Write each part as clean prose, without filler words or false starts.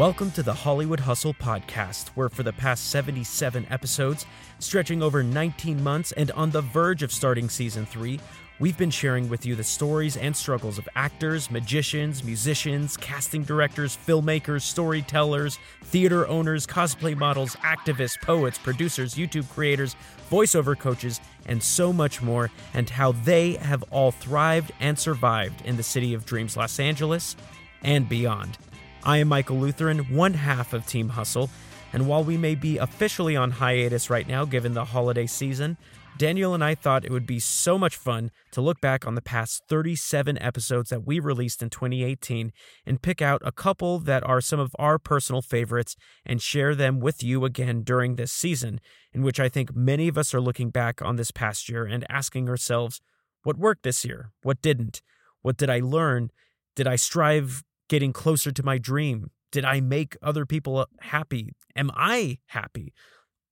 Welcome to the Hollywood Hustle podcast, where for the past 77 episodes, stretching over 19 months and on the verge of starting season 3, we've been sharing with you the stories and struggles of actors, magicians, musicians, casting directors, filmmakers, storytellers, theater owners, cosplay models, activists, poets, producers, YouTube creators, voiceover coaches, and so much more, and how they have all thrived and survived in the city of dreams, Los Angeles, and beyond. I am Michael Lutheran, one half of Team Hustle, and while we may be officially on hiatus right now given the holiday season, Daniel and I thought it would be so much fun to look back on the past 37 episodes that we released in 2018 and pick out a couple that are some of our personal favorites and share them with you again during this season, in which I think many of us are looking back on this past year and asking ourselves, what worked this year? What didn't? What did I learn? Did I strive getting closer to my dream? Did I make other people happy? Am I happy?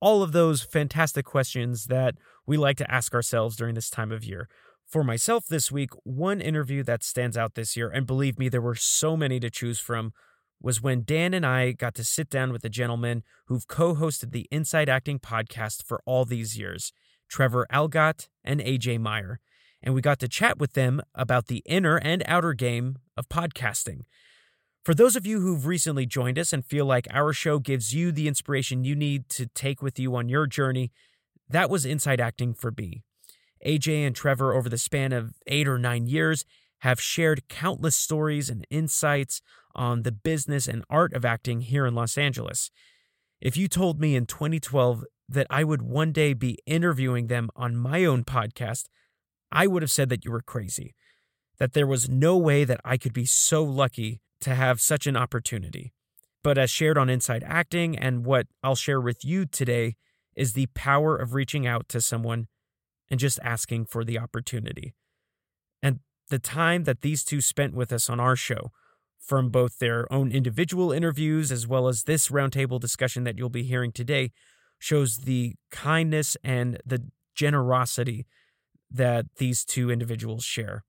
All of those fantastic questions that we like to ask ourselves during this time of year. For myself this week, one interview that stands out this year, and believe me, there were so many to choose from, was when Dan and I got to sit down with a gentleman who've co-hosted the Inside Acting podcast for all these years, Trevor Algott and A.J. Meyer. And we got to chat with them about the inner and outer game of podcasting. For those of you who've recently joined us and feel like our show gives you the inspiration you need to take with you on your journey, that was Inside Acting for me. AJ and Trevor, over the span of 8 or 9 years, have shared countless stories and insights on the business and art of acting here in Los Angeles. If you told me in 2012 that I would one day be interviewing them on my own podcast, I would have said that you were crazy, that there was no way that I could be so lucky to have such an opportunity. But as shared on Inside Acting, and what I'll share with you today, is the power of reaching out to someone and just asking for the opportunity. And the time that these two spent with us on our show, from both their own individual interviews as well as this roundtable discussion that you'll be hearing today, shows the kindness and the generosity that these two individuals share.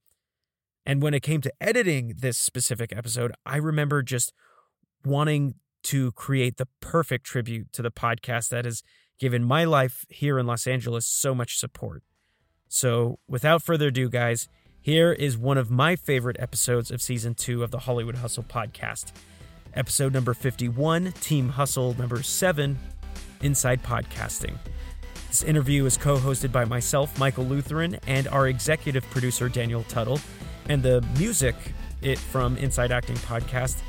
And when it came to editing this specific episode, I remember just wanting to create the perfect tribute to the podcast that has given my life here in Los Angeles so much support. So without further ado, guys, here is one of my favorite episodes of Season 2 of the Hollywood Hustle podcast. Episode number 51, Team Hustle number 7, Inside Podcasting. This interview is co-hosted by myself, Michael Lutheran, and our executive producer, Daniel Tuttle. And the music from Inside Acting Podcast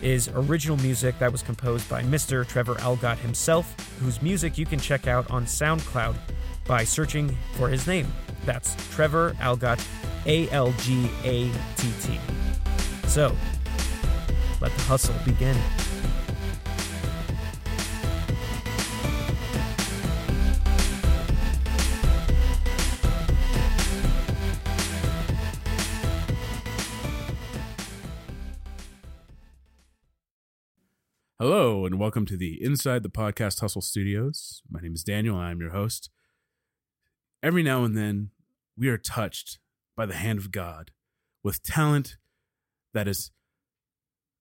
is original music that was composed by Mr. Trevor Algott himself, whose music you can check out on SoundCloud by searching for his name. That's Trevor Algott, A-L-G-A-T-T. So, let the hustle begin. Hello, and welcome to the Inside the Podcast Hustle Studios. My name is Daniel, and I'm your host. Every now and then, we are touched by the hand of God with talent that is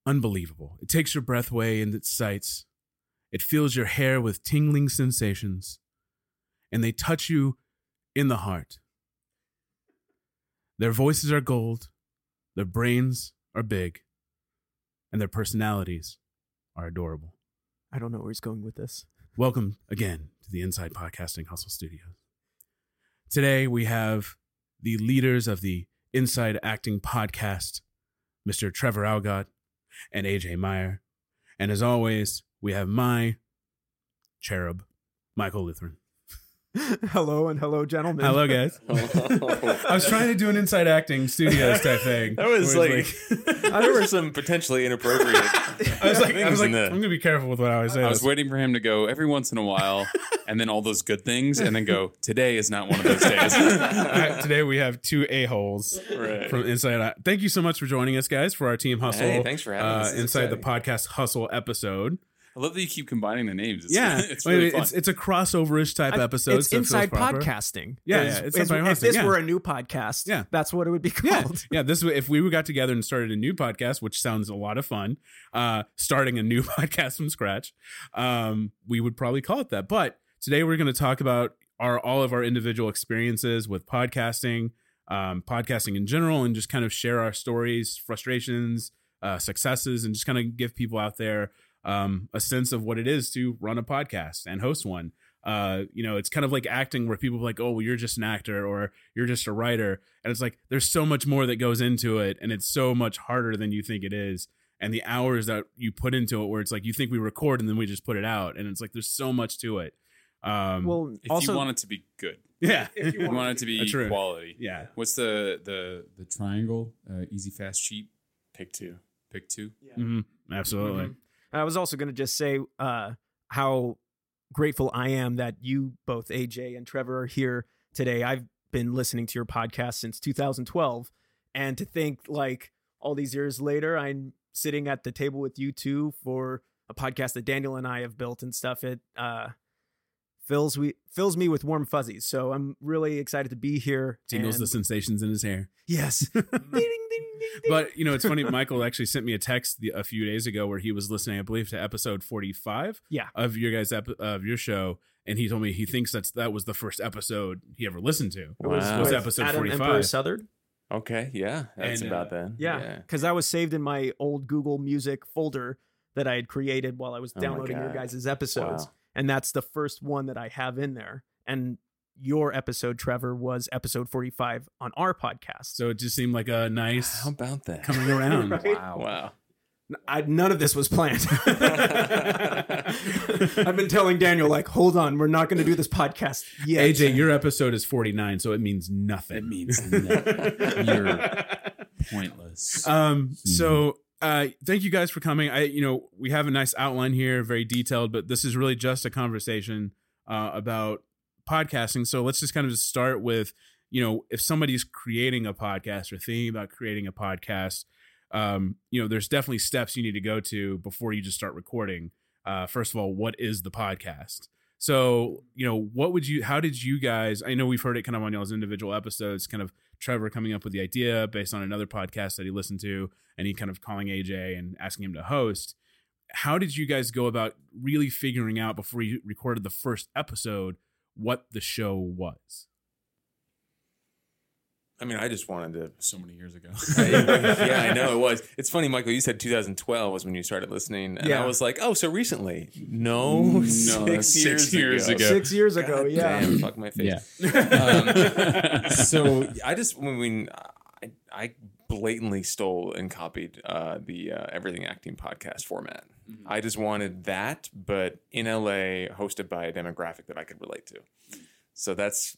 unbelievable. It takes your breath away in its sights. It fills your hair with tingling sensations, and they touch you in the heart. Their voices are gold, their brains are big, and their personalities are adorable. I don't know where he's going with this. Welcome again to the Inside Podcasting Hustle Studios. Today we have the leaders of the Inside Acting Podcast, Mr. Trevor Algott and AJ Meyer. And as always, we have my cherub, Michael Lutheran. Hello, and hello, gentlemen. Hello, guys. I was trying to do an Inside Acting Studios type thing. That was like there were some potentially inappropriate I was like I'm going to be careful with what I was saying. I was waiting for him to go every once in a while, and then all those good things, and then go, today is not one of those days. Today we have two a-holes from Inside Out. Thank you so much for joining us, guys, for our Team Hustle. Hey, thanks for having us. Inside the Podcast Hustle episode. I love that you keep combining the names. It's really fun. It's a crossover-ish type episode. It's so Inside Podcasting. Yeah, it's if this were a new podcast, that's what it would be called. Yeah, this if we got together and started a new podcast, which sounds a lot of fun, starting a new podcast from scratch, we would probably call it that. But today we're going to talk about all of our individual experiences with podcasting, podcasting in general, and just kind of share our stories, frustrations, successes, and just kind of give people out there a sense of what it is to run a podcast and host one. You know, it's kind of like acting where people are like, oh, well, you're just an actor or you're just a writer. And it's like, there's so much more that goes into it. And it's so much harder than you think it is. And the hours that you put into it, where it's like, you think we record and then we just put it out. And it's like, there's so much to it. Well, if also, you want it to be good. Yeah. If you want it to be quality. Yeah. What's the triangle? Easy, fast, cheap. Pick two. Yeah. Mm-hmm. Absolutely. Mm-hmm. I was also going to just say how grateful I am that you both, AJ and Trevor, are here today. I've been listening to your podcast since 2012. And to think like all these years later, I'm sitting at the table with you two for a podcast that Daniel and I have built and stuff. It fills me with warm fuzzies. So I'm really excited to be here. Tingles the sensations in his hair. Yes. But, you know, it's funny. Michael actually sent me a text a few days ago where he was listening, I believe, to episode 45 of your guys' of your show. And he told me he thinks that was the first episode he ever listened to. Wow. It was episode Adam 45. Emperor Southern. Okay. Yeah. That's about that. Yeah. Because I was saved in my old Google Music folder that I had created while I was downloading your guys' episodes. Wow. And that's the first one that I have in there. And your episode, Trevor, was episode 45 on our podcast. So it just seemed like a nice how about that coming around. Right? Wow. None of this was planned. I've been telling Daniel, like, hold on, we're not going to do this podcast yet. AJ, your episode is 49, so it means nothing. You're pointless. So thank you guys for coming. We have a nice outline here, very detailed, but this is really just a conversation about podcasting. So let's just kind of start with, if somebody's creating a podcast or thinking about creating a podcast, there's definitely steps you need to go to before you just start recording. First of all, what is the podcast? So, how did you guys, I know we've heard it kind of on y'all's individual episodes, kind of Trevor coming up with the idea based on another podcast that he listened to, and he kind of calling AJ and asking him to host. How did you guys go about really figuring out before you recorded the first episode what the show was? I mean, I just wanted to. So many years ago. Yeah, I know it was. It's funny, Michael, you said 2012 was when you started listening. And I was like, oh, so recently. No, 6 years ago. 6 years ago, God damn, fuck my face. Yeah. So I just, I blatantly stole and copied the Everything Acting podcast format. Mm-hmm. I just wanted that, but in LA, hosted by a demographic that I could relate to. So that's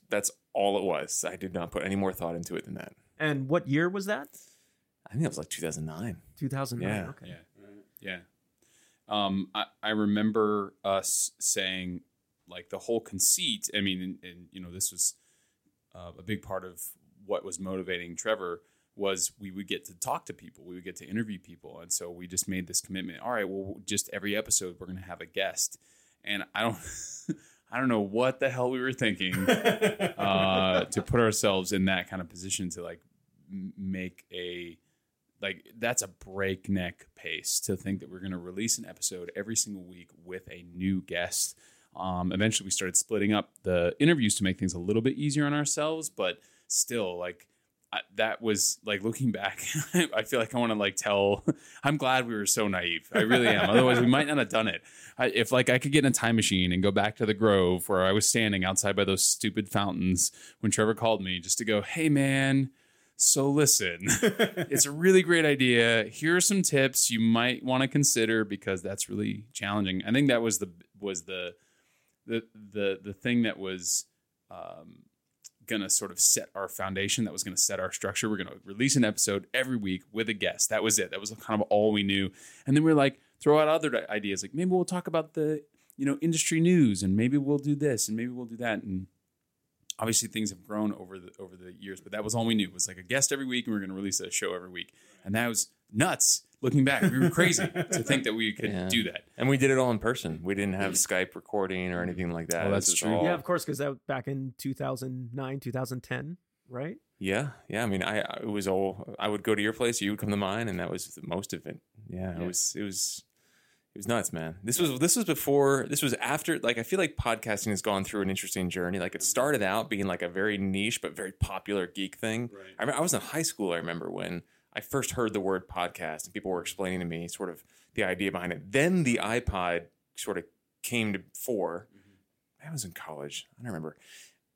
all it was. I did not put any more thought into it than that. And what year was that? I think it was like 2009. 2009. Yeah. Okay. Yeah. I remember us saying, like, the whole conceit. I mean, and this was a big part of what was motivating Trevor was we would get to talk to people. We would get to interview people. And so we just made this commitment. All right, well, just every episode we're going to have a guest. And I don't know what the hell we were thinking to put ourselves in that kind of position to make that's a breakneck pace to think that we're going to release an episode every single week with a new guest. Eventually we started splitting up the interviews to make things a little bit easier on ourselves, but still that was like looking back, I feel like I want to I'm glad we were so naive. I really am. Otherwise we might not have done it. If I could get in a time machine and go back to the Grove where I was standing outside by those stupid fountains when Trevor called me just to go, hey man, so listen, it's a really great idea. Here are some tips you might want to consider because that's really challenging. I think that was the thing that was, gonna sort of set our foundation. That was gonna set our structure. We're gonna release an episode every week with a guest. That was it. That was kind of all we knew. And then we were like, throw out other ideas. Like maybe we'll talk about the industry news, and maybe we'll do this, and maybe we'll do that. And obviously things have grown over the years. But that was all we knew. It was like a guest every week, and we're gonna release a show every week. And that was nuts. Looking back, we were crazy to think that we could do that. And we did it all in person. We didn't have Skype recording or anything like that. Oh, that's true. All... Yeah, of course, because that was back in 2009, 2010, right? Yeah. Yeah. I mean, it was all, I would go to your place, you would come to mine, and that was most of it. Yeah. It was nuts, man. This was after, like, I feel like podcasting has gone through an interesting journey. Like, it started out being like a very niche, but very popular geek thing. Right. I mean, I was in high school, I remember, when I first heard the word podcast and people were explaining to me sort of the idea behind it. Then the iPod sort of came to fore. Mm-hmm. I was in college. I don't remember.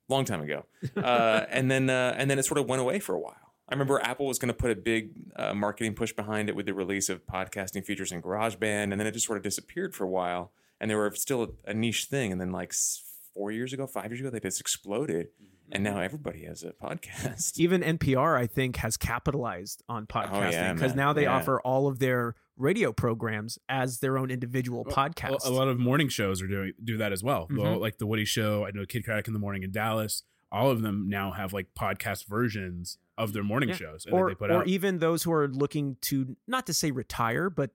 Long time ago. and then it sort of went away for a while. I remember Apple was going to put a big marketing push behind it with the release of podcasting features in GarageBand. And then it just sort of disappeared for a while. And they were still a niche thing. And then like 5 years ago, they just exploded. Mm-hmm. And now everybody has a podcast. Even NPR, I think, has capitalized on podcasting because now they offer all of their radio programs as their own individual podcasts. A lot of morning shows are do that as well. Mm-hmm. Well, like the Woody Show, I know Kid Crack in the Morning in Dallas. All of them now have like podcast versions of their morning shows. Or, that they put out. Or even those who are looking to, not to say retire, but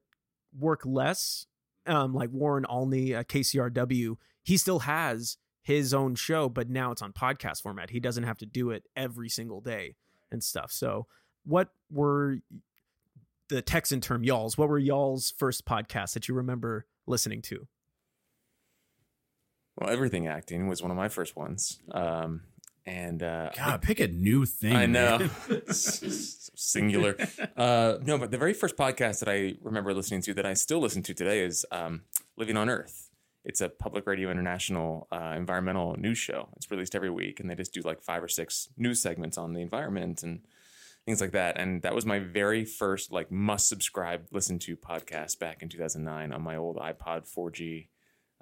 work less, like Warren Alney, KCRW, he still has his own show, but now it's on podcast format. He doesn't have to do it every single day and stuff. So what were the Texan term y'all's? What were y'all's first podcasts that you remember listening to? Well, Everything Acting was one of my first ones. Pick a new thing. I know. Singular. No, but the very first podcast that I remember listening to that I still listen to today is Living on Earth. It's a Public Radio International environmental news show. It's released every week, and they just do like 5 or 6 news segments on the environment and things like that. And that was my very first like must subscribe, listen to podcast back in 2009 on my old iPod 4G.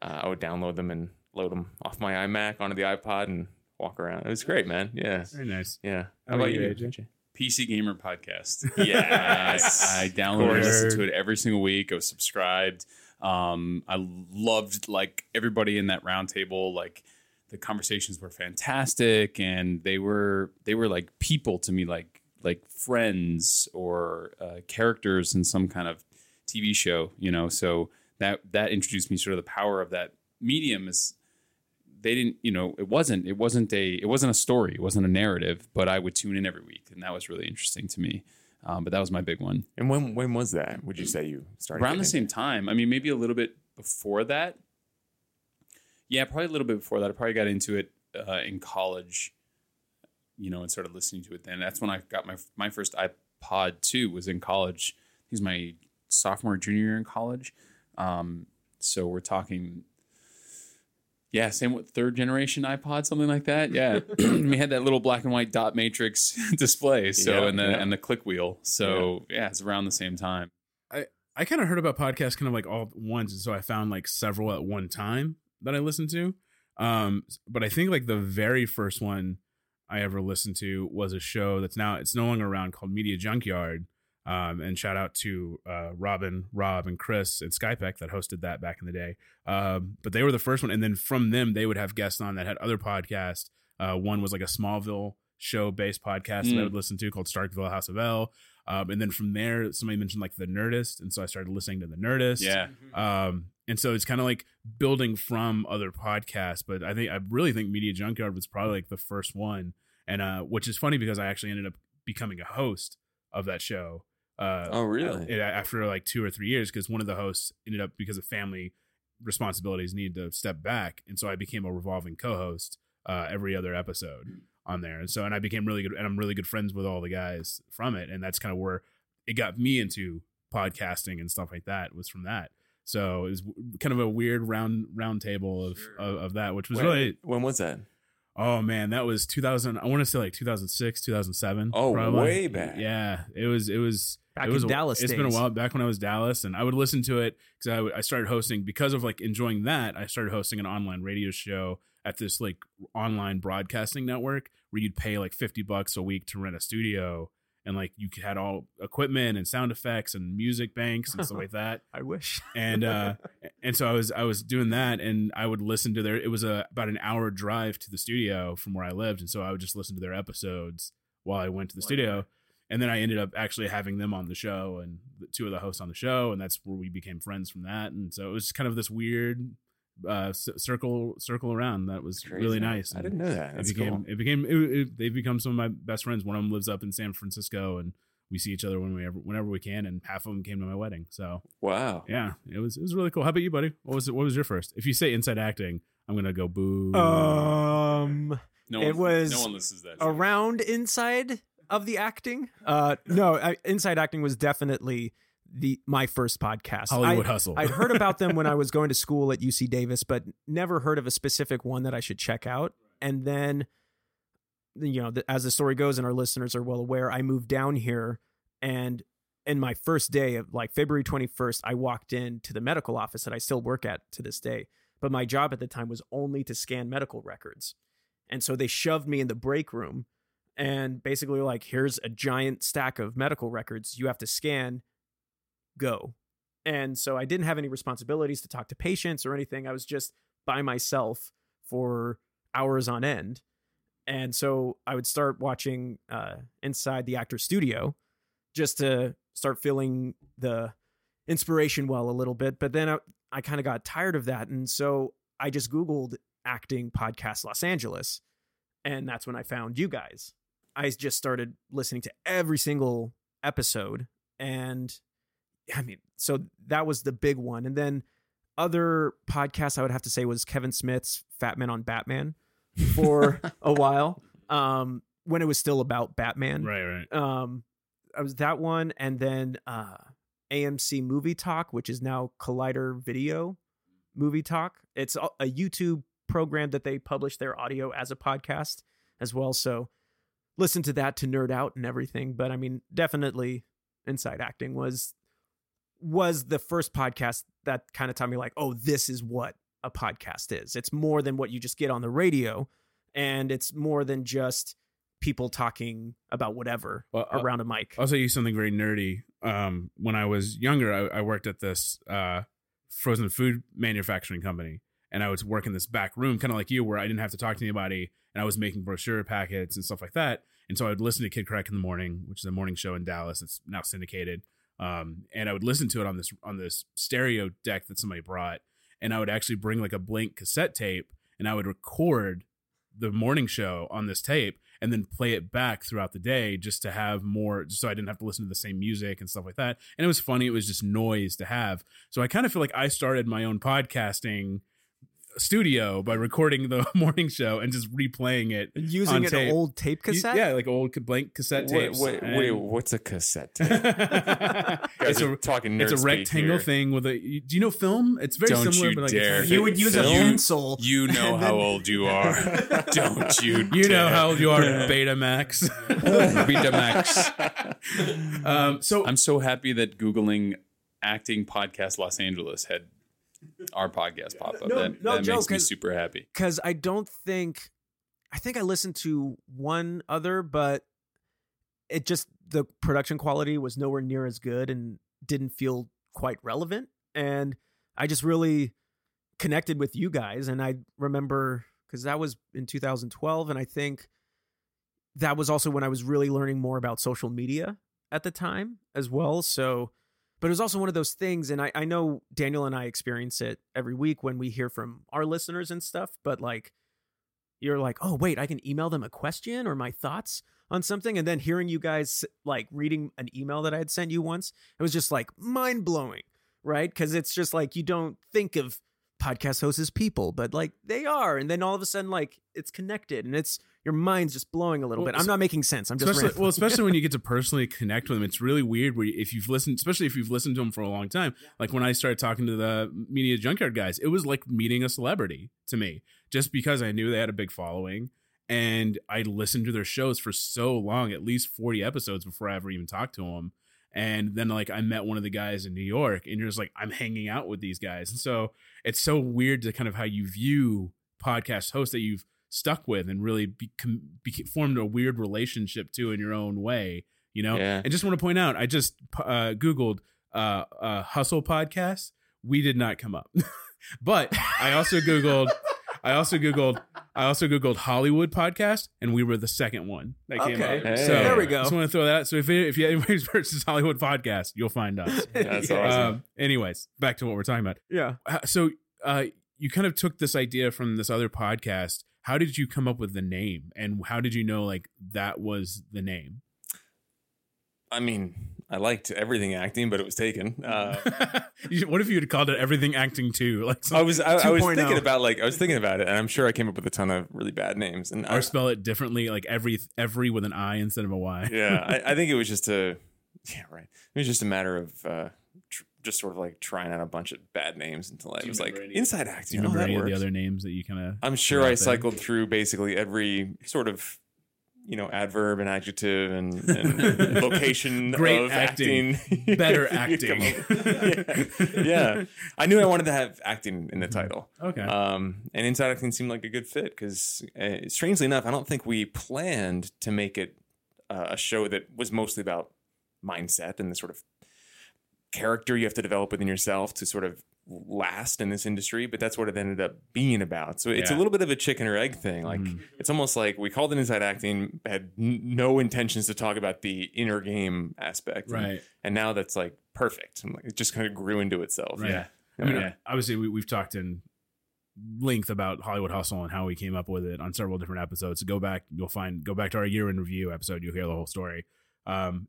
I would download them and load them off my iMac onto the iPod and walk around. It was great, man. Yeah. Very nice. Yeah. How about you, AJ? PC Gamer Podcast. Yeah. I downloaded and listened to it every single week. I was subscribed. I loved like everybody in that round table. Like the conversations were fantastic and they were like people to me, like friends or characters in some kind of TV show, you know? So that introduced me sort of the power of that medium is they didn't, you know, it wasn't a story. It wasn't a narrative, but I would tune in every week. And that was really interesting to me. But that was my big one. And when was that? Would you say you started? Around the same time. I mean, maybe a little bit before that. Yeah, probably a little bit before that. I probably got into it in college, you know, and started listening to it then. That's when I got my first iPod too, was in college. I think it was my sophomore, junior year in college. So we're talking... Yeah, same with 3rd generation iPod, something like that. Yeah, we had that little black and white dot matrix display. So and the click wheel. So it's around the same time. I kind of heard about podcasts kind of like all at once, and so I found like several at one time that I listened to. But I think like the very first one I ever listened to was a show that's now it's no longer around called Media Junkyard. And shout out to Rob and Chris at Skype that hosted that back in the day. But they were the first one. And then from them, they would have guests on that had other podcasts. One was like a Smallville show based podcast that I would listen to called Starkville House of L. And then from there, somebody mentioned like The Nerdist. And so I started listening to The Nerdist. Yeah. And so it's kind of like building from other podcasts. But I really think Media Junkyard was probably like the first one. And which is funny because I actually ended up becoming a host of that show. Oh, really? After like 2 or 3 years, because one of the hosts ended up, because of family responsibilities, needed to step back. And so I became a revolving co-host every other episode on there. And so I became really good, and I'm really good friends with all the guys from it. And that's kind of where it got me into podcasting and stuff like that, was from that. So it was kind of a weird round table of that, which was when was that? Oh man, that was 2000. I want to say like 2006, 2007. Oh, probably. Way back. Yeah, it was. Back in Dallas. It's been a while back when I was Dallas, and I would listen to it because I started hosting because of like enjoying that. I started hosting an online radio show at this like online broadcasting network where you'd pay like $50 a week to rent a studio, and like you had all equipment and sound effects and music banks and stuff like that. I wish. And and so I was doing that, and I would listen to their. It was about an hour drive to the studio from where I lived, and so I would just listen to their episodes while I went to the studio. And then I ended up actually having them on the show, and the two of the hosts on the show, and that's where we became friends from that. And so it was kind of this weird circle around that was really nice. And I didn't know that. They've become some of my best friends. One of them lives up in San Francisco, and we see each other whenever we can. And half of them came to my wedding. So wow, yeah, it was really cool. How about you, buddy? What was your first? If you say Inside Acting, I'm gonna go boo. No one listens to that. Around Inside of the Acting? Inside Acting was definitely my first podcast. Hollywood Hustle. I'd heard about them when I was going to school at UC Davis, but never heard of a specific one that I should check out. And then, you know, as the story goes, and our listeners are well aware, I moved down here, and in my first day of like February 21st, I walked into the medical office that I still work at to this day. But my job at the time was only to scan medical records. And so they shoved me in the break room and basically like, here's a giant stack of medical records. You have to scan, go. And so I didn't have any responsibilities to talk to patients or anything. I was just by myself for hours on end. And so I would start watching Inside the Actor's Studio just to start feeling the inspiration well a little bit. But then I kind of got tired of that. And so I just Googled acting podcast Los Angeles. And that's when I found you guys. I just started listening to every single episode. And I mean, so that was the big one. And then other podcasts I would have to say was Kevin Smith's Fat Man on Batman for a while, when it was still about Batman. Right. I was that one. And then AMC Movie Talk, which is now Collider Video Movie Talk. It's a YouTube program that they publish their audio as a podcast as well. So listen to that to nerd out and everything. But I mean, definitely Inside Acting was the first podcast that kind of taught me like, oh, this is what a podcast is. It's more than what you just get on the radio, and it's more than just people talking about whatever around a mic. I'll say something very nerdy. When I was younger, I worked at this frozen food manufacturing company. And I was working this back room, kind of like you, where I didn't have to talk to anybody. And I was making brochure packets and stuff like that. And so I would listen to Kid Crack in the Morning, which is a morning show in Dallas. It's now syndicated. And I would listen to it on this stereo deck that somebody brought. And I would actually bring like a blank cassette tape, and I would record the morning show on this tape and then play it back throughout the day just to have more, so I didn't have to listen to the same music and stuff like that. And it was funny. It was just noise to have. So I kind of feel like I started my own podcasting studio by recording the morning show and just replaying it, using an old tape cassette, like old blank cassette tapes. Wait, what's a cassette tape? It's a rectangle thing with a. Do you know film? It's very similar. But you would use a pencil. You know how old you are. Don't you? You know how old you are, Betamax. Betamax. So I'm so happy that Googling acting podcast Los Angeles had our podcast pop up. That makes me super happy, because I think I listened to one other, but it just, the production quality was nowhere near as good and didn't feel quite relevant. And I just really connected with you guys. And I remember, because that was in 2012, and I think that was also when I was really learning more about social media at the time as well. So but it was also one of those things, and I know Daniel and I experience it every week when we hear from our listeners and stuff, but like, you're like, oh, wait, I can email them a question or my thoughts on something. And then hearing you guys, like, reading an email that I had sent you once, it was just like mind-blowing, right? Because it's just like, you don't think of podcast hosts as people, but like, they are. And then all of a sudden, like, it's connected, and it's, your mind's just blowing a little bit. I'm not making sense. I'm just rambling. Well, especially when you get to personally connect with them. It's really weird if you've listened to them for a long time. Like when I started talking to the Media Junkyard guys, it was like meeting a celebrity to me, just because I knew they had a big following, and I listened to their shows for so long, at least 40 episodes before I ever even talked to them. And then like I met one of the guys in New York, and you're just like, I'm hanging out with these guys. And so it's so weird to kind of how you view podcast hosts that you've stuck with and really formed a weird relationship to in your own way, you know? Yeah. And just want to point out, I just Googled Hustle Podcast. We did not come up, but I also Googled I also googled Hollywood podcast, and we were the second one that came up. Hey. So there we go. I just want to throw that out. So if you anybody's versus Hollywood podcast, you'll find us. That's awesome. Anyways, back to what we're talking about. Yeah. So you kind of took this idea from this other podcast. How did you come up with the name, and how did you know like that was the name? I mean, I liked Everything Acting, but it was taken. What if you had called it Everything Acting 2? Like I was thinking about it, and I'm sure I came up with a ton of really bad names. And or spell it differently, like every with an I instead of a Y. Yeah, I think it was just It was just a matter of just sort of like trying out a bunch of bad names until I was like Inside Acting. Do you remember any of the other names that you kind of? I'm sure I cycled through basically every sort of. Adverb and adjective and location great of acting. Better acting. Yeah. I knew I wanted to have acting in the title. Okay. And Inside Acting seemed like a good fit because strangely enough, I don't think we planned to make it a show that was mostly about mindset and the sort of character you have to develop within yourself to sort of last in this industry, but that's what it ended up being about. So it's a little bit of a chicken or egg thing. Like it's almost like we called it Inside Acting, had no intentions to talk about the inner game aspect, right? And now that's like perfect. And like, it just kind of grew into itself. Right. Yeah, I mean, obviously we've talked in length about Hollywood Hustle and how we came up with it on several different episodes. So go back to our year in review episode. You'll hear the whole story.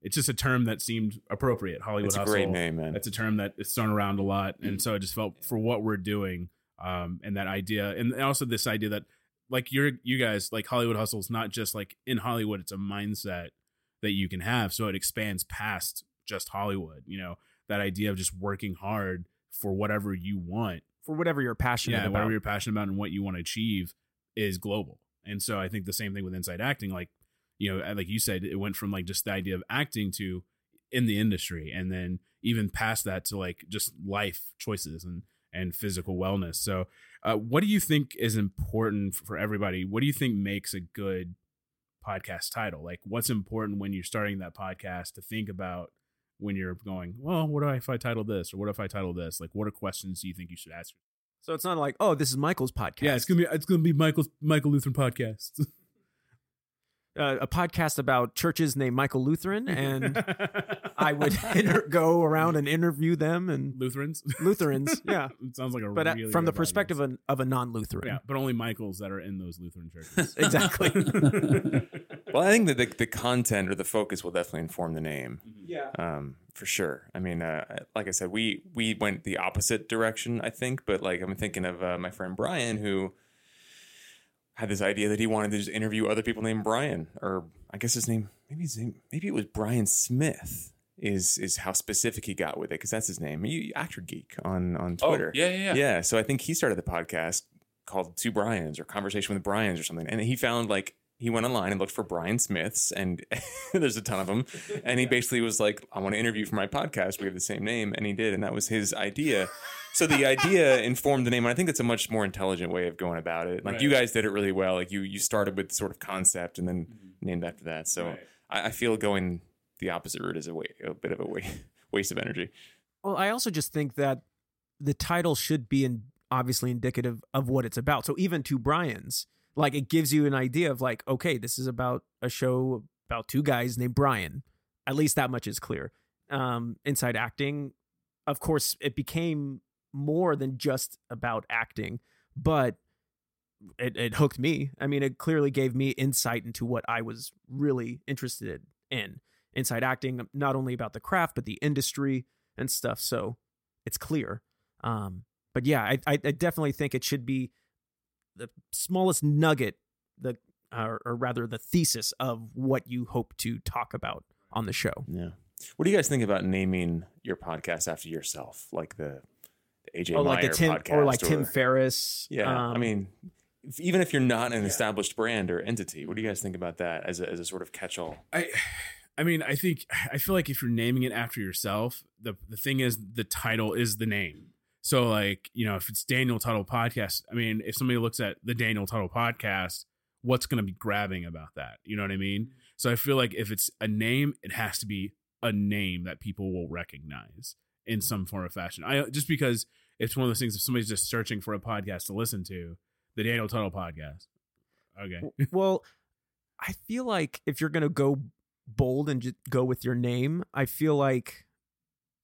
It's just a term that seemed appropriate. Hollywood Hustle. It's a great name, man. That's a term that is thrown around a lot. And so I just felt for what we're doing, and that idea, and also this idea that like you guys, like Hollywood Hustle is not just like in Hollywood, it's a mindset that you can have. So it expands past just Hollywood, that idea of just working hard for whatever you want. For whatever you're passionate about. Whatever you're passionate about and what you want to achieve is global. And so I think the same thing with Inside Acting, like, like you said, it went from like just the idea of acting to in the industry, and then even past that to like just life choices and physical wellness. So what do you think is important for everybody? What do you think makes a good podcast title? Like what's important when you're starting that podcast to think about when you're going, well, if I title this or what if I title this? Like what are questions do you think you should ask? So it's not like, oh, this is Michael's podcast. Yeah, it's gonna be Michael Lutheran podcast. A podcast about churches named Michael Lutheran, and I would go around and interview them and Lutherans. Yeah, it sounds like but from the perspective of a non-Lutheran, yeah, but only Michaels that are in those Lutheran churches. Exactly. Well, I think that the content or the focus will definitely inform the name. Yeah, for sure. I mean, like I said, we went the opposite direction, I think. But like I'm thinking of my friend Brian who had this idea that he wanted to just interview other people named Brian, or I guess maybe it was Brian Smith is how specific he got with it. Cause that's his name. Actor Geek on Twitter. Oh, yeah. So I think he started the podcast called Two Brians or Conversation with Brians or something. And he found he went online and looked for Brian Smiths, and there's a ton of them. And he basically was like, I want to interview for my podcast. We have the same name. And he did. And that was his idea. So the idea informed the name, and I think that's a much more intelligent way of going about it. Like you guys did it really well. Like you started with sort of concept and then named after that. So I feel going the opposite route is a bit of a waste of energy. Well, I also just think that the title should be obviously indicative of what it's about. So even Two Brians, like it gives you an idea of like, okay, this is about a show about two guys named Brian. At least that much is clear. Inside Acting, of course, it became more than just about acting, but it hooked me. I mean, it clearly gave me insight into what I was really interested in. Inside Acting, not only about the craft, but the industry and stuff. So it's clear. But yeah, I definitely think it should be the smallest nugget, the thesis of what you hope to talk about on the show. Yeah. What do you guys think about naming your podcast after yourself? Like the A.J. Meyer like podcast. Or like Tim Ferriss. Yeah. I mean, even if you're not an established brand or entity, what do you guys think about that as a sort of catch-all? I mean, I feel like if you're naming it after yourself, the thing is the title is the name. So like, if it's Daniel Tuttle Podcast, I mean, if somebody looks at the Daniel Tuttle Podcast, what's going to be grabbing about that? You know what I mean? So I feel like if it's a name, it has to be a name that people will recognize in some form or fashion. Just because it's one of those things, if somebody's just searching for a podcast to listen to, The Daniel Tuttle podcast. Okay. Well, I feel like if you're going to go bold and just go with your name, I feel like,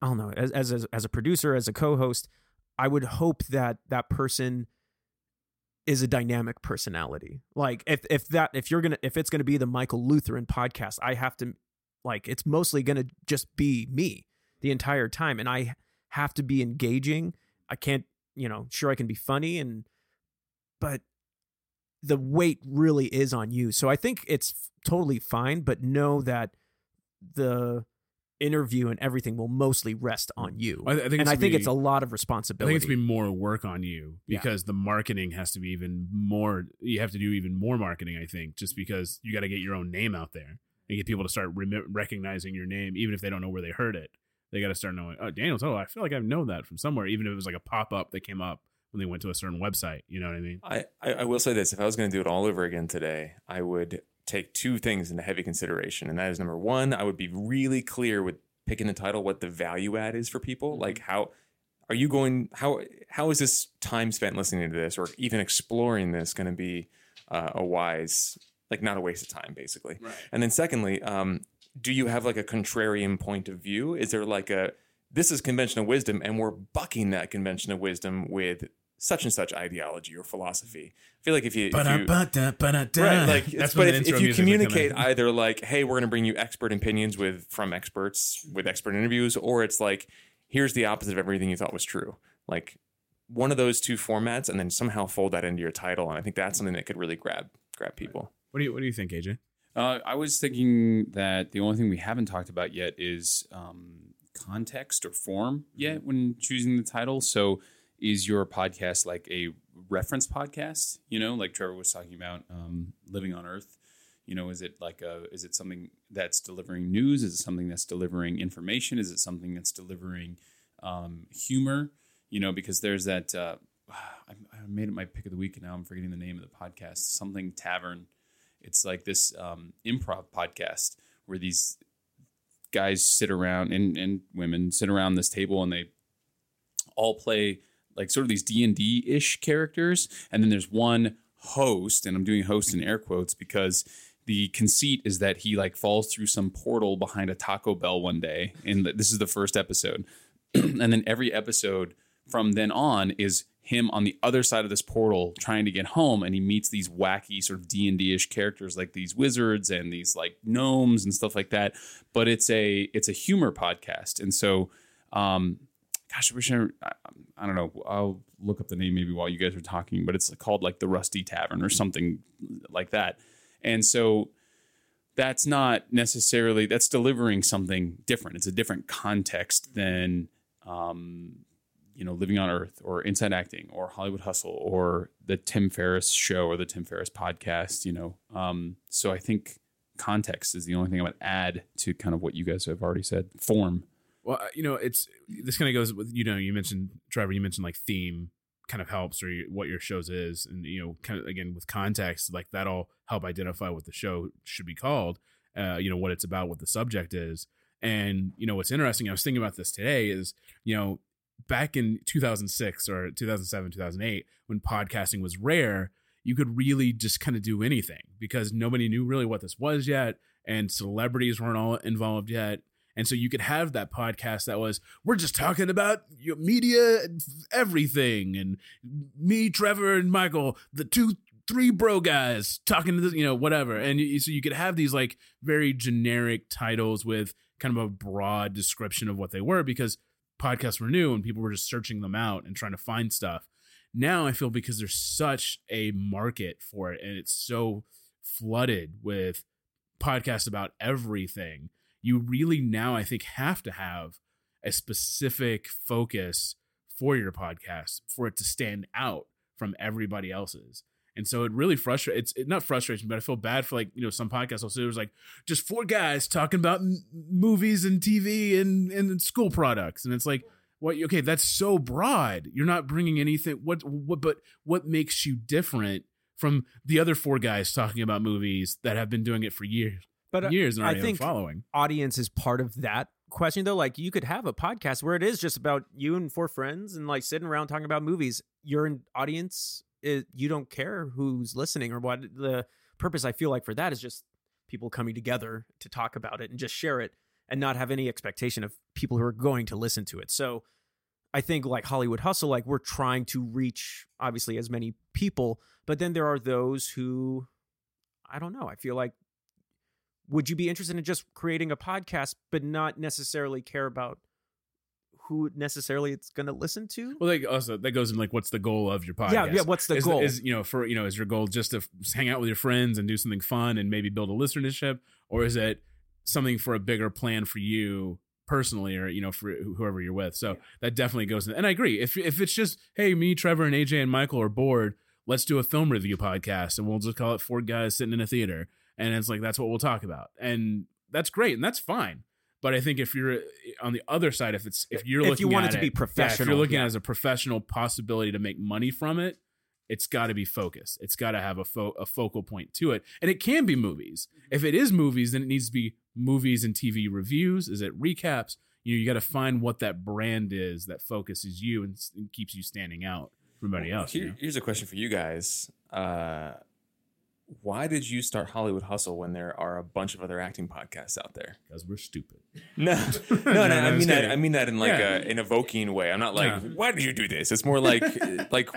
I don't know, as a producer, as a co-host, I would hope that that person is a dynamic personality. Like if it's going to be the Michael Lutheran podcast, I have to, like, it's mostly going to just be me the entire time. And I have to be engaging. I can't, sure I can be funny but the weight really is on you. So I think it's totally fine, but know that the interview and everything will mostly rest on you. I think it's a lot of responsibility. I think it's been more work on you because the marketing has to be even more. You have to do even more marketing, I think, just because you got to get your own name out there and get people to start recognizing your name, even if they don't know where they heard it. They got to start knowing, oh, Daniel Tuttle, I feel like I've known that from somewhere, even if it was like a pop-up that came up when they went to a certain website. You know what I mean? I will say this. If I was going to do it all over again today, I would take two things into heavy consideration. And that is, number one, I would be really clear with picking the title, what the value add is for people. Like, how is this time spent listening to this or even exploring this going to be a wise, like, not a waste of time, basically. Right. And then secondly, do you have like a contrarian point of view? Is there like this is conventional wisdom and we're bucking that conventional wisdom with such and such ideology or philosophy. I feel like if you communicate either like, hey, we're going to bring you expert opinions from experts with expert interviews, or it's like, here's the opposite of everything you thought was true. Like one of those two formats, and then somehow fold that into your title. And I think that's something that could really grab people. What do you think, AJ? I was thinking that the only thing we haven't talked about yet is context or form yet when choosing the title. So is your podcast like a reference podcast? Like Trevor was talking about Living on Earth. Is it something that's delivering news? Is it something that's delivering information? Is it something that's delivering humor? Because there's that, I made it my pick of the week and now I'm forgetting the name of the podcast, something Tavern. It's like this improv podcast where these guys sit around and women sit around this table and they all play like sort of these D&D ish characters. And then there's one host, and I'm doing host in air quotes because the conceit is that he like falls through some portal behind a Taco Bell one day. And this is the first episode. And then every episode from then on is him on the other side of this portal trying to get home, and he meets these wacky sort of D&D-ish characters like these wizards and these like gnomes and stuff like that. But it's a humor podcast. And so, gosh, I don't know. I'll look up the name maybe while you guys are talking, but it's called like The Rusty Tavern or something like that. And so that's not necessarily, that's delivering something different. It's a different context than, Living on Earth or Inside Acting or Hollywood Hustle or the Tim Ferriss show or the Tim Ferriss podcast, So I think context is the only thing I would add to kind of what you guys have already said. Form. Well, this kind of goes with, you mentioned, Trevor, like theme kind of helps or what your shows is. And, kind of, again, with context, like that'll help identify what the show should be called, what it's about, what the subject is. And, what's interesting, I was thinking about this today is, back in 2006 or 2007, 2008, when podcasting was rare, you could really just kind of do anything because nobody knew really what this was yet. And celebrities weren't all involved yet. And so you could have that podcast that was, we're just talking about your media, everything. And me, Trevor and Michael, the 2-3 bro guys talking to this, whatever. And so you could have these like very generic titles with kind of a broad description of what they were because podcasts were new and people were just searching them out and trying to find stuff. Now I feel because there's such a market for it and it's so flooded with podcasts about everything, you really now I think have to have a specific focus for your podcast for it to stand out from everybody else's. And so it really frustrates, it's not frustration, but I feel bad for like, some podcasts also, it was like just four guys talking about movies and TV and school products. And it's like, well, okay, that's so broad. You're not bringing anything. But what makes you different from the other four guys talking about movies that have been doing it for years? But years and I think following audience is part of that question though. Like you could have a podcast where it is just about you and four friends and like sitting around talking about movies. Your audience you don't care who's listening or what. The purpose I feel like for that is just people coming together to talk about it and just share it and not have any expectation of people who are going to listen to it. So I think like Hollywood Hustle, like we're trying to reach obviously as many people, but then there are those who, I don't know, I feel like, would you be interested in just creating a podcast but not necessarily care about who necessarily it's going to listen to? Well, like also that goes in like, what's the goal of your podcast? Yeah. What's the goal? Is your goal just to hang out with your friends and do something fun and maybe build a listenership, or is it something for a bigger plan for you personally, or for whoever you're with? So yeah, that definitely goes in. And I agree. If it's just, hey, me, Trevor, and AJ and Michael are bored, let's do a film review podcast, and we'll just call it Four Guys Sitting in a Theater, and it's like that's what we'll talk about, and that's great and that's fine. But I think if you're on the other side, if you're looking at it as a professional possibility to make money from it, it's got to be focused. It's got to have a focal point to it. And it can be movies. If it is movies, then it needs to be movies and TV reviews. Is it recaps? You got to find what that brand is that focuses you and keeps you standing out from everybody else. Here's a question for you guys. Why did you start Hollywood Hustle when there are a bunch of other acting podcasts out there? Because we're stupid. No. I mean that in like an evoking way. I'm not like, why did you do this? It's more like,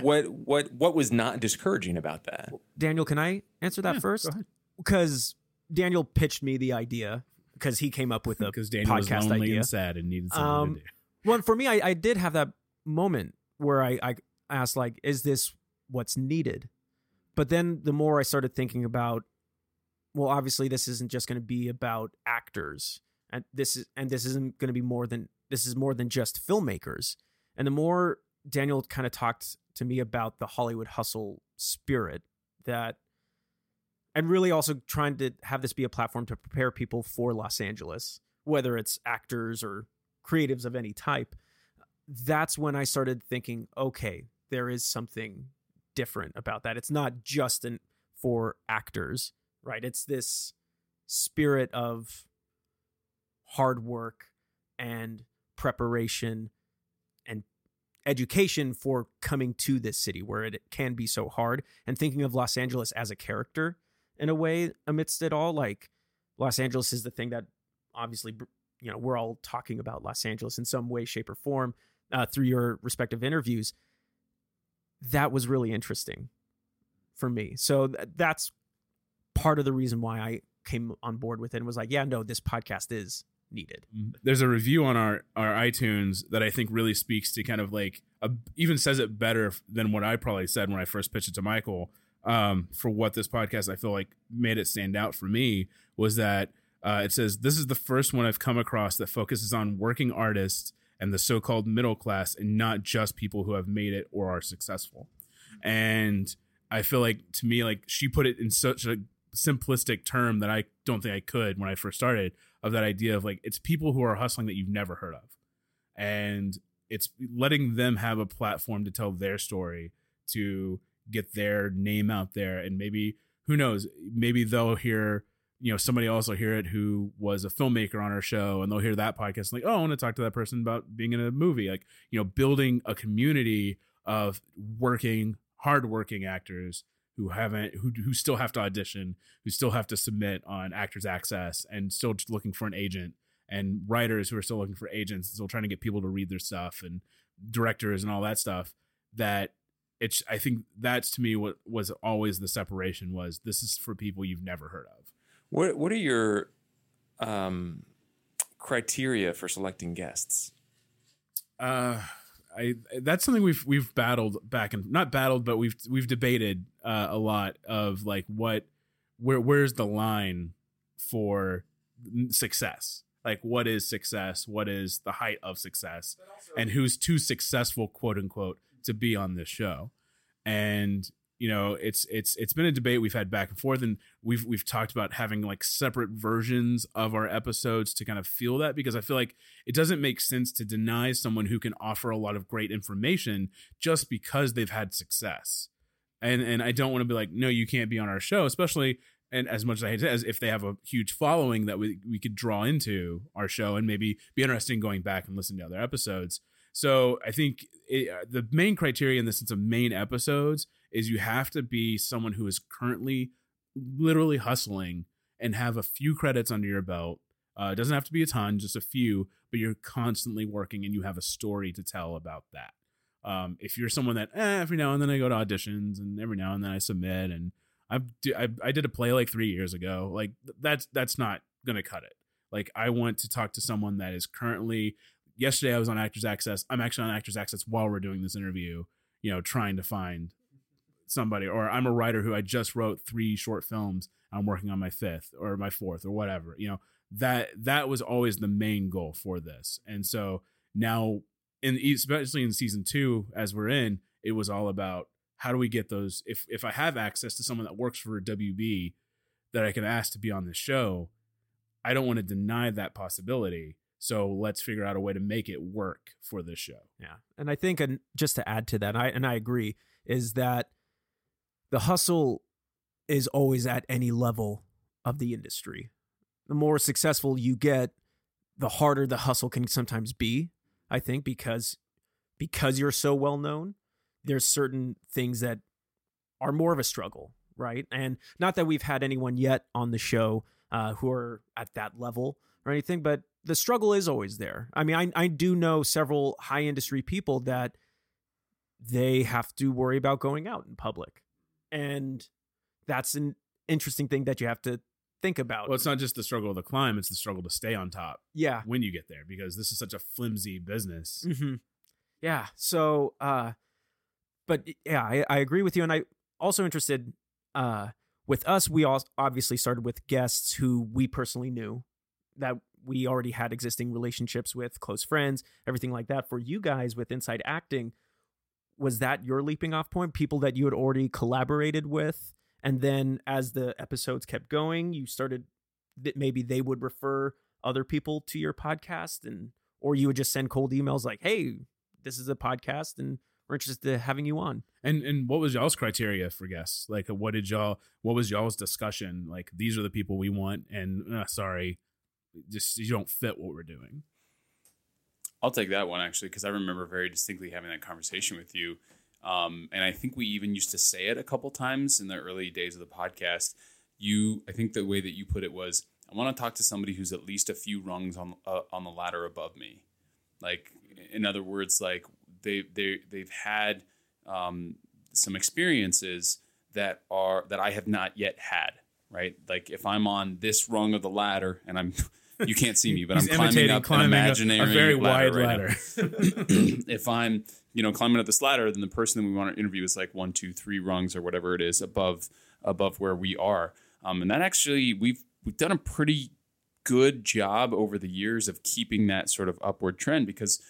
what was not discouraging about that? Daniel, can I answer that first? Because Daniel pitched me the idea because he came up with a podcast idea. Because Daniel was lonely and sad and needed something to do. Well, for me, I did have that moment where I asked, like, is this what's needed? But then the more I started thinking about, well, obviously this isn't just going to be about actors, and this is more than just filmmakers. And the more Daniel kind of talked to me about the Hollywood Hustle spirit, that, and really also trying to have this be a platform to prepare people for Los Angeles, whether it's actors or creatives of any type, that's when I started thinking, okay, there is something different about that. It's not just for actors, right? It's this spirit of hard work and preparation and education for coming to this city where it can be so hard, and thinking of Los Angeles as a character in a way amidst it all. Like Los Angeles is the thing that obviously, we're all talking about Los Angeles in some way, shape, or form through your respective interviews. That was really interesting for me. So that's part of the reason why I came on board with it and was like, this podcast is needed. There's a review on our iTunes that I think really speaks to kind of like, even says it better than what I probably said when I first pitched it to Michael, for what this podcast, I feel like, made it stand out for me, was that it says, this is the first one I've come across that focuses on working artists and the so-called middle class, and not just people who have made it or are successful. And I feel like, to me, like, she put it in such a simplistic term that I don't think I could when I first started, of that idea of like, it's people who are hustling that you've never heard of. And it's letting them have a platform to tell their story, to get their name out there. And maybe, who knows, maybe they'll hear, somebody else will hear it who was a filmmaker on our show, and they'll hear that podcast like, oh, I want to talk to that person about being in a movie. Like, building a community of hardworking actors who still have to audition, who still have to submit on Actors Access, and still just looking for an agent, and writers who are still looking for agents, and still trying to get people to read their stuff, and directors and all that stuff. That it's, I think that's, to me, what was always the separation, was this is for people you've never heard of. What are your criteria for selecting guests? That's something we've battled back and not battled, but we've debated a lot of like, where's the line for success? Like, what is success? What is the height of success? And who's too successful, quote unquote, to be on this show? And it's been a debate we've had back and forth, and we've talked about having like separate versions of our episodes to kind of feel that, because I feel like it doesn't make sense to deny someone who can offer a lot of great information just because they've had success. And I don't want to be like, no, you can't be on our show, especially, and as much as I hate to, as if they have a huge following that we could draw into our show and maybe be interested in going back and listening to other episodes. So I think the main criteria in the sense of main episodes is you have to be someone who is currently literally hustling and have a few credits under your belt. It doesn't have to be a ton, just a few, but you're constantly working and you have a story to tell about that. If you're someone that every now and then I go to auditions and every now and then I submit, and I did a play like 3 years ago, like that's not going to cut it. Like, I want to talk to someone that is currently, yesterday I was on Actors Access. I'm actually on Actors Access while we're doing this interview, you know, trying to find somebody, or I'm a writer who I just wrote 3 short films. I'm working on my 5th or my 4th or whatever, you know, that was always the main goal for this. And so now, especially in season 2, as we're in, it was all about how do we get those, if I have access to someone that works for WB that I can ask to be on the show, I don't want to deny that possibility. So let's figure out a way to make it work for this show. Yeah. And I think, and just to add to that, I agree, is that the hustle is always at any level of the industry. The more successful you get, the harder the hustle can sometimes be, I think, because you're so well known, there's certain things that are more of a struggle, right? And not that we've had anyone yet on the show who are at that level or anything, but the struggle is always there. I mean, I do know several high industry people that they have to worry about going out in public. And that's an interesting thing that you have to think about. Well, it's not just the struggle of the climb, it's the struggle to stay on top. Yeah. When you get there, because this is such a flimsy business. Mm-hmm. Yeah. So, but yeah, I agree with you. And I also interested, with us, we all obviously started with guests who we personally knew, that we already had existing relationships with, close friends, everything like that. For you guys with Inside Acting, was that your leaping off point? People that you had already collaborated with? And then as the episodes kept going, you started that maybe they would refer other people to your podcast, and or you would just send cold emails like, hey, this is a podcast and we're interested in having you on. And what was y'all's criteria for guests? Like, what was y'all's discussion? Like, these are the people we want, and sorry, just you don't fit what we're doing. I'll take that one, actually, because I remember very distinctly having that conversation with you. And I think we even used to say it a couple times in the early days of the podcast. I think the way that you put it was, I want to talk to somebody who's at least a few rungs on the ladder above me. Like, in other words, like they've had some experiences that I have not yet had. Right? Like, if I'm on this rung of the ladder and you can't see me, but I'm climbing imaginary a very wide ladder. If I'm, climbing up this ladder, then the person that we want to interview is like 1, 2, 3 rungs or whatever it is above where we are. And that actually, we've done a pretty good job over the years of keeping that sort of upward trend, because,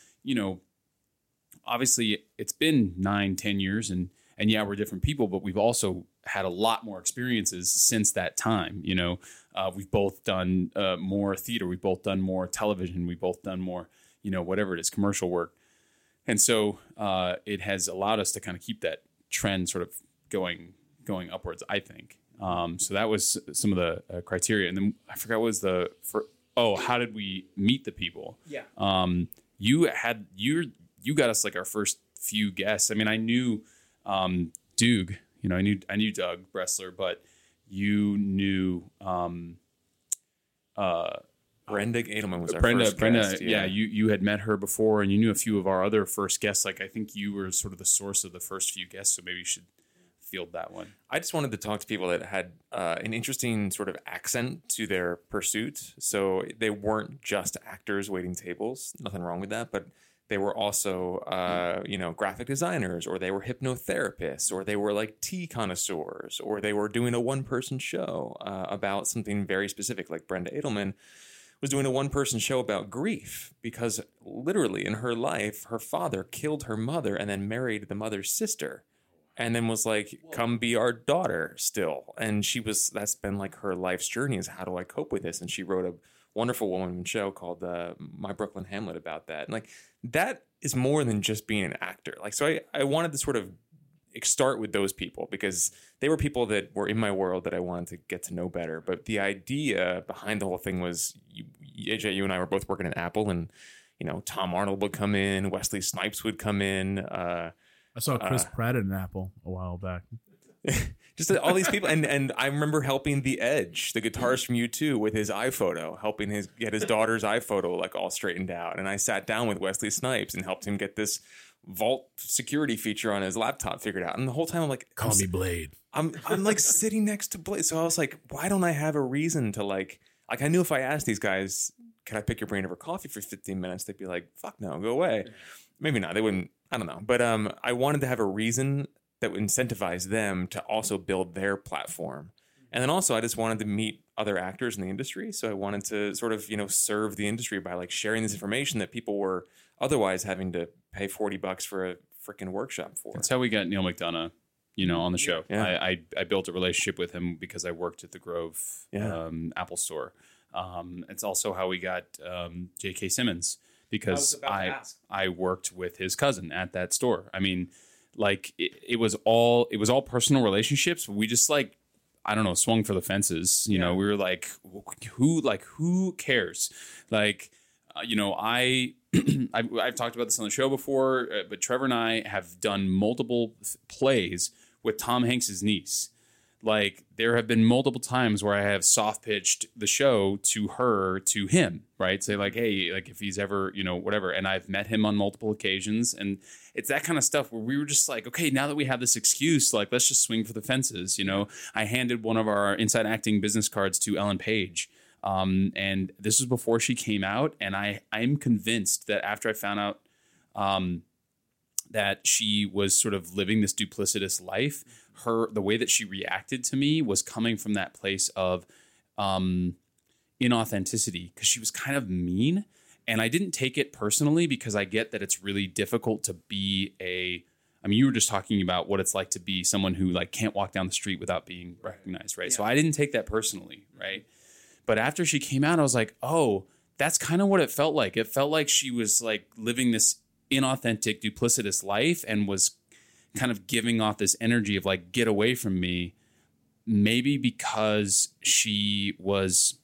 obviously it's been 9-10 years and yeah, we're different people, but we've also had a lot more experiences since that time. We've both done more theater. We've both done more television. We've both done more, whatever it is, commercial work. And so it has allowed us to kind of keep that trend sort of going upwards, I think. So that was some of the criteria. And then I forgot what was how did we meet the people? Yeah. You got us like our first few guests. I mean, I knew Doug, I knew Doug Bressler, but you knew, Brenda Edelman was our first guest. Yeah. You had met her before, and you knew a few of our other first guests. Like, I think you were sort of the source of the first few guests. So maybe you should field that one. I just wanted to talk to people that had an interesting sort of accent to their pursuit. So they weren't just actors waiting tables, nothing wrong with that, but they were also, graphic designers, or they were hypnotherapists, or they were like tea connoisseurs, or they were doing a one-person show about something very specific. Like Brenda Edelman was doing a one-person show about grief, because literally in her life, her father killed her mother and then married the mother's sister, and then was like, come be our daughter still. And that's been like her life's journey, is how do I cope with this? And she wrote a wonderful woman show called My Brooklyn Hamlet about that. And like, that is more than just being an actor. Like, so I wanted to sort of start with those people, because they were people that were in my world that I wanted to get to know better. But the idea behind the whole thing was, AJ, you and I were both working at Apple, and Tom Arnold would come in, Wesley Snipes would come in, I saw Chris Pratt in an apple a while back. Just all these people, and I remember helping The Edge, the guitarist from U2, with his iPhoto, helping his get his daughter's iPhoto like all straightened out. And I sat down with Wesley Snipes and helped him get this vault security feature on his laptop figured out. And the whole time I'm like, call me Blade. I'm like sitting next to Blade, so I was like, why don't I have a reason to like I knew if I asked these guys, can I pick your brain over coffee for 15 minutes? They'd be like, fuck no, go away. Maybe not. They wouldn't. I don't know. But I wanted to have a reason that would incentivize them to also build their platform. And then also I just wanted to meet other actors in the industry. So I wanted to sort of, you know, serve the industry by like sharing this information that people were otherwise having to pay $40 for a freaking workshop for. That's how we got Neil McDonough, you know, on the show. Yeah. I built a relationship with him because I worked at the Grove Apple store. It's also how we got J.K. Simmons, because I worked with his cousin at that store. I mean, like it was all personal relationships. We just like, I don't know, swung for the fences. You know, we were like, who cares? Like, you know, I've talked about this on the show before, but Trevor and I have done multiple plays with Tom Hanks's niece. Like, there have been multiple times where I have soft pitched the show to her, to him, right? Say like, hey, like if he's ever, you know, whatever. And I've met him on multiple occasions. And it's that kind of stuff where we were just like, okay, now that we have this excuse, like, let's just swing for the fences. You know, I handed one of our Inside Acting business cards to Ellen Page. And this was before she came out. And I'm convinced that after I found out, that she was sort of living this duplicitous life, the way that she reacted to me was coming from that place of inauthenticity, because she was kind of mean. And I didn't take it personally, because I get that it's really difficult to be you were just talking about what it's like to be someone who like can't walk down the street without being recognized, right? Yeah. So I didn't take that personally, right? But after she came out, I was like, oh, that's kind of what it felt like. It felt like she was like living this inauthentic, duplicitous life and was kind of giving off this energy of like, get away from me, maybe because she was,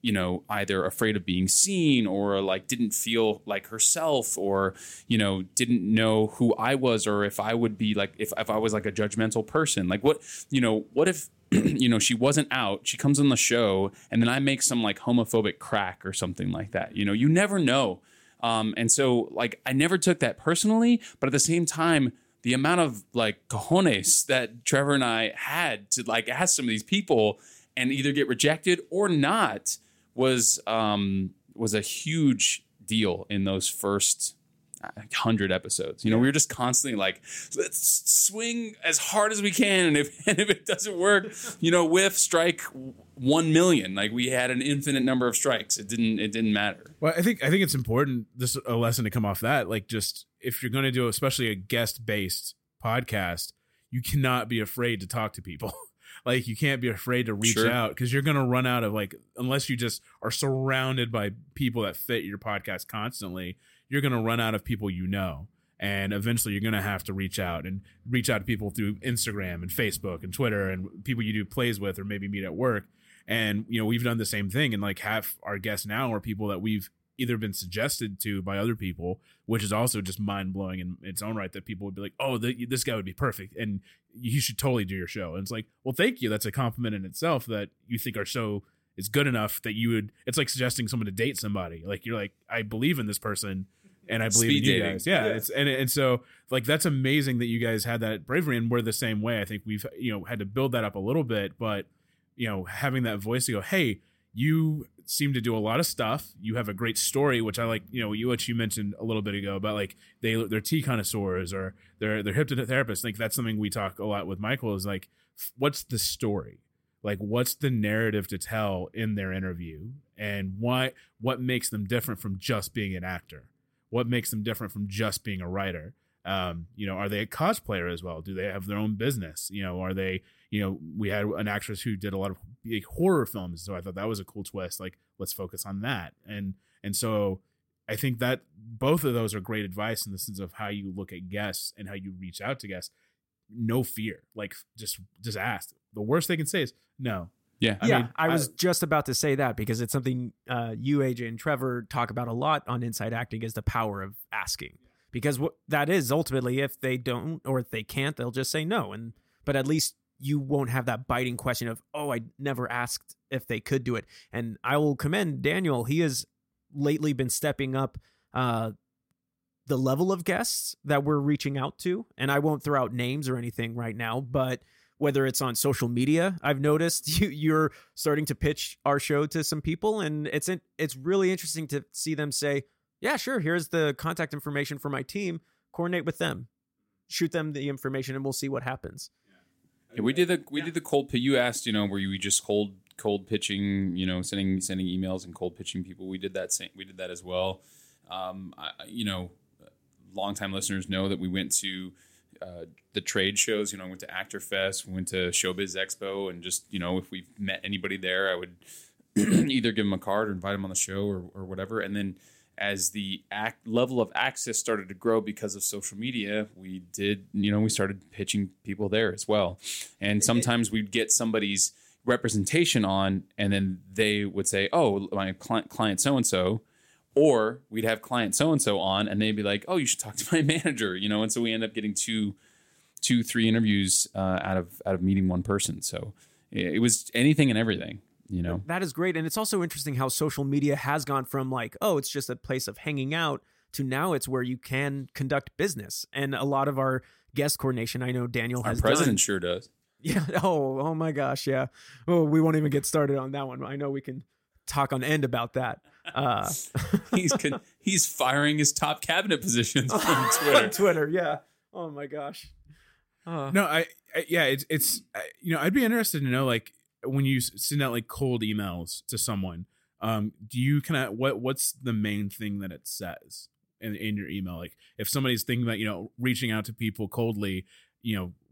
you know, either afraid of being seen or like didn't feel like herself, or, you know, didn't know who I was, or if I would be like, if I was like a judgmental person, like what if, you know, she wasn't out, she comes on the show and then I make some like homophobic crack or something like that. You know, you never know. And so like, I never took that personally, but at the same time, the amount of like cojones that Trevor and I had to like ask some of these people and either get rejected or not was a huge deal in those first 100 episodes. You know, we were just constantly like, let's swing as hard as we can. And if it doesn't work, you know, whiff, strike 1,000,000. Like, we had an infinite number of strikes. It didn't matter. Well, I think it's important. This is a lesson to come off that, like, just if you're going to do, especially a guest based podcast, you cannot be afraid to talk to people. Like, you can't be afraid to reach out, because you're going to run out of, like, unless you just are surrounded by people that fit your podcast constantly, you're going to run out of people, you know, and eventually you're going to have to reach out to people through Instagram and Facebook and Twitter and people you do plays with or maybe meet at work. And, you know, we've done the same thing. And like half our guests now are people that we've either been suggested to by other people, which is also just mind blowing in its own right, that people would be like, oh, this guy would be perfect and you should totally do your show. And it's like, well, thank you. That's a compliment in itself, that you think our show is good enough that you would, it's like suggesting someone to date somebody. Like, you're like, I believe in this person and I believe Speed in you dating. Guys. Yeah, yeah. It's, and so like, that's amazing that you guys had that bravery, and we're the same way. I think we've, you know, had to build that up a little bit, but, you know, having that voice to go, hey, you seem to do a lot of stuff. You have a great story, which I like, you know, what you mentioned a little bit ago about like they're tea connoisseurs or they're hypnotherapists. I think that's something we talk a lot with Michael is like, what's the story? Like, what's the narrative to tell in their interview, and what makes them different from just being an actor? What makes them different from just being a writer? You know, are they a cosplayer as well? Do they have their own business? You know, are they, you know, we had an actress who did a lot of big horror films. So I thought that was a cool twist. Like, let's focus on that. And so I think that both of those are great advice in the sense of how you look at guests and how you reach out to guests. No fear. Like, just ask. The worst they can say is no. Yeah. I mean, I was just about to say that, because it's something you, AJ, and Trevor talk about a lot on Inside Acting, is the power of asking. because that is ultimately, if they don't or if they can't, they'll just say no. And but at least you won't have that biting question of, oh, I never asked if they could do it. And I will commend Daniel. He has lately been stepping up the level of guests that we're reaching out to. And I won't throw out names or anything right now, but whether it's on social media, I've noticed you're starting to pitch our show to some people. And it's really interesting to see them say, yeah, sure, here's the contact information for my team. Coordinate with them, shoot them the information, and we'll see what happens. Yeah, we did the cold pitch. You asked, were you just cold pitching, sending emails and cold pitching people. We did that as well. Longtime listeners know that we went to the trade shows. I went to Actor Fest, we went to Showbiz Expo, and just if we met anybody there, I would either give them a card or invite them on the show or whatever. And then as the level of access started to grow because of social media, we started pitching people there as well. And sometimes we'd get somebody's representation on, and then they would say, oh, my client so-and-so, or we'd have client so-and-so on, and they'd be like, oh, you should talk to my manager, and so we end up getting three interviews out of meeting one person. So it was anything and everything. That is great. And it's also interesting how social media has gone from like, oh, it's just a place of hanging out, to now it's where you can conduct business. And a lot of our guest coordination, I know Daniel has done. Our president sure does. Yeah. Oh my gosh. Yeah. Oh, we won't even get started on that one. I know we can talk on end about that. He's firing his top cabinet positions from Twitter. Twitter. Yeah. Oh my gosh. No, It's I'd be interested to know, like, when you send out like cold emails to someone, do you kind of, what's the main thing that it says in your email? Like if somebody's thinking about, reaching out to people coldly,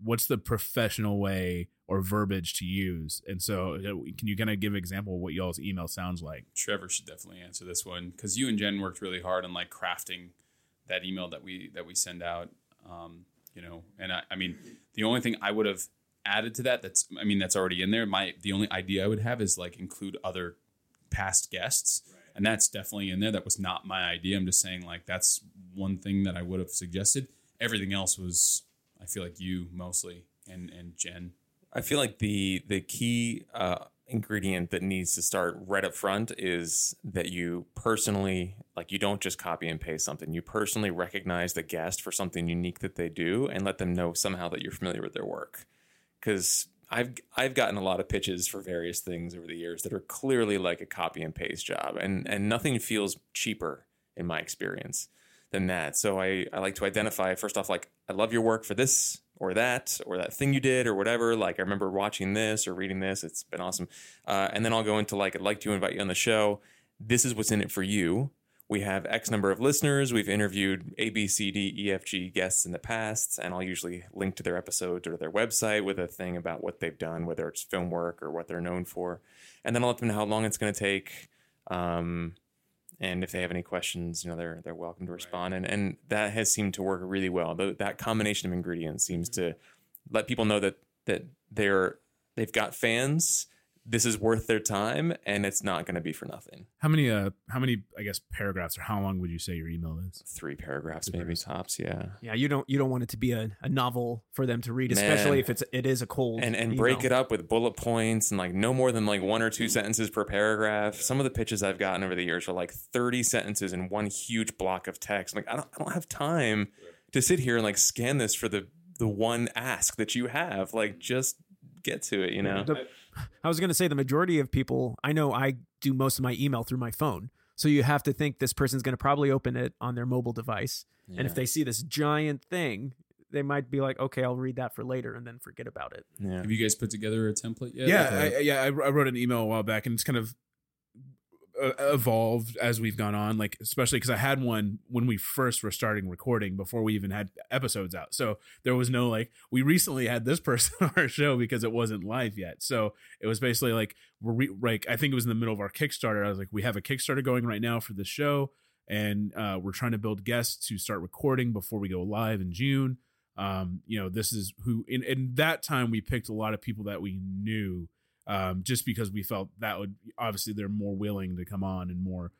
what's the professional way or verbiage to use? And so can you kind of give an example of what y'all's email sounds like? Trevor should definitely answer this one, because you and Jen worked really hard on like crafting that email that we send out. And I mean, the only thing I would have added to that's already in there. The only idea I would have is like include other past guests, right? And that's definitely in there. That was not my idea. I'm just saying like that's one thing that I would have suggested. Everything else was, I feel like, you mostly and Jen. I feel like the key ingredient that needs to start right up front is that you personally, like, you don't just copy and paste something. You personally recognize the guest for something unique that they do and let them know somehow that you're familiar with their work. Because I've gotten a lot of pitches for various things over the years that are clearly like a copy and paste job. And nothing feels cheaper in my experience than that. So I like to identify, first off, like, I love your work for this or that thing you did or whatever. Like, I remember watching this or reading this. It's been awesome. And then I'll go into like, I'd like to invite you on the show. This is what's in it for you. We have X number of listeners. We've interviewed A, B, C, D, E, F, G guests in the past, and I'll usually link to their episodes or their website with a thing about what they've done, whether it's film work or what they're known for. And then I'll let them know how long it's going to take. And if they have any questions, they're welcome to respond. Right. And that has seemed to work really well. That combination of ingredients seems to let people know that they've got fans. This is worth their time, and it's not going to be for nothing. How many, I guess, paragraphs, or how long would you say your email is? 3 paragraphs, maybe tops. Yeah. Yeah. You don't want it to be a novel for them to read, especially if it is a cold and email. Break it up with bullet points and like no more than like 1 or 2 sentences per paragraph. Some of the pitches I've gotten over the years are like 30 sentences in one huge block of text. I'm like, I don't have time to sit here and like scan this for the one ask that you have. Like, just get to it, I was going to say the majority of people, I know I do most of my email through my phone. So you have to think this person's going to probably open it on their mobile device. Yeah. And if they see this giant thing, they might be like, okay, I'll read that for later, and then forget about it. Yeah. Have you guys put together a template yet? Yeah. I wrote an email a while back, and it's kind of evolved as we've gone on, like, especially because I had one when we first were starting recording before we even had episodes out, so there was no like, we recently had this person on our show, because it wasn't live yet. So it was basically like, I think it was in the middle of our Kickstarter. I was like, we have a Kickstarter going right now for the show, and we're trying to build guests to start recording before we go live in June. This is who in that time we picked a lot of people that we knew, just because we felt that would, obviously, they're more willing to come on and more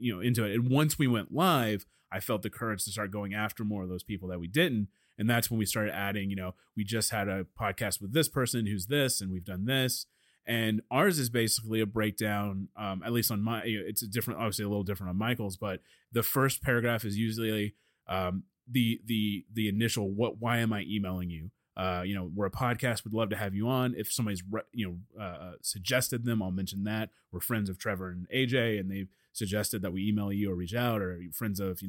into it. And once we went live, I felt the courage to start going after more of those people that we didn't. And that's when we started adding, we just had a podcast with this person who's this, and we've done this. And ours is basically a breakdown, at least on my, it's a different, obviously a little different on Michael's, but the first paragraph is usually the initial, why am I emailing you? We're a podcast, would love to have you on. If somebody's, suggested them, I'll mention that. We're friends of Trevor and AJ, and they've suggested that we email you or reach out, or friends of,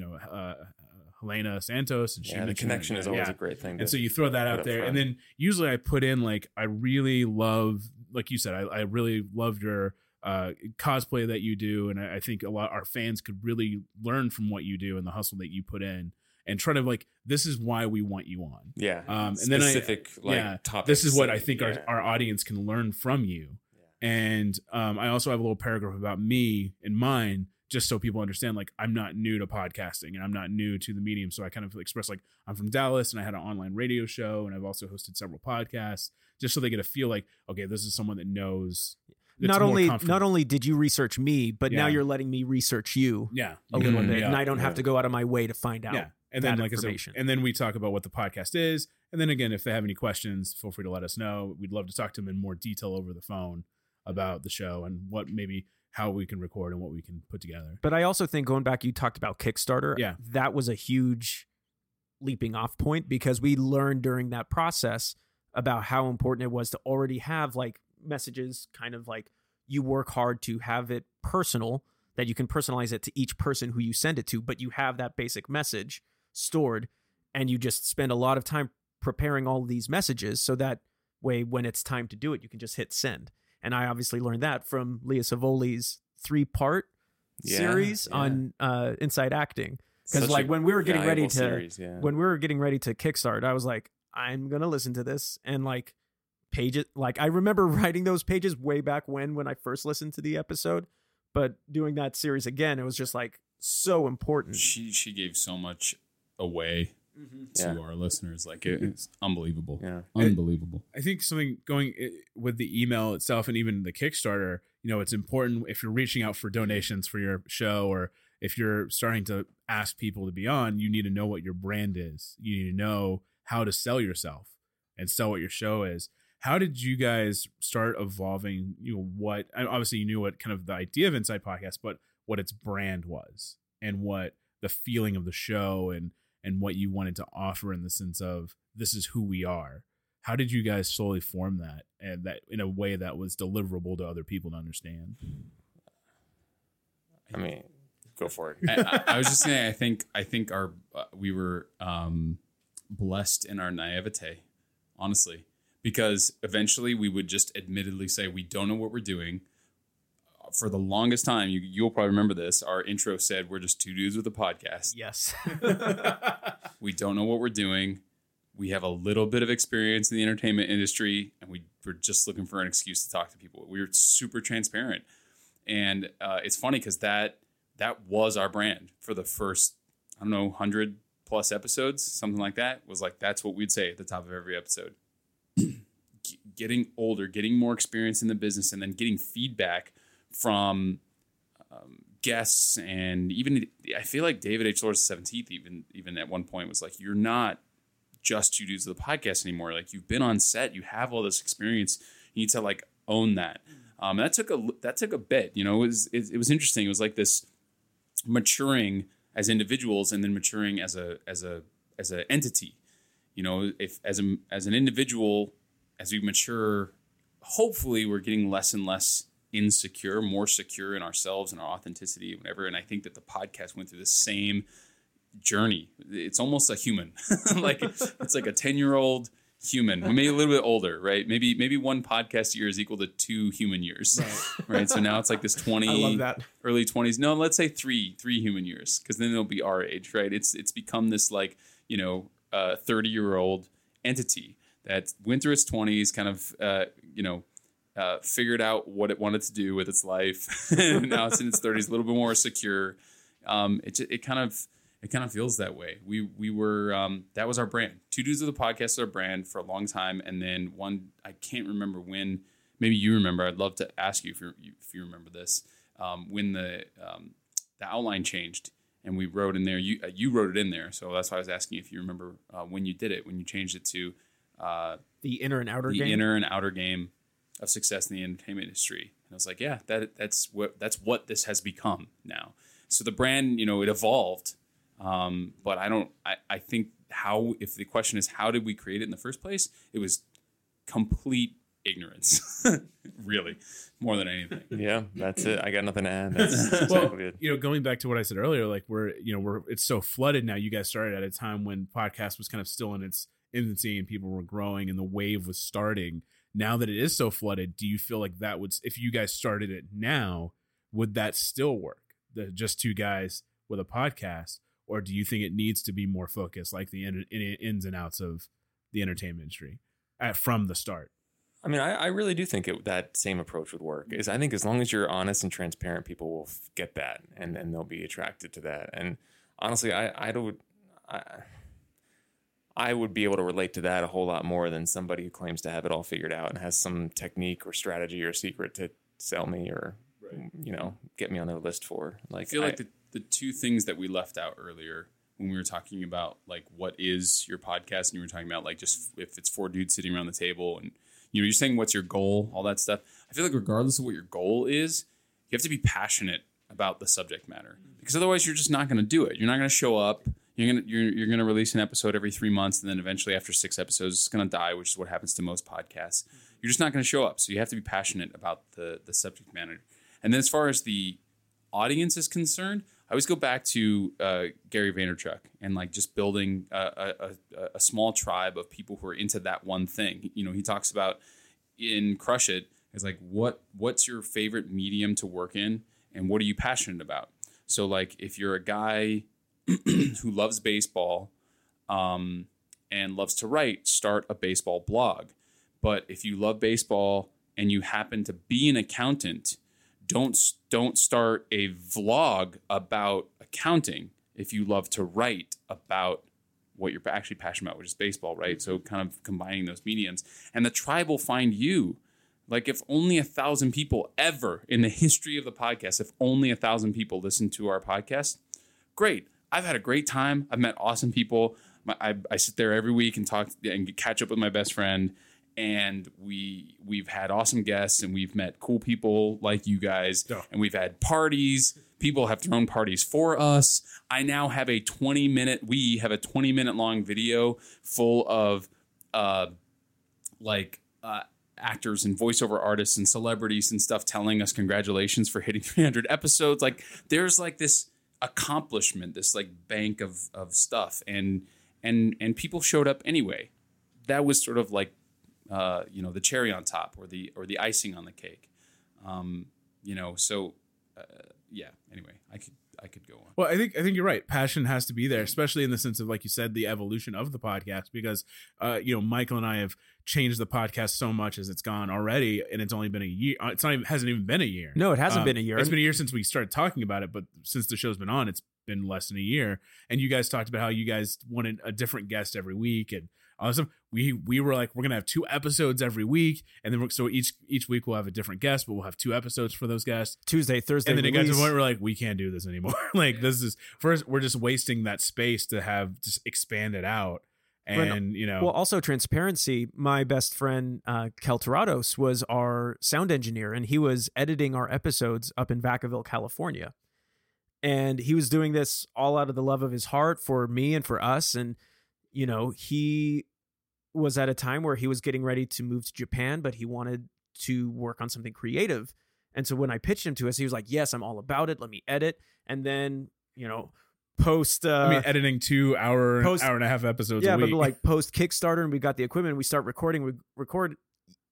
Helena Santos. And the connection is always a great thing. And so you throw that out there. And then usually I put in, I really love, like you said, I really love your cosplay that you do. And I think a lot our fans could really learn from what you do and the hustle that you put in. And try to this is why we want you on. Yeah. Topics. This is what I think our audience can learn from you. Yeah. And I also have a little paragraph about me and mine, just so people understand, I'm not new to podcasting and I'm not new to the medium. So I kind of express, I'm from Dallas and I had an online radio show and I've also hosted several podcasts, just so they get a feel okay, this is someone that knows. Not only did you research me, but now you're letting me research you. Yeah. A little bit. Yeah. And I don't have to go out of my way to find out. Yeah. And then, like I said, and then we talk about what the podcast is. And then again, if they have any questions, feel free to let us know. We'd love to talk to them in more detail over the phone about the show and what maybe how we can record and what we can put together. But I also think going back, you talked about Kickstarter. Yeah. That was a huge leaping off point because we learned during that process about how important it was to already have messages, kind of you work hard to have it personal, that you can personalize it to each person who you send it to, but you have that basic message stored, and you just spend a lot of time preparing all these messages so that way when it's time to do it, you can just hit send. And I obviously learned that from Leah Savoli's 3-part series on Inside Acting, because when we were getting ready to when we were getting ready to kickstart, I was I'm gonna listen to this, and pages, I remember writing those pages way back when I first listened to the episode, but doing that series again, it was just so important. She gave so much away to our listeners, it's unbelievable. Yeah. Unbelievable. I think something going with the email itself and even the Kickstarter, it's important if you're reaching out for donations for your show, or if you're starting to ask people to be on, you need to know what your brand is. You need to know how to sell yourself and sell what your show is. How did you guys start evolving, what, obviously you knew what kind of the idea of Inside Podcast, but what its brand was and what the feeling of the show and what you wanted to offer in the sense of this is who we are. How did you guys slowly form that and that in a way that was deliverable to other people to understand? I mean, go for it. I was just saying, I think we were blessed in our naivete, honestly, because eventually we would just admittedly say, we don't know what we're doing. For the longest time, you'll probably remember this, our intro said, we're just two dudes with a podcast. Yes. We don't know what we're doing. We have a little bit of experience in the entertainment industry, and we're just looking for an excuse to talk to people. We were super transparent. And it's funny because that was our brand for the first, 100 plus episodes, something like that, was that's what we'd say at the top of every episode. Getting older, getting more experience in the business, and then getting feedback from guests, and even I feel David H. Lawrence 17th even at one point was you're not just two dudes of the podcast anymore. You've been on set, you have all this experience, you need to own that. That took a bit. It was interesting. It was this maturing as individuals and then maturing as an entity. If as an individual, as we mature, hopefully we're getting less and less insecure, more secure in ourselves and our authenticity and whatever. And I think that the podcast went through the same journey. It's almost a human, it's a 10-year-old human, maybe a little bit older, right? Maybe one podcast year is equal to 2 human years, right? So now it's this 20, I love that. Early 20s. No, let's say three human years, because then it'll be our age, right? It's become this 30-year-old entity that went through its 20s, kind of figured out what it wanted to do with its life. And now it's in its 30s, a little bit more secure. It kind of feels that way. We were that was our brand. Two Dudes with a Podcast is our brand for a long time, and then one, I can't remember when. Maybe you remember. I'd love to ask you if you remember this. When the the outline changed, and we wrote in there. You wrote it in there, so that's why I was asking if you remember when you did it, when you changed it to the inner and outer game of success in the entertainment industry. And I was like, yeah, that's what this has become now. So the brand, it evolved, but I think if the question is how did we create it in the first place, it was complete ignorance, really, more than anything. Yeah, that's it. I got nothing to add. That's exactly it. Going back to what I said earlier, like we're it's so flooded now. You guys started at a time when podcast was kind of still in its infancy and people were growing and the wave was starting. Now that it is so flooded, do you feel like that would, if you guys started it now, would that still work? Just two guys with a podcast, or do you think it needs to be more focused, like the ins and outs of the entertainment industry from the start? I mean, I really do think that same approach would work. I think as long as you're honest and transparent, people will get that, and they'll be attracted to that. And honestly, I would be able to relate to that a whole lot more than somebody who claims to have it all figured out and has some technique or strategy or secret to sell me or get me on their list for. Like, I feel like the two things that we left out earlier when we were talking about like what is your podcast, and you were talking about like just if it's four dudes sitting around the table and you're saying what's your goal, all that stuff. I feel like regardless of what your goal is, you have to be passionate about the subject matter, because otherwise you're just not going to do it. You're not going to show up. You're gonna release an episode every 3 months, and then eventually after 6 episodes, it's gonna die, which is what happens to most podcasts. You're just not gonna show up, so you have to be passionate about the subject matter. And then as far as the audience is concerned, I always go back to Gary Vaynerchuk and like just building a small tribe of people who are into that one thing. He talks about in Crush It, it's like what's your favorite medium to work in, and what are you passionate about? So like if you're a guy who loves baseball and loves to write, start a baseball blog. But if you love baseball and you happen to be an accountant, don't start a vlog about accounting if you love to write about what you're actually passionate about, which is baseball, right? So kind of combining those mediums. And the tribe will find you. Like if only 1,000 people ever in the history of the podcast, if only 1,000 people listen to our podcast, great. I've had a great time. I've met awesome people. I sit there every week and talk and catch up with my best friend. And we've had awesome guests, and we've met cool people like you guys. Yeah. And we've had parties. People have thrown parties for us. I now have a 20-minute long video full of actors and voiceover artists and celebrities and stuff telling us congratulations for hitting 300 episodes. Like there's like this accomplishment, this like bank of stuff, and people showed up anyway. That was sort of like the cherry on top or the icing on the cake. Anyway, I could go on. Well, I think you're right. Passion has to be there, especially in the sense of, like you said, the evolution of the podcast, because Michael and I have changed the podcast so much as it's gone already, and it's only been a year. Hasn't even been a year. No, it hasn't been a year. It's been a year since we started talking about it, but since the show's been on, it's been less than a year. And you guys talked about how you guys wanted a different guest every week, and awesome. We were like, we're gonna have 2 episodes every week, and then so each week we'll have a different guest, but we'll have 2 episodes for those guests. Tuesday, Thursday, and then release. It got to the point we're like, we can't do this anymore. Like this is first, we're just wasting that space to have just expand it out. And well, also transparency. My best friend Kel Tarados was our sound engineer, and he was editing our episodes up in Vacaville, California. And he was doing this all out of the love of his heart for me and for us. And he was at a time where he was getting ready to move to Japan, but he wanted to work on something creative. And so when I pitched him to us, he was like, "Yes, I'm all about it. Let me edit." And then editing 2 hour, hour and a half episodes a week. Yeah, but like post Kickstarter, and we got the equipment, we start recording,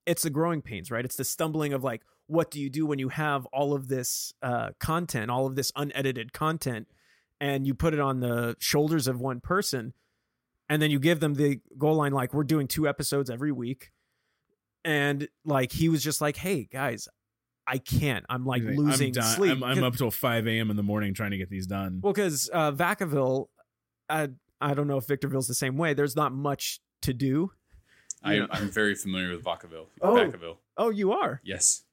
it's the growing pains, right? It's the stumbling of like, what do you do when you have all of this content, all of this unedited content, and you put it on the shoulders of one person, and then you give them the goal line, like, we're doing 2 episodes every week. And like, he was just like, "Hey guys, I can't. I'm like losing sleep. I'm up till 5 a.m. in the morning trying to get these done." Well, because Vacaville, I don't know if Victorville's the same way. There's not much to do. I'm very familiar with Vacaville. Oh, you are? Yes.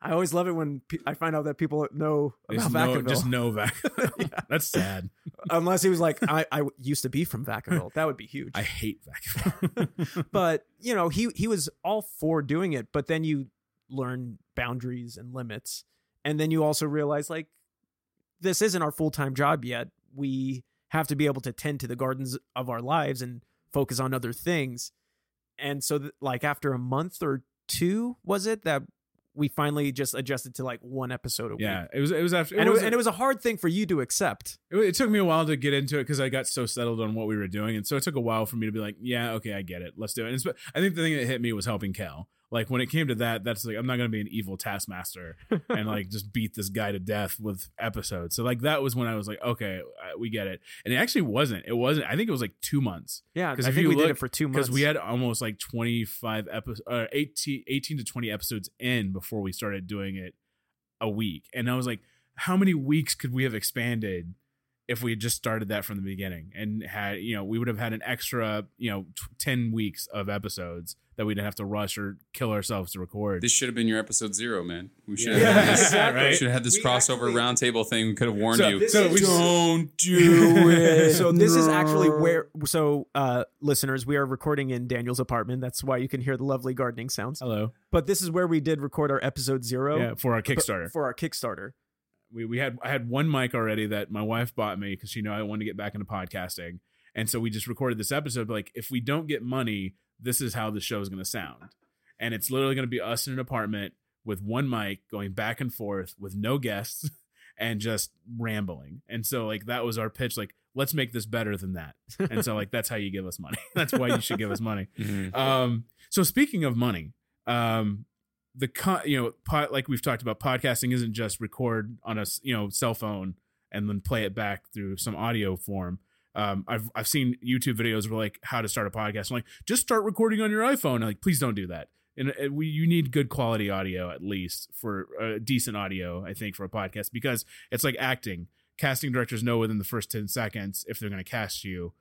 I always love it when I find out that people know about Vacaville. Just know Vacaville. Yeah. That's sad. Unless he was like, I used to be from Vacaville. That would be huge. I hate Vacaville. But, you know, he was all for doing it. But then you learn boundaries and limits. And then you also realize, like, this isn't our full-time job yet. We have to be able to tend to the gardens of our lives and focus on other things. And so, like, after a month or two, was it that we finally just adjusted to like one episode a week. Yeah, it was after, it was a hard thing for you to accept. It took me a while to get into it because I got so settled on what we were doing, and so it took a while for me to be like, yeah, okay, I get it, let's do it. And I think the thing that hit me was helping Cal. Like when it came to that, that's like, I'm not going to be an evil taskmaster and like just beat this guy to death with episodes. So like that was when I was like, okay, we get it. And it actually wasn't. It wasn't. I think it was like 2 months. Yeah, I think we did it for 2 months. Because we had almost like 25 episodes, 18 to 20 episodes in before we started doing it a week. And I was like, how many weeks could we have expanded if we had just started that from the beginning and had, you know, we would have had an extra, you know, 10 weeks of episodes that we didn't have to rush or kill ourselves to record. This should have been your episode 0, man. We should have had this, right? We should have had this crossover roundtable thing. We could have warned you. So we don't do it. So this is actually where, listeners, we are recording in Daniel's apartment. That's why you can hear the lovely gardening sounds. Hello. But this is where we did record our episode 0. Yeah, for our Kickstarter. I had one mic already that my wife bought me because she knew I wanted to get back into podcasting. And so we just recorded this episode. But like, if we don't get money, this is how the show is going to sound. And it's literally going to be us in an apartment with one mic going back and forth with no guests and just rambling. And so like, that was our pitch. Like, let's make this better than that. And so like, that's how you give us money. That's why you should give us money. Mm-hmm. So speaking of money, like we've talked about, podcasting isn't just record on a, you know, cell phone and then play it back through some audio form. I've seen YouTube videos where like how to start a podcast. I'm like, just start recording on your iPhone. I'm like, please don't do that. And you need good quality audio, at least for decent audio, I think, for a podcast, because it's like acting. Casting directors know within the first 10 seconds if they're going to cast you.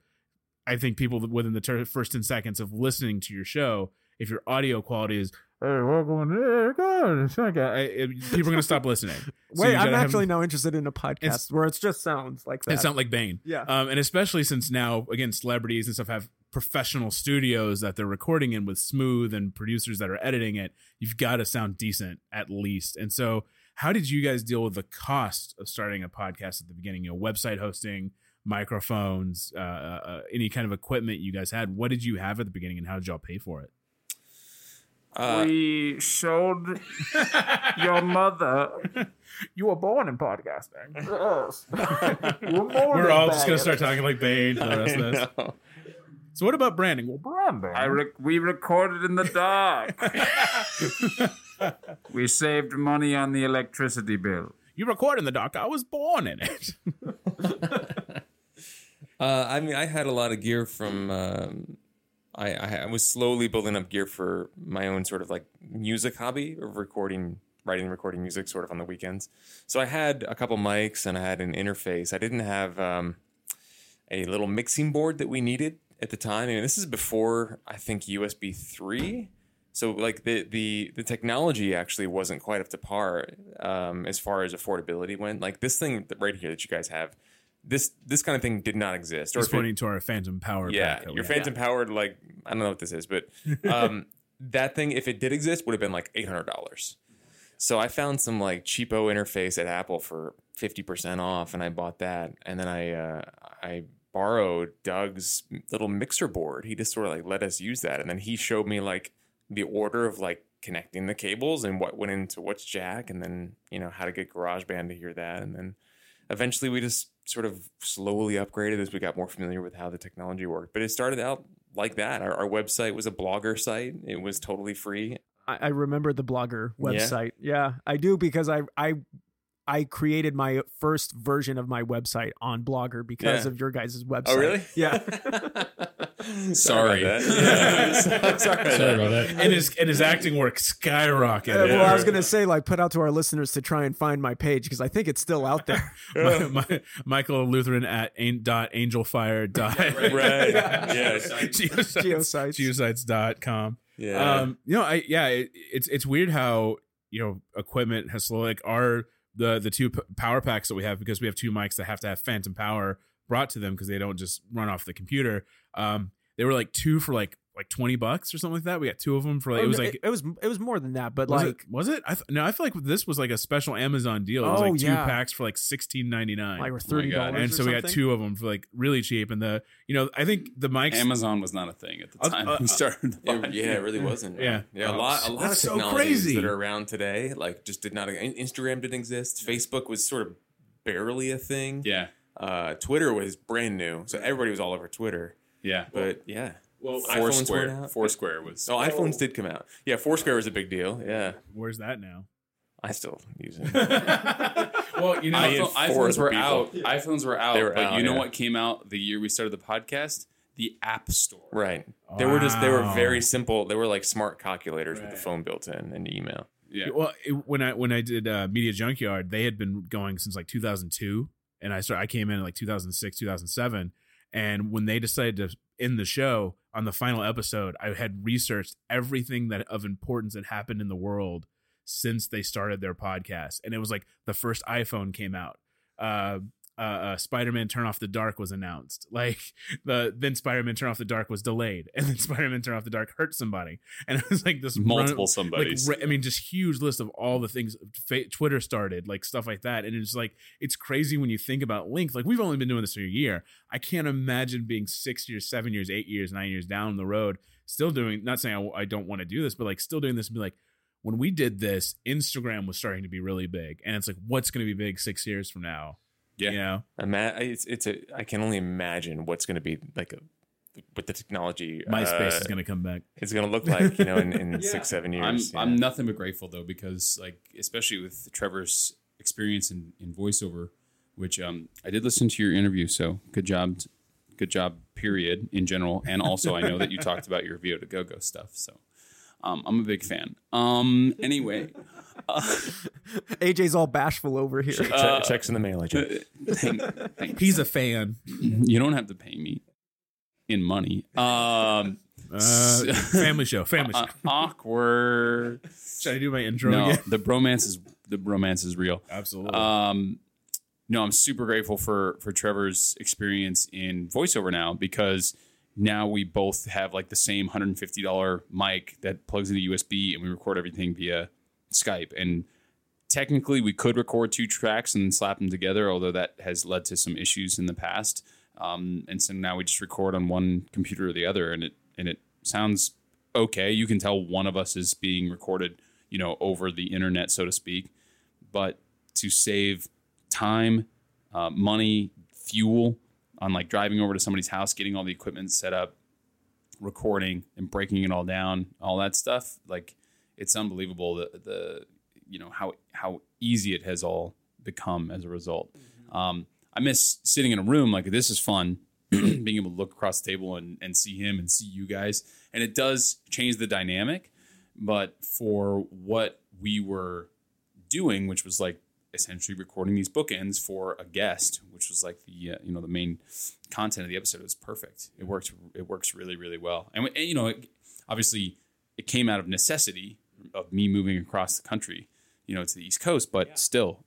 I think people within the first 10 seconds of listening to your show, if your audio quality is, hey, welcome to people are going to stop listening. So wait, I'm actually now interested in a podcast where it's just sounds like that. It sounds like Bane. Yeah. And especially since now, again, celebrities and stuff have professional studios that they're recording in with Smooth and producers that are editing it. You've got to sound decent at least. And so how did you guys deal with the cost of starting a podcast at the beginning? You know, website hosting, microphones, any kind of equipment you guys had. What did you have at the beginning and how did y'all pay for it? We showed your mother. You were born in podcasting. Yes. We're all just going to start talking like Bane for the rest of this. So what about branding? Well, branding. We recorded in the dark. We saved money on the electricity bill. You record in the dark. I was born in it. I mean, I had a lot of gear from... I was slowly building up gear for my own sort of like music hobby of recording, writing, recording music sort of on the weekends. So I had a couple mics and I had an interface. I didn't have a little mixing board that we needed at the time. And this is before, I think, USB 3. So like the technology actually wasn't quite up to par as far as affordability went. Like this thing right here that you guys have, This kind of thing did not exist. Or pointing to our Phantom Power. Yeah, your Phantom Powered, like, I don't know what this is, but that thing, if it did exist, would have been like $800. So I found some like cheapo interface at Apple for 50% off, and I bought that. And then I borrowed Doug's little mixer board. He just sort of like let us use that, and then he showed me like the order of like connecting the cables and what went into what's jack, and then you know how to get GarageBand to hear that, and then eventually we just sort of slowly upgraded as we got more familiar with how the technology worked. But it started out like that. Our website was a blogger site. It was totally free. I remember the blogger website. Yeah, I do, because I created my first version of my website on Blogger because of your guys' website. Oh, really? Yeah. Sorry. Sorry about that. And his acting work skyrocketed. Well, I was going to say, like, put out to our listeners to try and find my page because I think it's still out there. Michael Lutheran at angelfire. Right. Yeah. Geosites. Geosites.com. Yeah. You know, it's weird how you know, equipment has slowly, like, are the two power packs that we have, because we have two mics that have to have phantom power brought to them because they don't just run off the computer. They were like two for like $20 or something like that. We got two of them for like, it was more than that, but was it? No, I feel like this was like a special Amazon deal. It was like two packs for like $16.99. Like, or $30. And so we got two of them for like really cheap. And the, you know, I think the mics, Amazon was not a thing at the time. We started. It really wasn't. Yeah. Yeah. A lot of technologies that are around today, like, just did not, Instagram didn't exist. Facebook was sort of barely a thing. Yeah. Twitter was brand new. So everybody was all over Twitter. Yeah. But yeah. Well, Foursquare was... Oh, iPhones did come out. Yeah, Foursquare was a big deal. Yeah. Where's that now? I still use it. Well, you know, iPhones were out. Yeah. iPhones were out. But out, you know what came out the year we started the podcast? The App Store. Right. Wow. They were very simple. They were like smart calculators with the phone built in and email. Yeah. Well, when I did Media Junkyard, they had been going since like 2002, and I came in like 2006, 2007, and when they decided to end the show, on the final episode, I had researched everything that of importance that happened in the world since they started their podcast. And it was like the first iPhone came out. Spider-Man Turn Off the Dark was announced. Like, then Spider-Man Turn Off the Dark was delayed. And then Spider-Man Turn Off the Dark hurt somebody. And it was like this multiple somebodies. Like, I mean, just huge list of all the things Twitter started, like stuff like that. And it's like, it's crazy when you think about length. Like, we've only been doing this for a year. I can't imagine being 6 years, 7 years, 8 years, 9 years down the road, still doing, not saying I don't want to do this, but like still doing this and be like, when we did this, Instagram was starting to be really big. And it's like, what's going to be big 6 years from now? Yeah, you know? I can only imagine what's going to be like with the technology. MySpace is going to come back. It's going to look like, you know, in 6-7 years. I'm nothing but grateful though, because like, especially with Trevor's experience in voiceover, which I did listen to your interview. So good job. Period. In general, and also I know that you talked about your VO to GoGo stuff. So I'm a big fan. Anyway. AJ's all bashful over here. Checks in the mail, AJ. Thanks. He's a fan. You don't have to pay me in money. Family show. Awkward. Should I do my intro again? The bromance is real. Absolutely. No, I'm super grateful for Trevor's experience in voiceover now, because now we both have like the same $150 mic that plugs into USB, and we record everything via Skype. And technically we could record two tracks and slap them together, although that has led to some issues in the past. And so now we just record on one computer or the other, and it sounds okay. You can tell one of us is being recorded, you know, over the internet, so to speak. But to save time, money, fuel on like driving over to somebody's house, getting all the equipment set up, recording and breaking it all down, all that stuff, like, it's unbelievable the you know how easy it has all become as a result. Mm-hmm. I miss sitting in a room like this. Is fun being able to look across the table and see him and see you guys, and it does change the dynamic. But for what we were doing, which was like essentially recording these bookends for a guest, which was like the you know, the main content of the episode, was perfect. It works really, really well, and you know, obviously it came out of necessity of me moving across the country, you know, to the East Coast, but still,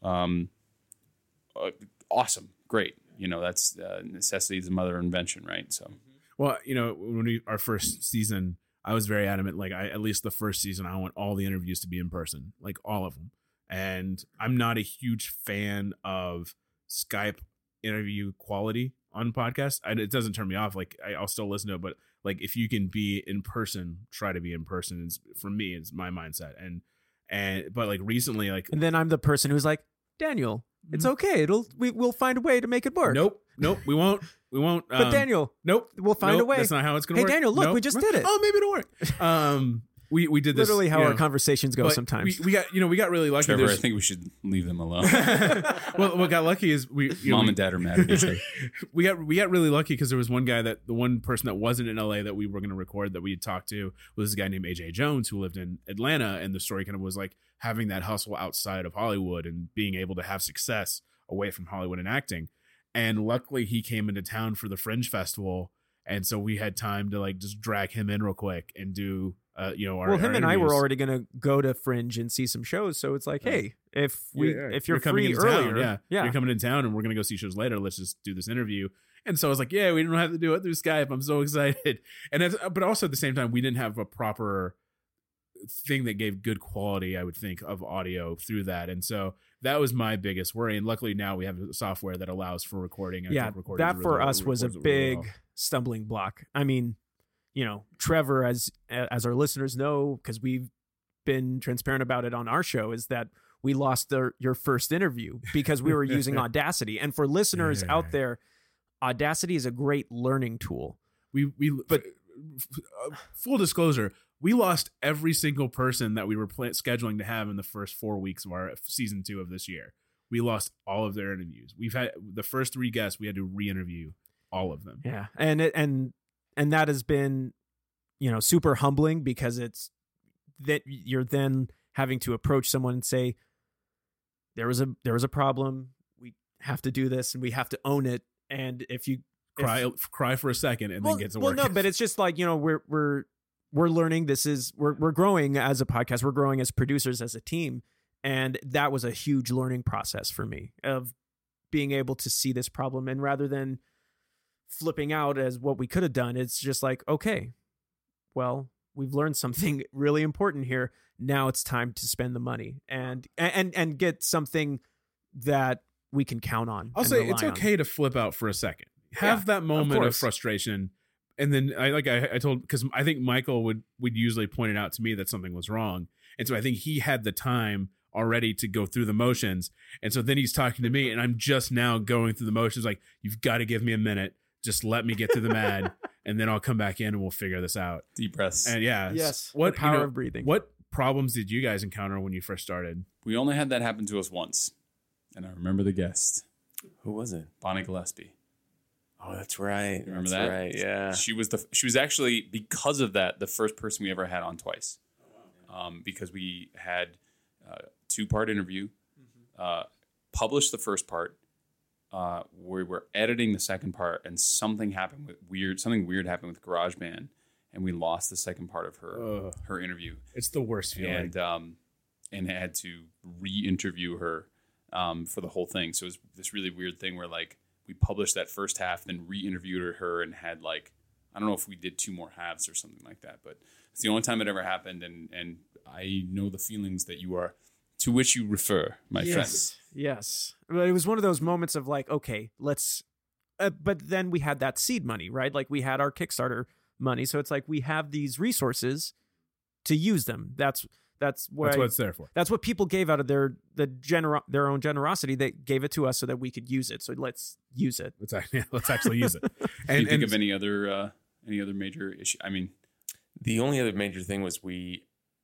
awesome. Great. You know, that's necessity is the mother of invention. Right. So, well, you know, when our first season, I was very adamant. Like, at least the first season, I want all the interviews to be in person, like all of them. And I'm not a huge fan of Skype interview quality on podcasts. It doesn't turn me off. Like, I'll still listen to it, but like, if you can be in person, try to be in person. It's, for me, it's my mindset. But like recently, like, and then I'm the person who's like, Daniel, it's okay. We'll find a way to make it work. Nope. We won't. But Daniel, nope. We'll find a way. That's not how it's going to work. Hey, Daniel, look, we just did it. Oh, maybe it'll work. We did this. Literally how our conversations go sometimes. We got, you know, really lucky. Trevor, I think we should leave them alone. Well, what got lucky is Mom and Dad are mad at each other. We got really lucky because there was one person that wasn't in LA that we were going to record that we had talked to was this guy named A.J. Jones, who lived in Atlanta. And the story kind of was like having that hustle outside of Hollywood and being able to have success away from Hollywood and acting. And luckily he came into town for the Fringe Festival. And so we had time to like just drag him in real quick and do our him and I were already going to go to Fringe and see some shows, so it's like, hey, if you're free earlier, you're coming in town, and we're going to go see shows later. Let's just do this interview. And so I was like, yeah, we didn't have to do it through Skype. I'm so excited. But also at the same time, we didn't have a proper thing that gave good quality, I would think, of audio through that. And so that was my biggest worry. And luckily now we have software that allows for recording. That for us was a big stumbling block. I mean, Trevor, as our listeners know, because we've been transparent about it on our show, is that we lost your first interview because we were using Audacity. And for listeners out there, Audacity is a great learning tool. But full disclosure, we lost every single person that we were scheduling to have in the first 4 weeks of our season 2 of this year. We lost all of their interviews. We've had the first 3 guests. We had to re-interview all of them. Yeah, and that has been, super humbling, because it's that you're then having to approach someone and say, there was a problem. We have to do this, and we have to own it. And if you cry for a second and then get to work. Well, no, but it's just like, we're learning. We're growing as a podcast. We're growing as producers, as a team. And that was a huge learning process for me, of being able to see this problem. And rather than flipping out as what we could have done, it's just like, okay, well, we've learned something really important here. Now it's time to spend the money and get something that we can count on. I'll say it's okay to flip out for a second. Have that moment of frustration. And then I told, because I think Michael would usually point it out to me that something was wrong. And so I think he had the time already to go through the motions. And so then he's talking to me and I'm just now going through the motions. Like, you've got to give me a minute. Just let me get through the mad and then I'll come back in and we'll figure this out. Deep breaths. And yes. What the power of breathing. What problems did you guys encounter when you first started? We only had that happen to us once. And I remember the guest. Who was it? Bonnie Gillespie. Oh, that's right. Remember that? Right. Yeah. She was actually, because of that, the first person we ever had on twice. Because we had a 2-part interview, published the first part. We were editing the second part, and something weird happened with GarageBand, and we lost the second part of her interview. It's the worst feeling. And had to re-interview her for the whole thing. So it was this really weird thing where, like, we published that first half, then re-interviewed her, and had, like, I don't know if we did 2 more halves or something like that, but it's the only time it ever happened. And I know the feelings that you are, to which you refer, my friend. Yes. But it was one of those moments of like, okay, let's, but then we had that seed money, right? Like, we had our Kickstarter money. So it's like, we have these resources to use them. That's what it's there for. That's what people gave out of their own generosity. They gave it to us so that we could use it. So let's use it. Let's actually use it. Can you think of any other major issue? I mean, the only other major thing was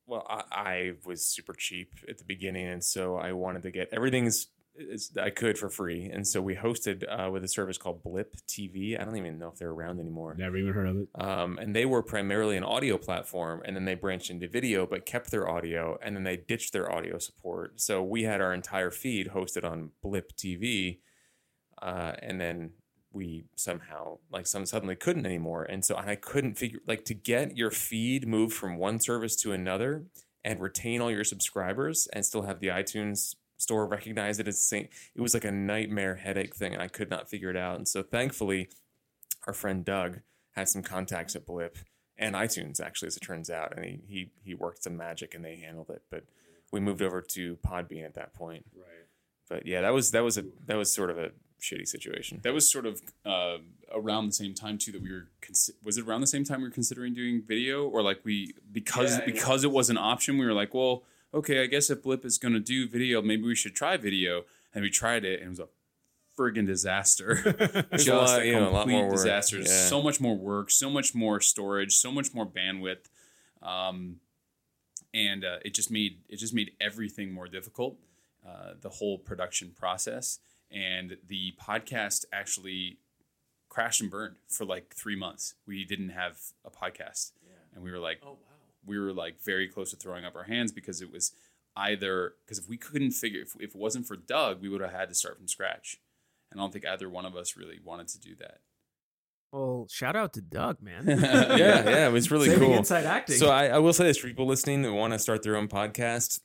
I was super cheap at the beginning, and so I wanted to get everything I could for free. And so we hosted with a service called Blip TV. I don't even know if they're around anymore. Never even heard of it. And they were primarily an audio platform, and then they branched into video, but kept their audio, and then they ditched their audio support. So we had our entire feed hosted on Blip TV, and then we somehow, like, some suddenly couldn't anymore. And so I couldn't figure, like, to get your feed moved from one service to another and retain all your subscribers and still have the iTunes store recognized it as the same. It was like a nightmare headache thing, and I could not figure it out. And so thankfully, our friend Doug had some contacts at Blip and iTunes, actually, as it turns out. And he worked some magic and they handled it. But we moved over to Podbean at that point. Right. But yeah, that was sort of a shitty situation. That was sort of around the same time too that we were was it around the same time we were considering doing video, or like because it was an option, we were like, well, okay, I guess if Blip is going to do video, maybe we should try video. And we tried it, and it was a friggin' disaster. Just a complete disaster. Yeah. So much more work, so much more storage, so much more bandwidth, and it just made everything more difficult. The whole production process, and the podcast actually crashed and burned for like 3 months. We didn't have a podcast, and we were like, oh wow. We were like very close to throwing up our hands, because it was because if we couldn't figure, if it wasn't for Doug, we would have had to start from scratch. And I don't think either one of us really wanted to do that. Well, shout out to Doug, man. Yeah, it was really Saving cool. Inside Acting. So I will say this for people listening that want to start their own podcast,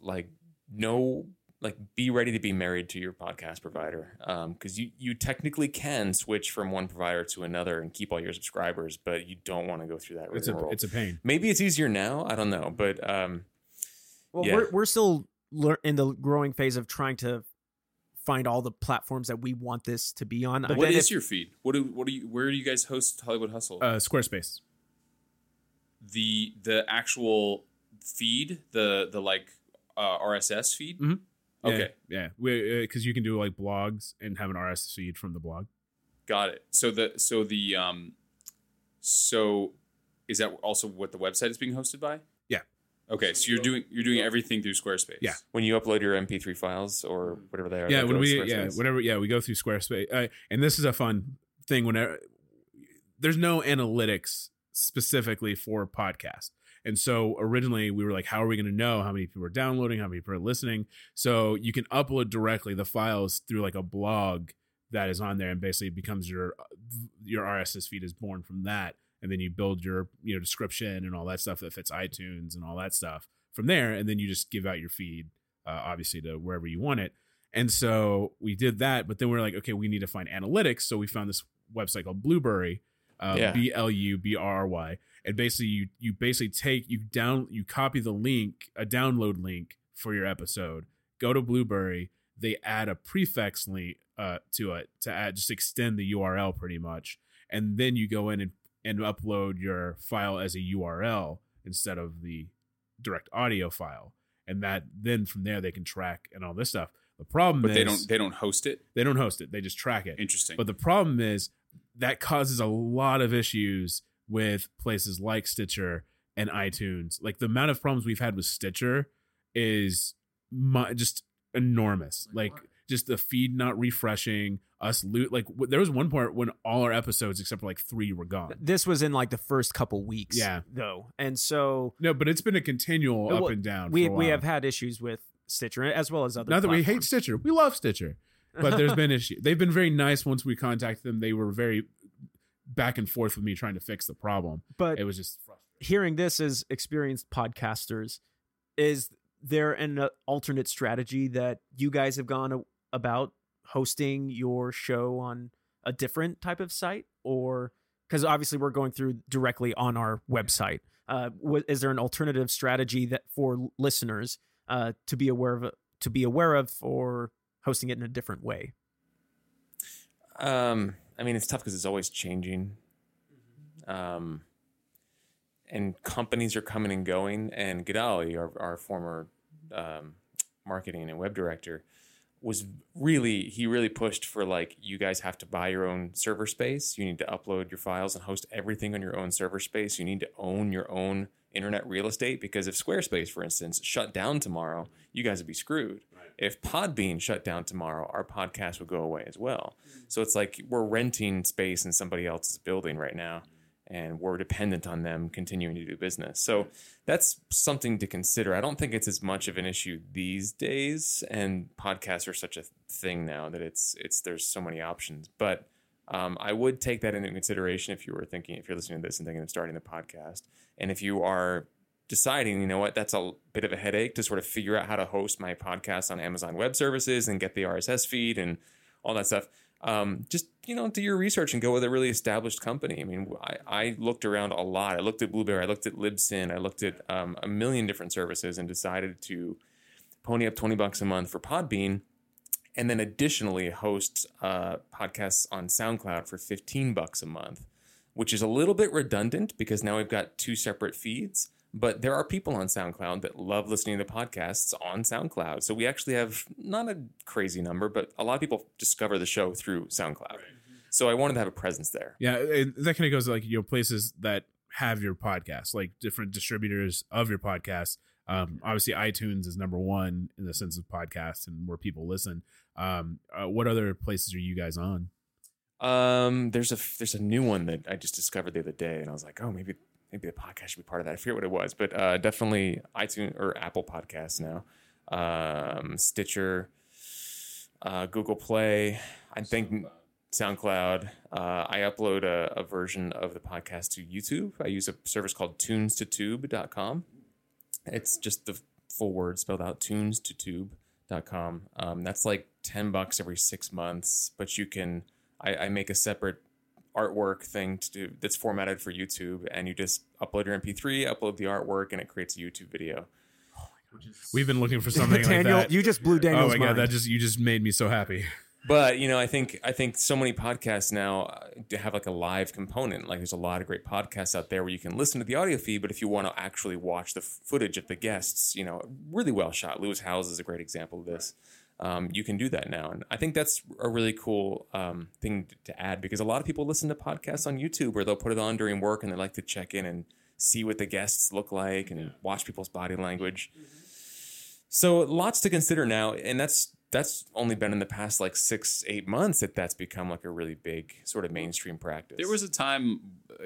be ready to be married to your podcast provider. Because you technically can switch from one provider to another and keep all your subscribers, but you don't want to go through that. It's a pain. Maybe it's easier now. I don't know. But we're still in the growing phase of trying to find all the platforms that we want this to be on. But what is your feed? Where do you guys host Hollywood Hustle? Squarespace. The actual feed, the RSS feed. Mm-hmm. Okay. Yeah. Because you can do like blogs and have an RSS feed from the blog. Got it. So is that also what the website is being hosted by? Yeah. Okay. So you're doing everything through Squarespace. Yeah. When you upload your MP3 files or whatever they are. Yeah. We go through Squarespace. And this is a fun thing. Whenever there's no analytics specifically for podcasts. And so originally we were like, how are we going to know how many people are downloading, how many people are listening? So you can upload directly the files through like a blog that is on there, and basically it becomes your RSS feed is born from that. And then you build your description and all that stuff that fits iTunes and all that stuff from there. And then you just give out your feed, obviously, to wherever you want it. And so we did that. But then we're like, okay, we need to find analytics. So we found this website called Blubrry. Blubrry, and basically you copy the link, a download link for your episode, go to Blubrry, they add a prefix link to it just extend the URL pretty much, and then you go in and upload your file as a URL instead of the direct audio file, and that then from there they can track and all this stuff. The problem is they don't host it, they just track it. Interesting. But the problem is that causes a lot of issues with places like Stitcher and iTunes. Like the amount of problems we've had with Stitcher is just enormous. Like just the feed not refreshing, us loot. Like there was one part when all our episodes except for like 3 were gone. This was in like the first couple weeks, though, and so no. But it's been a continual up and down. We have had issues with Stitcher as well as other. Not that we hate Stitcher, we love Stitcher. But there's been issues. They've been very nice once we contacted them. They were very back and forth with me trying to fix the problem. But it was just frustrating. Hearing this as experienced podcasters, is there an alternate strategy that you guys have gone about hosting your show on a different type of site? Or because obviously we're going through directly on our website. Is there an alternative strategy that for listeners to be aware of or hosting it in a different way? I mean, it's tough because it's always changing. And companies are coming and going. And Gadali, our former marketing and web director, really pushed for like, you guys have to buy your own server space. You need to upload your files and host everything on your own server space. You need to own your own internet real estate, because if Squarespace, for instance, shut down tomorrow, you guys would be screwed. Right. If Podbean shut down tomorrow, our podcast would go away as well. Mm-hmm. So it's like we're renting space in somebody else's building right now, and we're dependent on them continuing to do business. So that's something to consider. I don't think it's as much of an issue these days, and podcasts are such a thing now that it's there's so many options. But I would take that into consideration if you're listening to this and thinking of starting a podcast. And if you are deciding, you know what, that's a bit of a headache to sort of figure out how to host my podcast on Amazon Web Services and get the RSS feed and all that stuff. Just, do your research and go with a really established company. I mean, I looked around a lot. I looked at Blubrry. I looked at Libsyn. I looked at a million different services and decided to pony up $20 a month for Podbean. And then additionally host podcasts on SoundCloud for $15 a month, which is a little bit redundant because now we've got 2 separate feeds. But there are people on SoundCloud that love listening to podcasts on SoundCloud. So we actually have not a crazy number, but a lot of people discover the show through SoundCloud. Right. So I wanted to have a presence there. Yeah, that kind of goes like places that have your podcast, like different distributors of your podcast. Obviously, iTunes is number one in the sense of podcasts and where people listen. What other places are you guys on? There's a new one that I just discovered the other day, and I was like, oh, maybe the podcast should be part of that. I forget what it was, but definitely iTunes or Apple Podcasts now, Stitcher, Google Play. I think SoundCloud. I upload a version of the podcast to YouTube. I use a service called tunes to tube.com. It's just the full word spelled out, tunes to tube.com. That's like $10 every 6 months, but you can, I make a separate artwork thing to do that's formatted for YouTube, and you just upload your MP3, upload the artwork, and it creates a YouTube video. We've been looking for something Daniel, like that. You just blew Daniel's mind. Oh my God, you just made me so happy. But you know, I think so many podcasts now have like a live component. Like there's a lot of great podcasts out there where you can listen to the audio feed, but if you want to actually watch the footage of the guests, you know, really well shot. Lewis Howes is a great example of this. You can do that now, and I think that's a really cool thing to add, because a lot of people listen to podcasts on YouTube where they'll put it on during work and they like to check in and see what the guests look like and watch people's body language. So lots to consider now. And that's only been in the past like 6-8 months that's become like a really big sort of mainstream practice. There was a time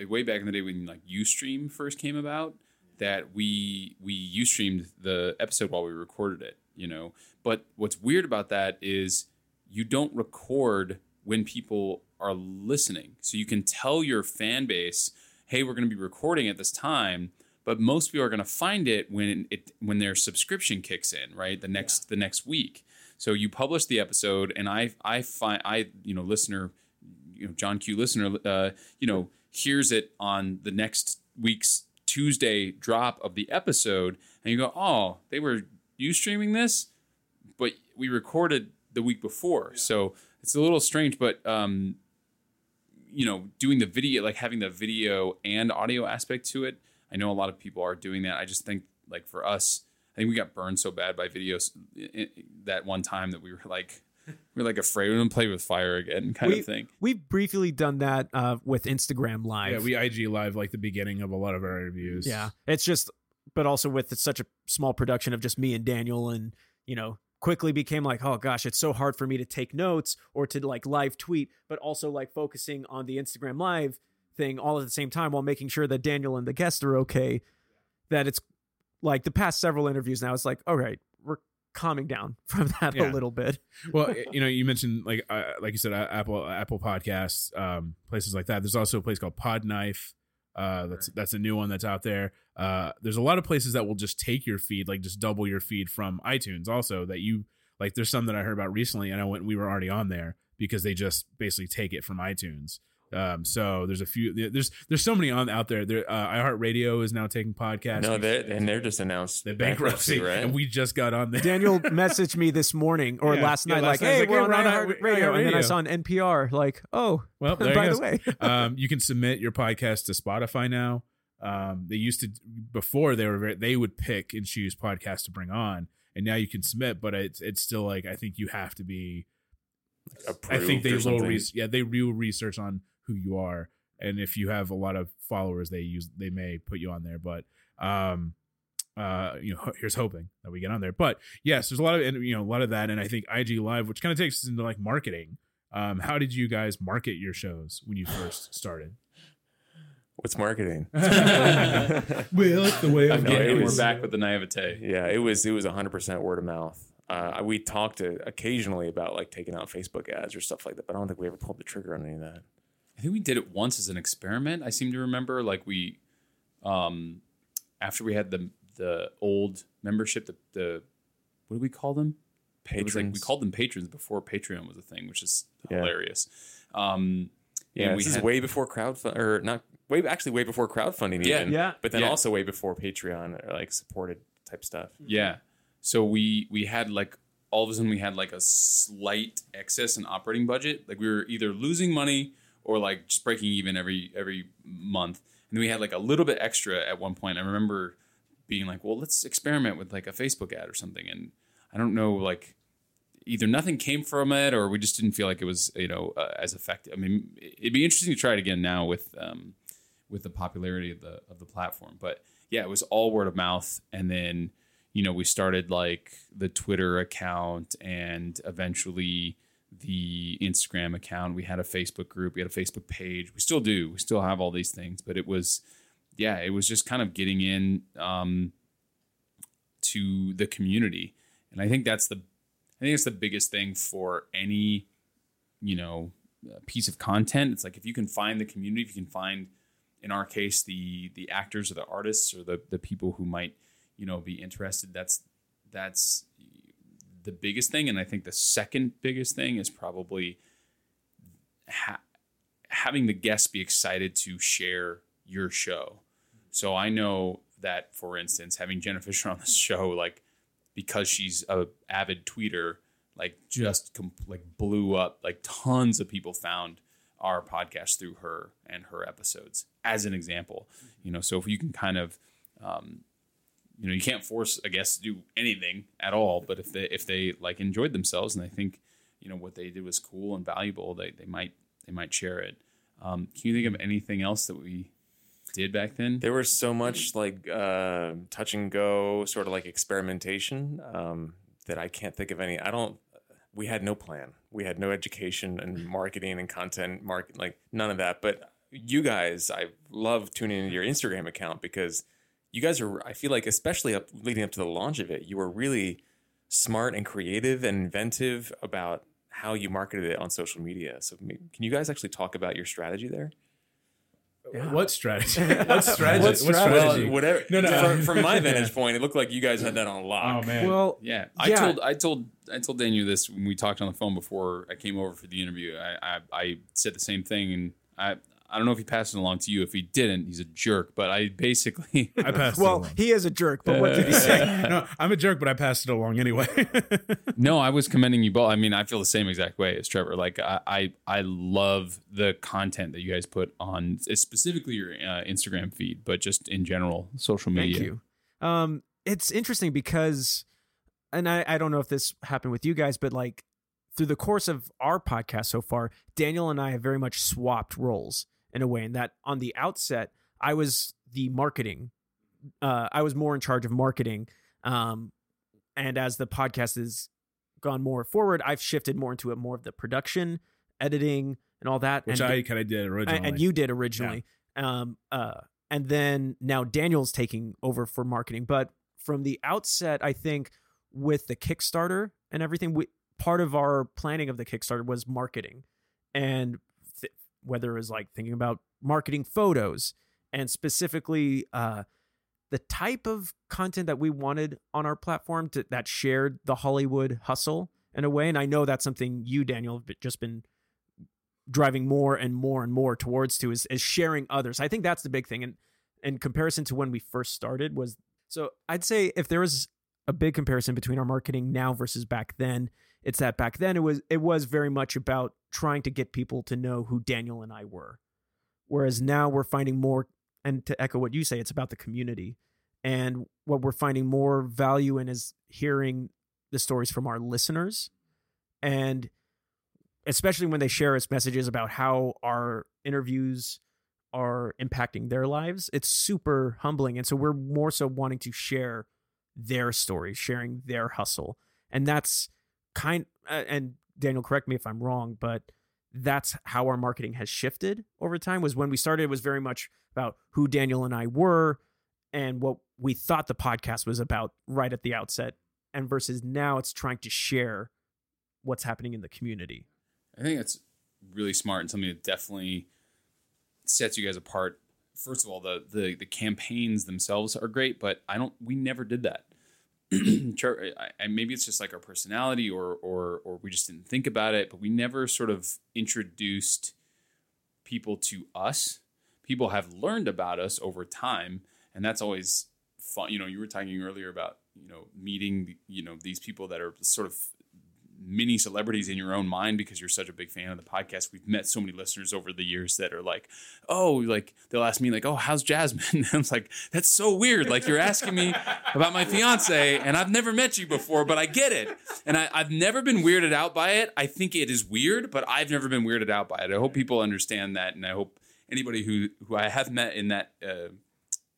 way back in the day when like Ustream first came about that we Ustreamed the episode while we recorded it, you know. But what's weird about that is you don't record when people are listening. So you can tell your fan base, hey, we're going to be recording at this time, but most people are going to find it when their subscription kicks in, right? The next week. So you publish the episode, and John Q listener, hears it on the next week's Tuesday drop of the episode, and you go, oh, they were Ustreaming this, but we recorded the week before, so it's a little strange, but doing the video, like having the video and audio aspect to it. I know a lot of people are doing that. I just think like for us, I think we got burned so bad by videos that one time that we were like afraid we wouldn't play with fire again kind of thing. We've briefly done that with Instagram Live. Yeah, we IG Live like the beginning of a lot of our interviews. Yeah, it's just, but also with such a small production of just me and Daniel, and, you know, quickly became like, oh gosh, it's so hard for me to take notes or to like live tweet, but also like focusing on the Instagram Live thing all at the same time while making sure that Daniel and the guests are okay. That it's like the past several interviews now, it's like, all right, we're calming down from that a little bit. Well, you know, you mentioned like you said, Apple Podcasts, places like that. There's also a place called Podknife. That's a new one that's out there. There's a lot of places that will just take your feed, like just double your feed from iTunes also, that you like. There's some that I heard about recently, and we were already on there because they just basically take it from iTunes. So there's a few, there's so many out there. There, iHeartRadio is now taking podcasts. No, they're just announced the bankruptcy, right? And we just got on there. Daniel messaged me this morning or last night, like, hey, we're on iHeartRadio. And then I saw an NPR, like, oh, well, by the way, you can submit your podcast to Spotify now. They used to, before they would pick and choose podcasts to bring on, and now you can submit, but it's still like, I think you have to be approved. I think they do research on who you are, and if you have a lot of followers, they may put you on there. But here's hoping that we get on there. But yes, there's a lot of that, and I think IG Live, which kind of takes us into like marketing. How did you guys market your shows when you first started? What's marketing? Well, it's the way of getting. We're back with the naivete. Yeah, it was 100% word of mouth. We talked occasionally about like taking out Facebook ads or stuff like that, but I don't think we ever pulled the trigger on any of that. I think we did it once as an experiment. I seem to remember, like, we, after we had the old membership, the what do we call them? Patrons. Like, we called them patrons before Patreon was a thing, which is hilarious. Way before crowdfunding. Yeah, even, but then also way before Patreon or like supported type stuff. Yeah. So we had like, all of a sudden we had like a slight excess in operating budget. Like we were either losing money or like just breaking even every month. And then we had like a little bit extra at one point. I remember being like, well, let's experiment with like a Facebook ad or something. And I don't know, like either nothing came from it or we just didn't feel like it was, as effective. I mean, it'd be interesting to try it again now with the popularity of the platform. But yeah, it was all word of mouth. And then, you know, we started like the Twitter account and eventually the Instagram account. We had a Facebook group. We had a Facebook page. We still do. We still have all these things. But it was just kind of getting in to the community, and I think that's the biggest thing for any, piece of content. It's like, if you can find the community, if you can find, in our case, the actors or the artists or the people who might, you know, be interested, that's the biggest thing. And I think the second biggest thing is probably having the guests be excited to share your show. So I know that, for instance, having Jennifer Fisher on the show, like, because she's a avid tweeter, like, just blew up. Like, tons of people found our podcast through her and her episodes, as an example. You know, so if you can kind of, you know, you can't force a guest to do anything at all, but if they like enjoyed themselves and they think, you know, what they did was cool and valuable, they might share it. Can you think of anything else that we did back then? There was so much like touch and go sort of like experimentation that I can't think of any. We had no plan. We had no education and marketing and content like none of that. But you guys, I love tuning into your Instagram account because you guys are, I feel like, especially leading up to the launch of it, you were really smart and creative and inventive about how you marketed it on social media. So can you guys actually talk about your strategy there? Yeah. What strategy? Well, whatever. No. From my vantage point, it looked like you guys had that on lock. Oh man. Well, yeah. I told Daniel this when we talked on the phone before I came over for the interview. I said the same thing, and I don't know if he passed it along to you. If he didn't, he's a jerk. But I basically passed. Well, it along. He is a jerk. But what did he say? No, I'm a jerk, but I passed it along anyway. No, I was commending you both. I mean, I feel the same exact way as Trevor. Like I love the content that you guys put on, specifically your Instagram feed, but just in general social media. Thank you. It's interesting because, and I don't know if this happened with you guys, but like through the course of our podcast so far, Daniel and I have very much swapped roles. In a way, and that on the outset, I was the marketing. I was more in charge of marketing. And as the podcast has gone more forward, I've shifted more into it, more of the production, editing, and all that. Which I kind of did originally. And you did originally. Yeah. And then now Daniel's taking over for marketing. But from the outset, I think with the Kickstarter and everything, part of our planning of the Kickstarter was marketing. And whether it was like thinking about marketing photos and specifically the type of content that we wanted on our platform that shared the Hollywood hustle in a way. And I know that's something you, Daniel, have just been driving more and more and more towards to is sharing others. I think that's the big thing. And in comparison to when we first started was, so I'd say if there was a big comparison between our marketing now versus back then, it's that back then it was very much about trying to get people to know who Daniel and I were. Whereas now we're finding more, and to echo what you say, it's about the community. And what we're finding more value in is hearing the stories from our listeners. And especially when they share us messages about how our interviews are impacting their lives, it's super humbling. And so we're more so wanting to share their stories, sharing their hustle. And that's and Daniel, correct me if I'm wrong, but that's how our marketing has shifted over time. Was when we started, it was very much about who Daniel and I were and what we thought the podcast was about right at the outset, and versus now it's trying to share what's happening in the community. I think that's really smart and something that definitely sets you guys apart. First of all, the campaigns themselves are great, but we never did that. Maybe it's just like our personality or we just didn't think about it, but we never sort of introduced people to us. People have learned about us over time, and that's always fun. You know, you were talking earlier about, you know, meeting, you know, these people that are sort of mini celebrities in your own mind because you're such a big fan of the podcast. We've met so many listeners over the years that are like, oh, like they'll ask me like, oh, how's Jasmine? And I'm like, that's so weird. Like, you're asking me about my fiance and I've never met you before, but I get it. And I've never been weirded out by it. I think it is weird, but I've never been weirded out by it. I hope people understand that. And I hope anybody who I have met in that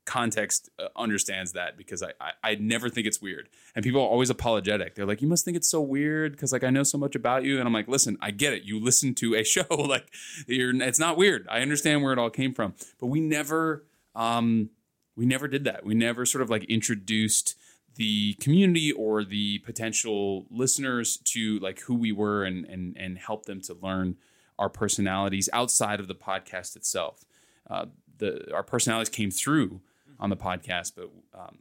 context understands that, because I never think it's weird, and people are always apologetic. They're like, you must think it's so weird because like I know so much about you, and I'm like, listen, I get it. You listen to a show, like it's not weird. I understand where it all came from, but we never did that. We never sort of like introduced the community or the potential listeners to like who we were and help them to learn our personalities outside of the podcast itself. Our personalities came through on the podcast, but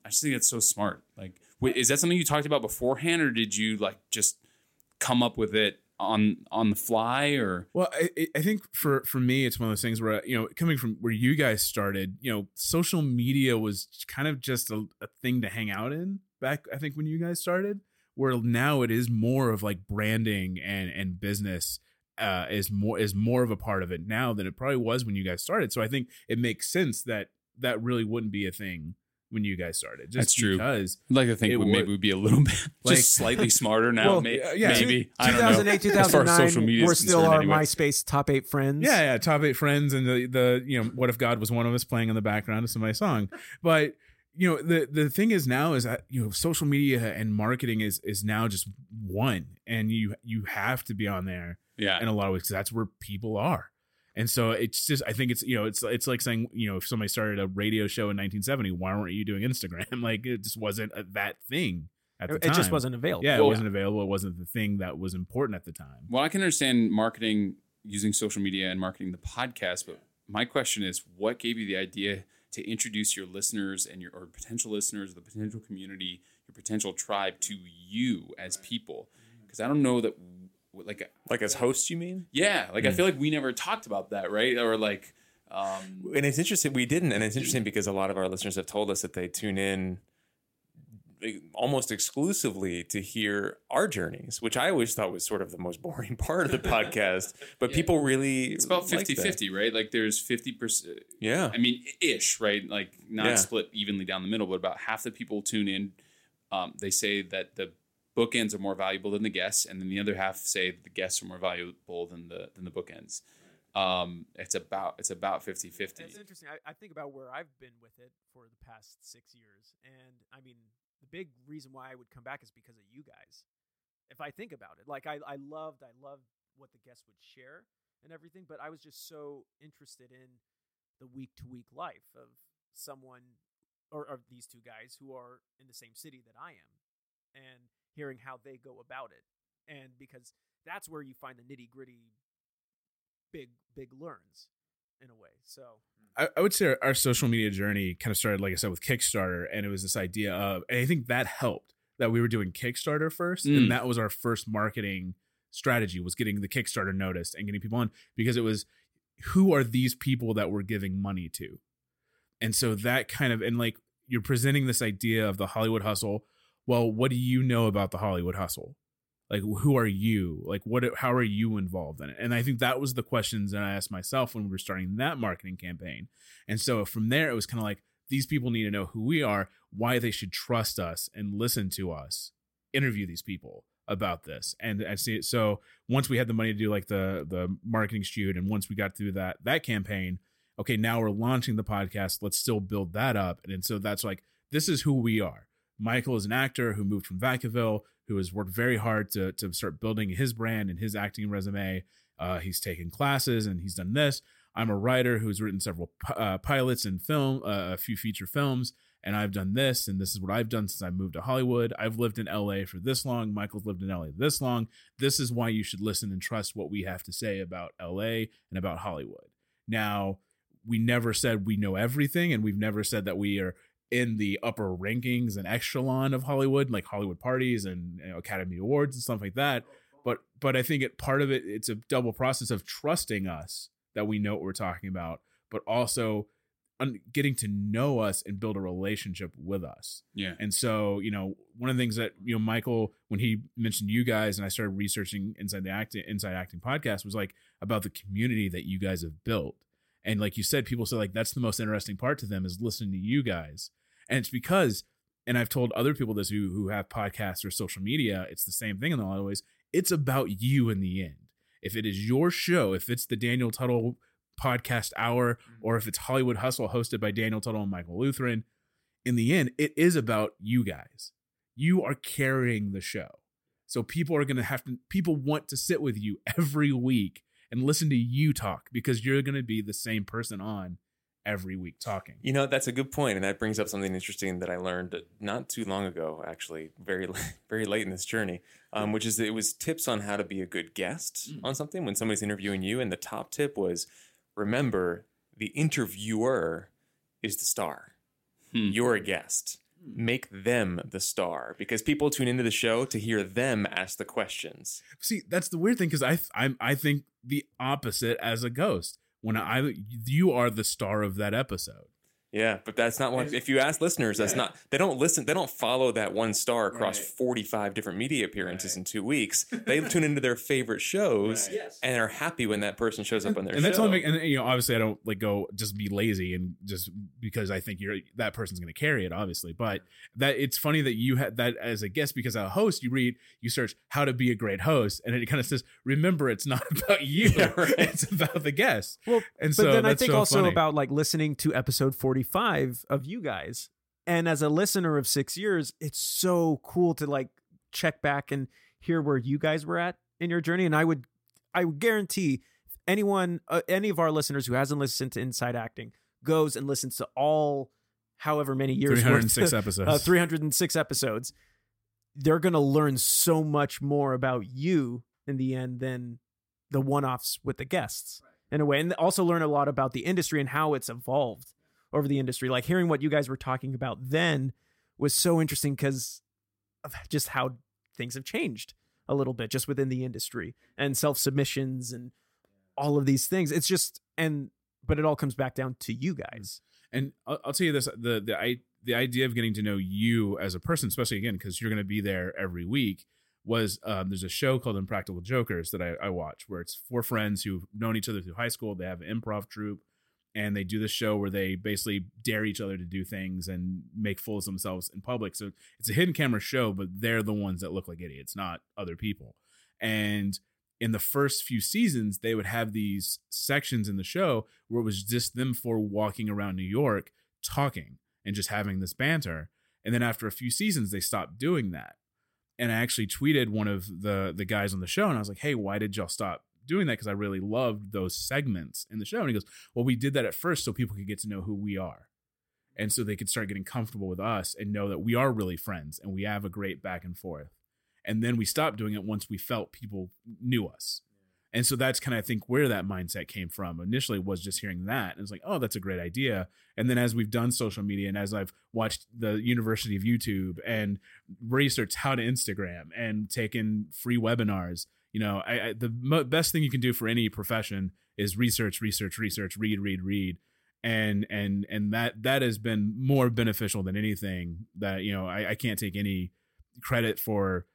I just think that's so smart. Like, is that something you talked about beforehand, or did you like just come up with it on the fly? Or well, I think for me, it's one of those things where, you know, coming from where you guys started, you know, social media was kind of just a thing to hang out in back. I think when you guys started, where now it is more of like branding and business. Is more of a part of it now than it probably was when you guys started. So I think it makes sense that really wouldn't be a thing when you guys started. Just that's true. Because I'd like to think maybe we'd be a little bit like, just slightly smarter now. Well, maybe. 2008, 2009, we're still our anyway. MySpace top 8 friends. Yeah, top 8 friends, and the you know, What If God Was One of Us playing in the background of somebody's song. But you know, the thing is now is that, you know, social media and marketing is now just one, and you have to be on there. Yeah, in a lot of ways, because that's where people are. And so it's just, I think it's, you know, it's like saying, you know, if somebody started a radio show in 1970, why weren't you doing Instagram? Like, it just wasn't that thing at the time. It just wasn't available. Yeah, it wasn't available. It wasn't the thing that was important at the time. Well, I can understand marketing using social media and marketing the podcast, but my question is, what gave you the idea to introduce your listeners and or potential listeners, the potential community, your potential tribe to you as people? Because I don't know that... Like as hosts, you mean? Yeah. Like, I feel like we never talked about that, right? Or like... and it's interesting. We didn't. And it's interesting because a lot of our listeners have told us that they tune in almost exclusively to hear our journeys, which I always thought was sort of the most boring part of the podcast. But people really... It's about 50-50, right? Like, there's 50%... Yeah. I mean, ish, right? Like, not split evenly down the middle, but about half the people tune in. They say that the bookends are more valuable than the guests, and then the other half say that the guests are more valuable than the bookends. It's about 50-50. It's interesting. I think about where I've been with it for the past 6 years, and I mean, the big reason why I would come back is because of you guys. If I think about it, like I loved what the guests would share and everything, but I was just so interested in the week-to-week life of someone or of these two guys who are in the same city that I am, and hearing how they go about it. And because that's where you find the nitty-gritty big learns in a way. So I would say our social media journey kind of started, like I said, with Kickstarter, and it was this idea of, and I think that helped that we were doing Kickstarter first, and that was our first marketing strategy, was getting the Kickstarter noticed and getting people on, because it was, who are these people that we're giving money to? And so that kind of, and like, you're presenting this idea of the Hollywood Hustle. Well, what do you know about the Hollywood Hustle? Like, who are you? Like, how are you involved in it? And I think that was the questions that I asked myself when we were starting that marketing campaign. And so from there, it was kind of like, these people need to know who we are, why they should trust us and listen to us, interview these people about this. And I see it. So once we had the money to do like the marketing shoot, and once we got through that campaign, okay, now we're launching the podcast. Let's still build that up. And so that's like, this is who we are. Michael is an actor who moved from Vacaville, who has worked very hard to start building his brand and his acting resume. He's taken classes and he's done this. I'm a writer who's written several pilots and film, a few feature films, and I've done this, and this is what I've done since I moved to Hollywood. I've lived in LA for this long. Michael's lived in LA this long. This is why you should listen and trust what we have to say about LA and about Hollywood. Now, we never said we know everything, and we've never said that we are in the upper rankings and echelon of Hollywood, like Hollywood parties and, you know, Academy Awards and stuff like that. But I think it's a double process of trusting us that we know what we're talking about, but also getting to know us and build a relationship with us. Yeah. And so, you know, one of the things that, you know, Michael, when he mentioned you guys and I started researching Inside Acting podcast, was like about the community that you guys have built. And like you said, people say like that's the most interesting part to them is listening to you guys. And it's because, and I've told other people this who have podcasts or social media, it's the same thing in a lot of ways. It's about you in the end. If it is your show, if it's the Daniel Tuttle podcast hour, or if it's Hollywood Hustle hosted by Daniel Tuttle and Michael Lutheran, in the end, it is about you guys. You are carrying the show. So people want to sit with you every week and listen to you talk, because you're going to be the same person on every week talking. You know, that's a good point. And that brings up something interesting that I learned not too long ago, actually, very, very late in this journey. which is, it was tips on how to be a good guest on something when somebody's interviewing you. And the top tip was, remember, the interviewer is the star. You're a guest. Make them the star, because people tune into the show to hear them ask the questions. See, that's the weird thing, because I think the opposite as a ghost. When you are the star of that episode. Yeah, but that's not what, if you ask listeners, that's not, they don't listen, they don't follow that one star across 45 different media appearances in 2 weeks. They tune into their favorite shows and are happy when that person shows up on their show. And that's only, and you know, obviously I don't like go just be lazy and just because I think you're that person's going to carry it, obviously. But that it's funny that you had that as a guest, because a host, you search how to be a great host, and it kind of says, remember, it's not about you, it's about the guest. Well, and but so then I think so also funny. About like listening to episode 45. Of you guys, and as a listener of 6 years, it's so cool to like check back and hear where you guys were at in your journey. And I would guarantee anyone, any of our listeners who hasn't listened to Inside Acting, goes and listens to all however many years, 306 episodes, 306 episodes. They're gonna learn so much more about you in the end than the one-offs with the guests, in a way, and also learn a lot about the industry and how it's evolved over the industry. Like hearing what you guys were talking about then was so interesting because of just how things have changed a little bit just within the industry and self-submissions and all of these things. It's just, but it all comes back down to you guys. And I'll tell you this, the idea of getting to know you as a person, especially again, because you're going to be there every week, was there's a show called Impractical Jokers that I watch, where it's four friends who've known each other through high school. They have an improv troupe. And they do this show where they basically dare each other to do things and make fools of themselves in public. So it's a hidden camera show, but they're the ones that look like idiots, not other people. And in the first few seasons, they would have these sections in the show where it was just them four walking around New York talking and just having this banter. And then after a few seasons, they stopped doing that. And I actually tweeted one of the guys on the show, and I was like, hey, why did y'all stop doing that? Because I really loved those segments in the show. And he goes, well, we did that at first so people could get to know who we are, and so they could start getting comfortable with us and know that we are really friends and we have a great back and forth. And then we stopped doing it once we felt people knew us. And so that's kind of, I think, where that mindset came from initially, was just hearing that. And it's like, oh, that's a great idea. And then as we've done social media, and as I've watched the University of YouTube and researched how to Instagram and taken free webinars, you know, the best thing you can do for any profession is research, read. And that has been more beneficial than anything that, you know, I can't take any credit for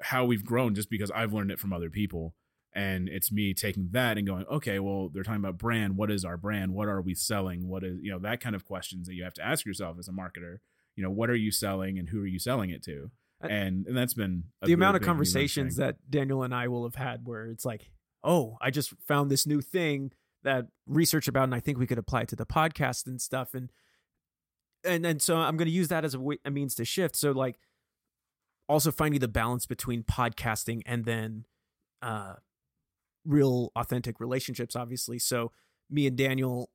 how we've grown, just because I've learned it from other people. And it's me taking that and going, okay, well, they're talking about brand. What is our brand? What are we selling? What is, you know, that kind of questions that you have to ask yourself as a marketer. You know, what are you selling and who are you selling it to? And that's been the amount of conversations that Daniel and I will have had where it's like, oh, I just found this new thing that research about, and I think we could apply it to the podcast and stuff. And so I'm going to use that as a means to shift. So like also finding the balance between podcasting and then real authentic relationships, obviously. So me and Daniel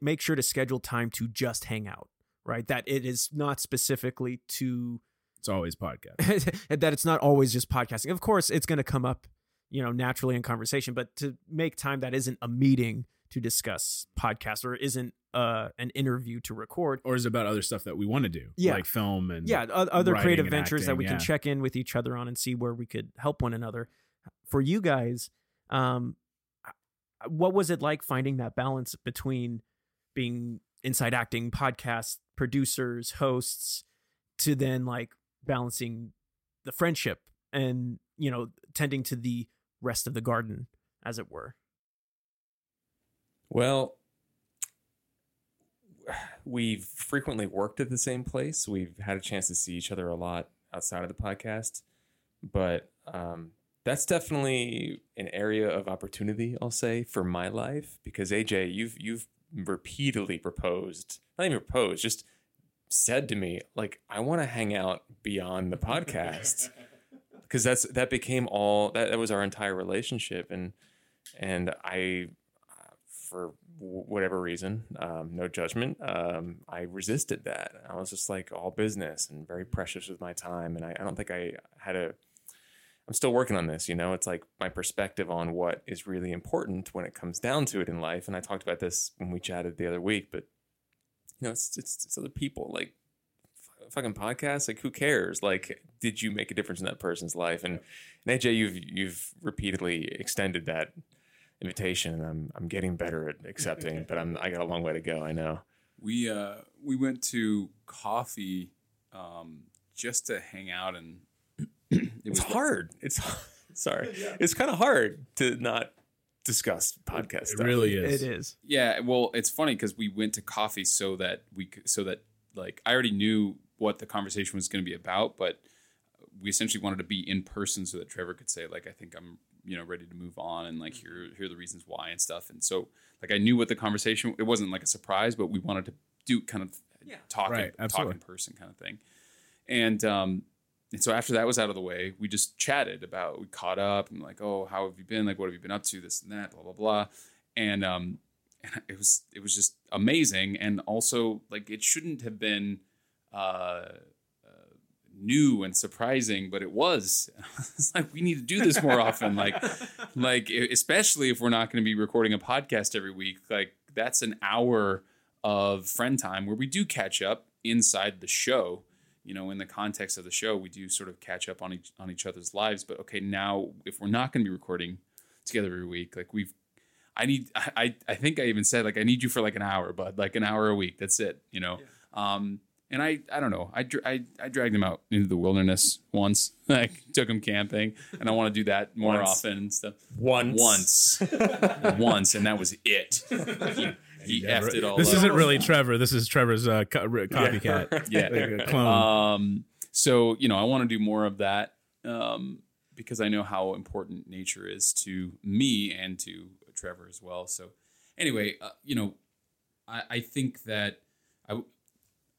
make sure to schedule time to just hang out, right? That it is not specifically to, it's always podcasting. That it's not always just podcasting. Of course, it's going to come up, you know, naturally in conversation, but to make time that isn't a meeting to discuss podcasts, or isn't an interview to record, or is about other stuff that we want to do, like film and other creative ventures that we can check in with each other on and see where we could help one another. For you guys, what was it like finding that balance between being Inside Acting, podcast producers, hosts, to then like balancing the friendship and, you know, tending to the rest of the garden, as it were? Well, we've frequently worked at the same place. We've had a chance to see each other a lot outside of the podcast, but that's definitely an area of opportunity, I'll say, for my life, because AJ, you've repeatedly proposed, just said to me, like, I want to hang out beyond the podcast, because that became all that was our entire relationship. And I, for whatever reason, no judgment, I resisted that. I was just like all business and very precious with my time. And I don't think I had a, I'm still working on this, you know, it's like my perspective on what is really important when it comes down to it in life. And I talked about this when we chatted the other week, but you know, it's other people, like fucking podcasts, like who cares? Like, did you make a difference in that person's life? And AJ, you've repeatedly extended that invitation, and I'm getting better at accepting, but I got a long way to go. I know. We went to coffee just to hang out, and it was hard. Sorry, yeah. It's kind of hard to not discuss podcast stuff. It really is. It is. Yeah. Well, it's funny because we went to coffee so that like I already knew what the conversation was going to be about, but we essentially wanted to be in person so that Trevor could say, like, I think I'm, you know, ready to move on, and like here are the reasons why and stuff. And so like I knew what the conversation, it wasn't like a surprise, but we wanted to do kind of talk in person kind of thing. And so after that was out of the way, we just chatted about, we caught up and like, oh, how have you been? Like, what have you been up to? This and that, blah, blah, blah. And it was just amazing. And also like, it shouldn't have been, new and surprising, but it was. It's like, we need to do this more often. Like especially if we're not going to be recording a podcast every week, like that's an hour of friend time where we do catch up inside the show, you know, in the context of the show, we do sort of catch up on each other's lives. But okay, now if we're not going to be recording together every week, like I think I even said, like, I need you for like an hour, bud, like an hour a week. That's it. You know? Yeah. And I don't know. I dragged him out into the wilderness once. Like took him camping, and I want to do that more often and stuff. Once, and that was it. He effed it all. This isn't really Trevor. This is Trevor's copycat. Yeah, like a clone. So you know, I want to do more of that because I know how important nature is to me and to Trevor as well. So anyway, you know, I think that I.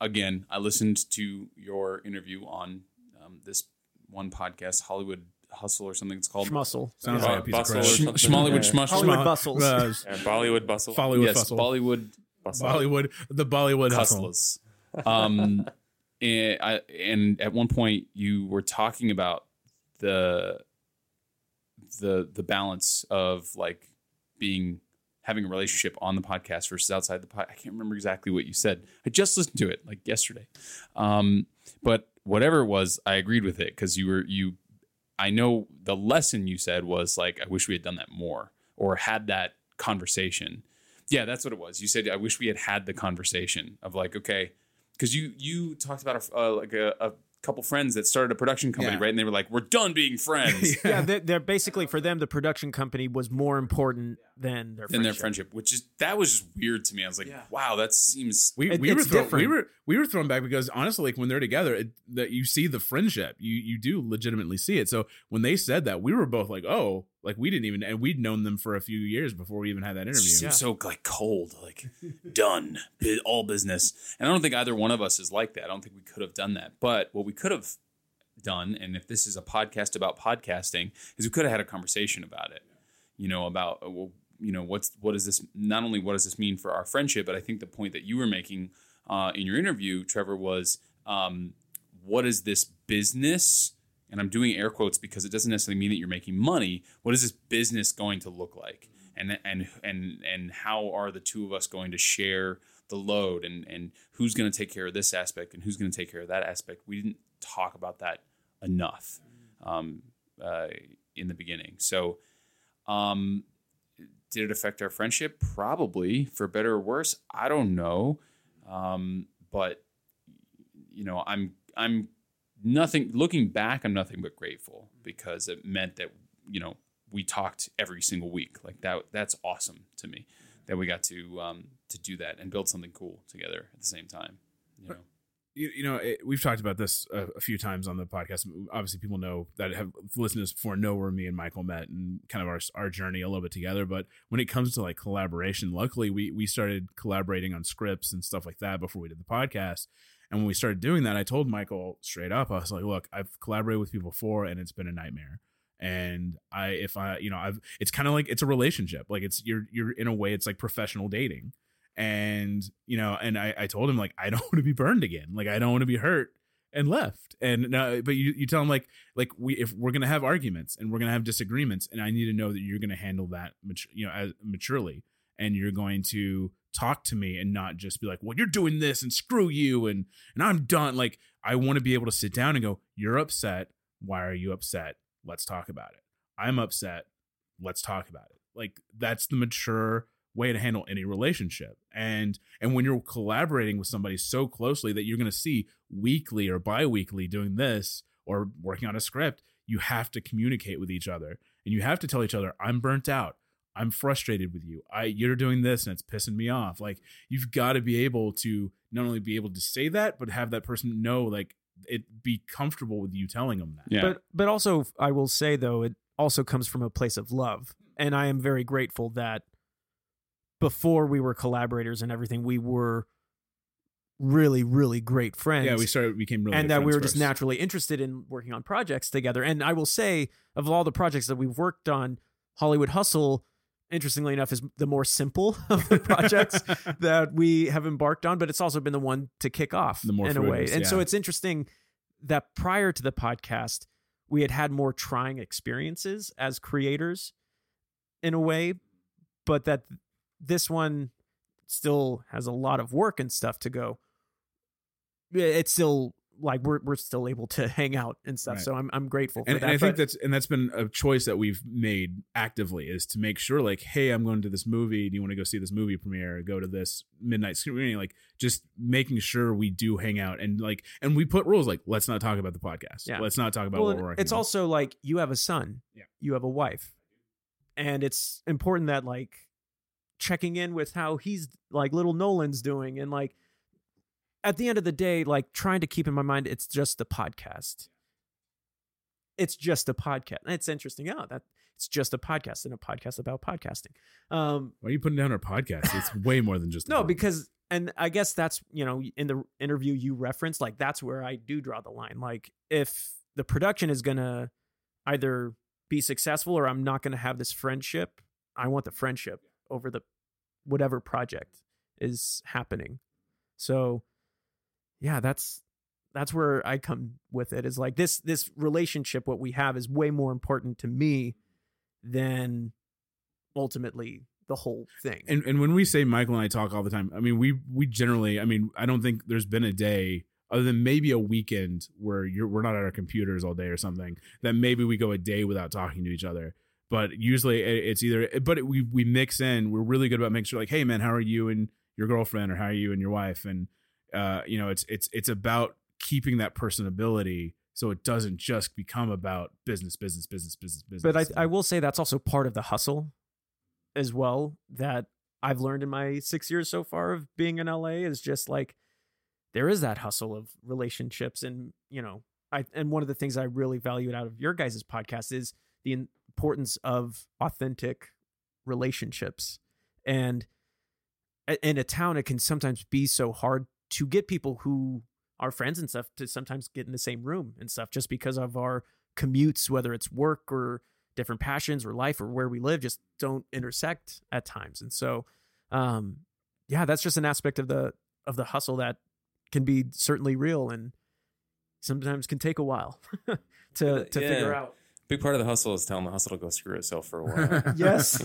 Again, I listened to your interview on this one podcast, Hollywood Hustle or something it's called. Schmustle. Sounds like a piece Bustle of crap. Schmollywood Schmustle. Hollywood Bustles. Bollywood Bustle. Yes, Bollywood. Bollywood. The Bollywood Hustlers. And at one point, you were talking about the balance of like being... having a relationship on the podcast versus outside the podcast. I can't remember exactly what you said. I just listened to it like yesterday. But whatever it was, I agreed with it. Cause I know the lesson you said was like, I wish we had done that more or had that conversation. Yeah, that's what it was. You said, I wish we had had the conversation of like, okay. Cause you talked about a couple friends that started a production company, right? And they were like, we're done being friends. Yeah, they're basically, for them, the production company was more important than their friendship. Which is, that was just weird to me. I was like, wow, that seems... We were thrown back because honestly, like when they're together, that you see the friendship. You do legitimately see it. So when they said that, we were both like, oh, like we didn't even... And we'd known them for a few years before we even had that interview. So like cold, like done, all business. And I don't think either one of us is like that. I don't think we could have done that. But what we could have done, and if this is a podcast about podcasting, is we could have had a conversation about it. You know, about... well, you know, what is this? Not only what does this mean for our friendship, but I think the point that you were making in your interview, Trevor, was what is this business? And I'm doing air quotes because it doesn't necessarily mean that you're making money. What is this business going to look like? And how are the two of us going to share the load? And who's going to take care of this aspect? And who's going to take care of that aspect? We didn't talk about that enough in the beginning. So. Did it affect our friendship? Probably, for better or worse. I don't know. But you know, I'm nothing, looking back, I'm nothing but grateful because it meant that, you know, we talked every single week. Like that's awesome to me that we got to do that and build something cool together at the same time, you know. You know, we've talked about this a few times on the podcast. Obviously, people know that have listened to this before know where me and Michael met and kind of our journey a little bit together. But when it comes to like collaboration, luckily we started collaborating on scripts and stuff like that before we did the podcast. And when we started doing that, I told Michael straight up, I was like, look, I've collaborated with people before and it's been a nightmare. And it's kind of like, it's a relationship. Like it's, you're in a way, it's like professional dating. And, I told him, like, I don't want to be burned again. Like, I don't want to be hurt and left. And no, but you tell him like if we're going to have arguments and we're going to have disagreements, and I need to know that you're going to handle that, as maturely, and you're going to talk to me and not just be like, well, you're doing this and screw you. And I'm done. Like, I want to be able to sit down and go, you're upset. Why are you upset? Let's talk about it. I'm upset. Let's talk about it. Like, that's the mature way to handle any relationship. And when you're collaborating with somebody so closely that you're going to see weekly or biweekly doing this or working on a script, you have to communicate with each other, and you have to tell each other, I'm burnt out. I'm frustrated with you. You're doing this and it's pissing me off. Like, you've got to be able to not only be able to say that, but have that person know, like, it be comfortable with you telling them that. Yeah. But also, I will say, though, it also comes from a place of love. And I am very grateful that before we were collaborators and everything, we were really, really great friends. Yeah, became really good friends. And that we were just naturally interested in working on projects together. And I will say, of all the projects that we've worked on, Hollywood Hustle, interestingly enough, is the more simple of the projects that we have embarked on, but it's also been the one to kick off in a way. And so it's interesting that prior to the podcast, we had more trying experiences as creators in a way, but that this one still has a lot of work and stuff to go. It's still like we're still able to hang out and stuff. Right. So I'm grateful for that. And I think that's been a choice that we've made actively, is to make sure, like, hey, I'm going to this movie. Do you want to go see this movie premiere? Go to this midnight screening? Like, just making sure we do hang out, and we put rules, like, let's not talk about the podcast. Yeah. Let's not talk about what we're working on. It's also like, you have a son, yeah, you have a wife, and it's important that, like, checking in with how he's, like, little Nolan's doing, and, like, at the end of the day, like, trying to keep in my mind, it's just a podcast. It's just a podcast. And it's interesting. Oh, that it's just a podcast, and a podcast about podcasting. Why are you putting down our podcast? It's way more than just a podcast. Because, and I guess that's, in the interview you referenced, like, that's where I do draw the line. Like, if the production is going to either be successful or I'm not going to have this friendship, I want the friendship over the whatever project is happening. So, yeah, that's where I come with it, is like this relationship, what we have, is way more important to me than ultimately the whole thing. And when we say Michael and I talk all the time, I mean, we generally, I don't think there's been a day other than maybe a weekend where we're not at our computers all day or something, that maybe we go a day without talking to each other. But usually it's either, but we mix in, we're really good about making sure, like, hey man, how are you and your girlfriend, or how are you and your wife? And, it's about keeping that personability, so it doesn't just become about business. But I will say that's also part of the hustle as well, that I've learned in my 6 years so far of being in LA, is just like, there is that hustle of relationships. And, and one of the things I really valued out of your guys' podcast is the importance of authentic relationships. And in a town, it can sometimes be so hard to get people who are friends and stuff to sometimes get in the same room and stuff, just because of our commutes, whether it's work or different passions or life or where we live, just don't intersect at times. And so, that's just an aspect of the hustle that can be certainly real and sometimes can take a while to figure out. Big part of the hustle is telling the hustle to go screw itself for a while. Yes.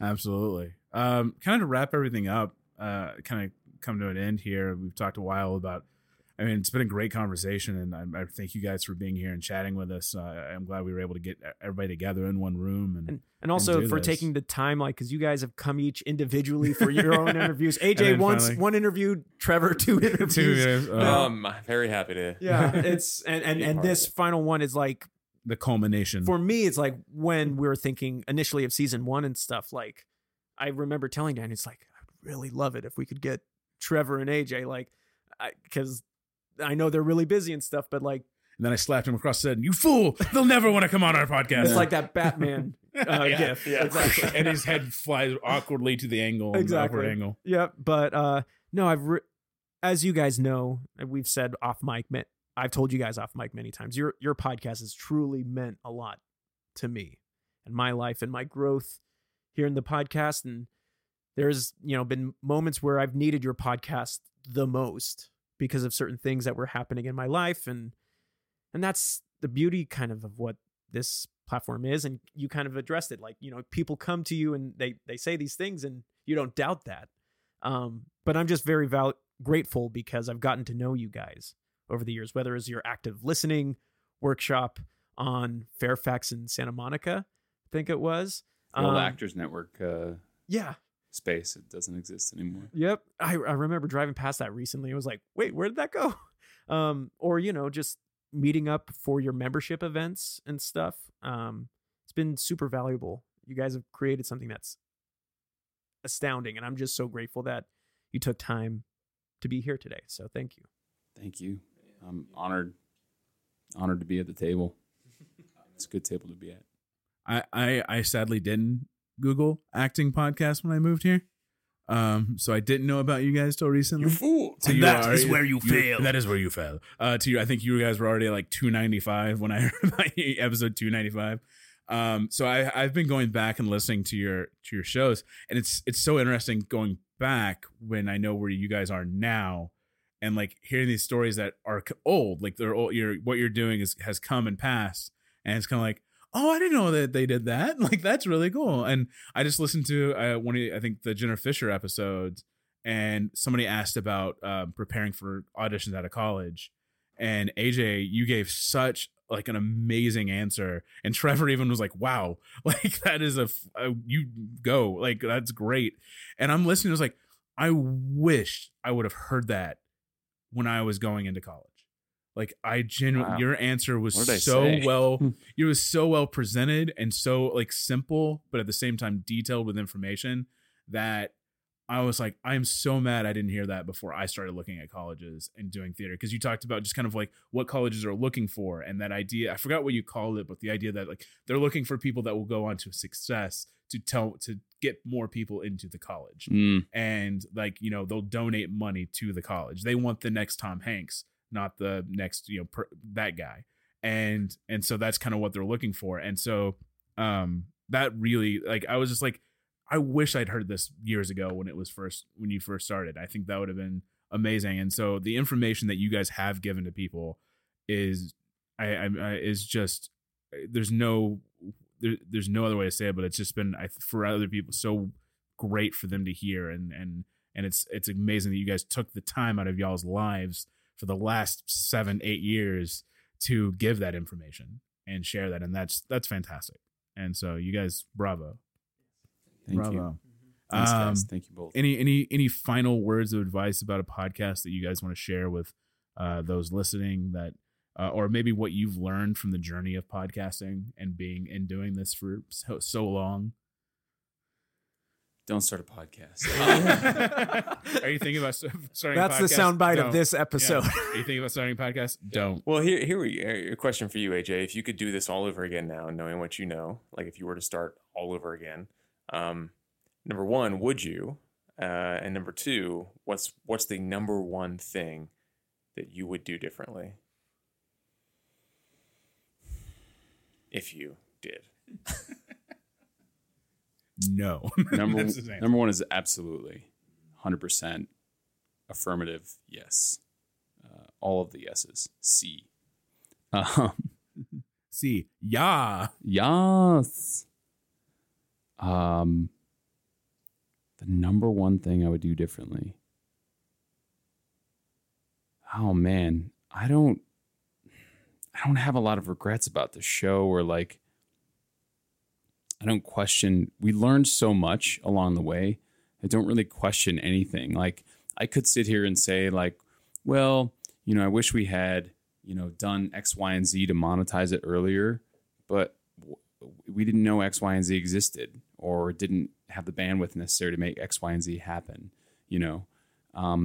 Absolutely. Kind of to wrap everything up, kind of come to an end here. We've talked a while about, it's been a great conversation, and I thank you guys for being here and chatting with us. I'm glad we were able to get everybody together in one room. And also for taking the time, like, because you guys have come each individually for your own interviews. AJ one interview, Trevor two interviews. I'm very happy to. Yeah, it's and this final one is like the culmination. For me, it's like when we were thinking initially of season one and stuff, like, I remember telling Dan, it's like, I'd really love it if we could get Trevor and AJ, like, because I know they're really busy and stuff, but like. And then I slapped him across the head, you fool! They'll never want to come on our podcast. It's like that Batman gif. Yeah, exactly. And his head flies awkwardly to the angle. Exactly. The awkward angle. Yep. But no, as you guys know, and we've said off mic, I've told you guys off mic many times, your podcast has truly meant a lot to me and my life and my growth here in the podcast. And there's, you know, been moments where I've needed your podcast the most because of certain things that were happening in my life. And that's the beauty kind of what this platform is. And you kind of addressed it. Like, you know, people come to you and they say these things and you don't doubt that. But I'm just very grateful because I've gotten to know you guys over the years, whether it's your active listening workshop on Fairfax and Santa Monica, I think it was. Old Actors Network. Yeah. Space. It doesn't exist anymore. Yep. I remember driving past that recently. I was like, wait, where did that go? Or, you know, just meeting up for your membership events and stuff. It's been super valuable. You guys have created something that's astounding. And I'm just so grateful that you took time to be here today. So thank you. Thank you. I'm honored to be at the table. It's a good table to be at. I sadly didn't Google acting podcast when I moved here. So I didn't know about you guys till recently. You fool. So that is where you fail. I think you guys were already at like 295 when I heard about you, episode 295. So I've been going back and listening to your shows, and it's so interesting going back when I know where you guys are now, and like hearing these stories that are old, like they're old. What you're doing has come and passed, and it's kind of like, oh, I didn't know that they did that. Like, that's really cool. And I just listened to I think the Jennifer Fisher episodes, and somebody asked about preparing for auditions out of college. And AJ, you gave such like an amazing answer. And Trevor even was like, wow, like that is you go, like, that's great. And I'm listening. I was like, I wish I would have heard that when I was going into college. Like, I genuinely, wow. Your answer was so well, it was so well presented and so like simple, but at the same time detailed with information that I was like, I'm so mad I didn't hear that before I started looking at colleges and doing theater. Cause you talked about just kind of like what colleges are looking for. And that idea, I forgot what you called it, but the idea that like they're looking for people that will go on to success to get more people into the college. Mm. And like, you know, they'll donate money to the college. They want the next Tom Hanks, not the next, you know, that guy. And so that's kind of what they're looking for. And so that really, like, I was just like, I wish I'd heard this years ago when you first started. I think that would have been amazing. And so the information that you guys have given to people is just, there's no other way to say it, but it's just been for other people so great for them to hear. And it's amazing that you guys took the time out of y'all's lives for the last 7-8 years to give that information and share that. And that's fantastic. And so you guys, bravo. Thank you. Thanks, guys. Thank you both. Any final words of advice about a podcast that you guys want to share with those listening that, or maybe what you've learned from the journey of podcasting and doing this for so long? Don't start a podcast. Are you thinking about starting a podcast? That's the soundbite of this episode. Yeah. Are you thinking about starting a podcast? Don't. Well, here a question for you, AJ. If you could do this all over again now, knowing what you know, like if you were to start all over again, number one, would you? And number two, what's the number one thing that you would do differently if you did? No. Number one is absolutely 100% affirmative. Yes. All of the yeses. C. C. Yeah. Yes. The number one thing I would do differently. Oh man, I don't have a lot of regrets about the show, or like, I don't question. We learned so much along the way. I don't really question anything. Like, I could sit here and say like, well, you know, I wish we had, you know, done X, Y, and Z to monetize it earlier, but we didn't know X, Y, and Z existed, or didn't have the bandwidth necessary to make X, Y, and Z happen. You know, I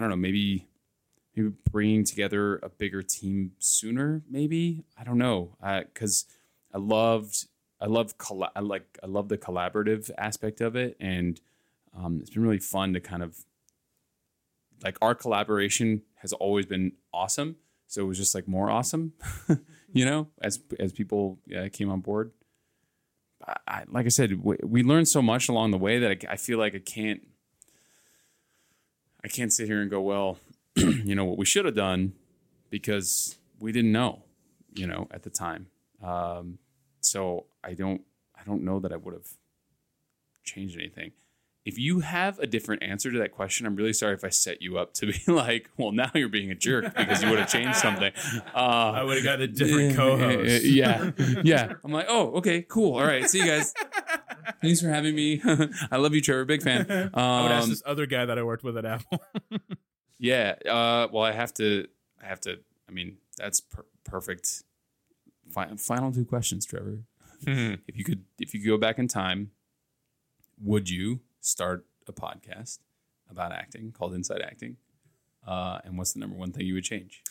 don't know, maybe bringing together a bigger team sooner. Maybe, I don't know. Cause I love the collaborative aspect of it. And it's been really fun to kind of like, our collaboration has always been awesome. So it was just like more awesome, you know, as people came on board. I, like I said, we learned so much along the way that I feel like I can't sit here and go, well, you know, what we should have done, because we didn't know, you know, at the time. So I don't know that I would have changed anything. If you have a different answer to that question, I'm really sorry if I set you up to be like, well, now you're being a jerk because you would have changed something. I would have got a different co-host. Yeah. Yeah. I'm like, oh, okay, cool. All right. See you guys. Thanks for having me. I love you, Trevor. Big fan. I would ask this other guy that I worked with at Apple. Yeah. Well, I have to. I mean, that's perfect. Final two questions, Trevor. If you could go back in time, would you start a podcast about acting called Inside Acting? And what's the number one thing you would change?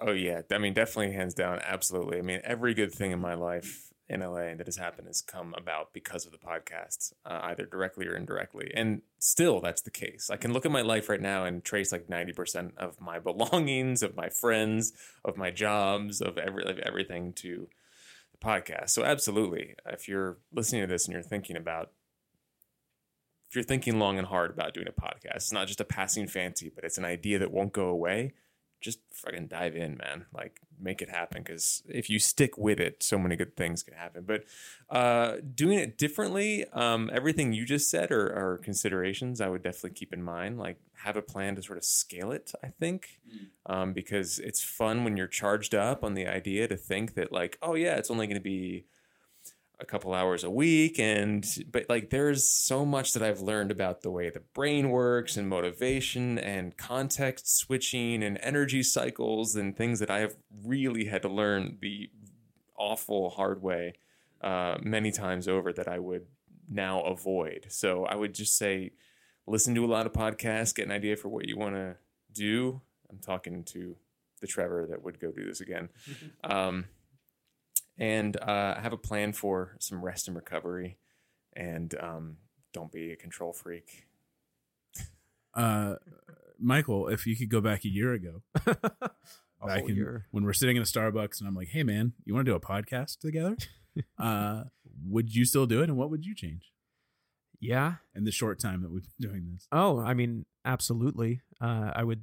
Oh, yeah. I mean, definitely, hands down. Absolutely. I mean, every good thing in my life in LA that has happened has come about because of the podcast, either directly or indirectly. And still, that's the case. I can look at my life right now and trace like 90% of my belongings, of my friends, of my jobs, of everything to the podcast. So absolutely. If you're listening to this and you're thinking about, if you're thinking long and hard about doing a podcast, it's not just a passing fancy, but it's an idea that won't go away, just fucking dive in, man. Like, make it happen, because if you stick with it, so many good things can happen. But doing it differently, everything you just said are considerations I would definitely keep in mind. Like, have a plan to sort of scale it, I think, because it's fun when you're charged up on the idea to think that, like, oh, yeah, it's only going to be a couple hours a week, but like, there's so much that I've learned about the way the brain works and motivation and context switching and energy cycles and things that I have really had to learn the awful hard way many times over that I would now avoid. So I would just say, listen to a lot of podcasts, get an idea for what you want to do. I'm talking to the Trevor that would go do this again. And have a plan for some rest and recovery, and don't be a control freak. Michael, if you could go back a year ago, when we're sitting in a Starbucks and I'm like, hey, man, you want to do a podcast together? Would you still do it? And what would you change? Yeah. In the short time that we've been doing this. Oh, I mean, absolutely. I would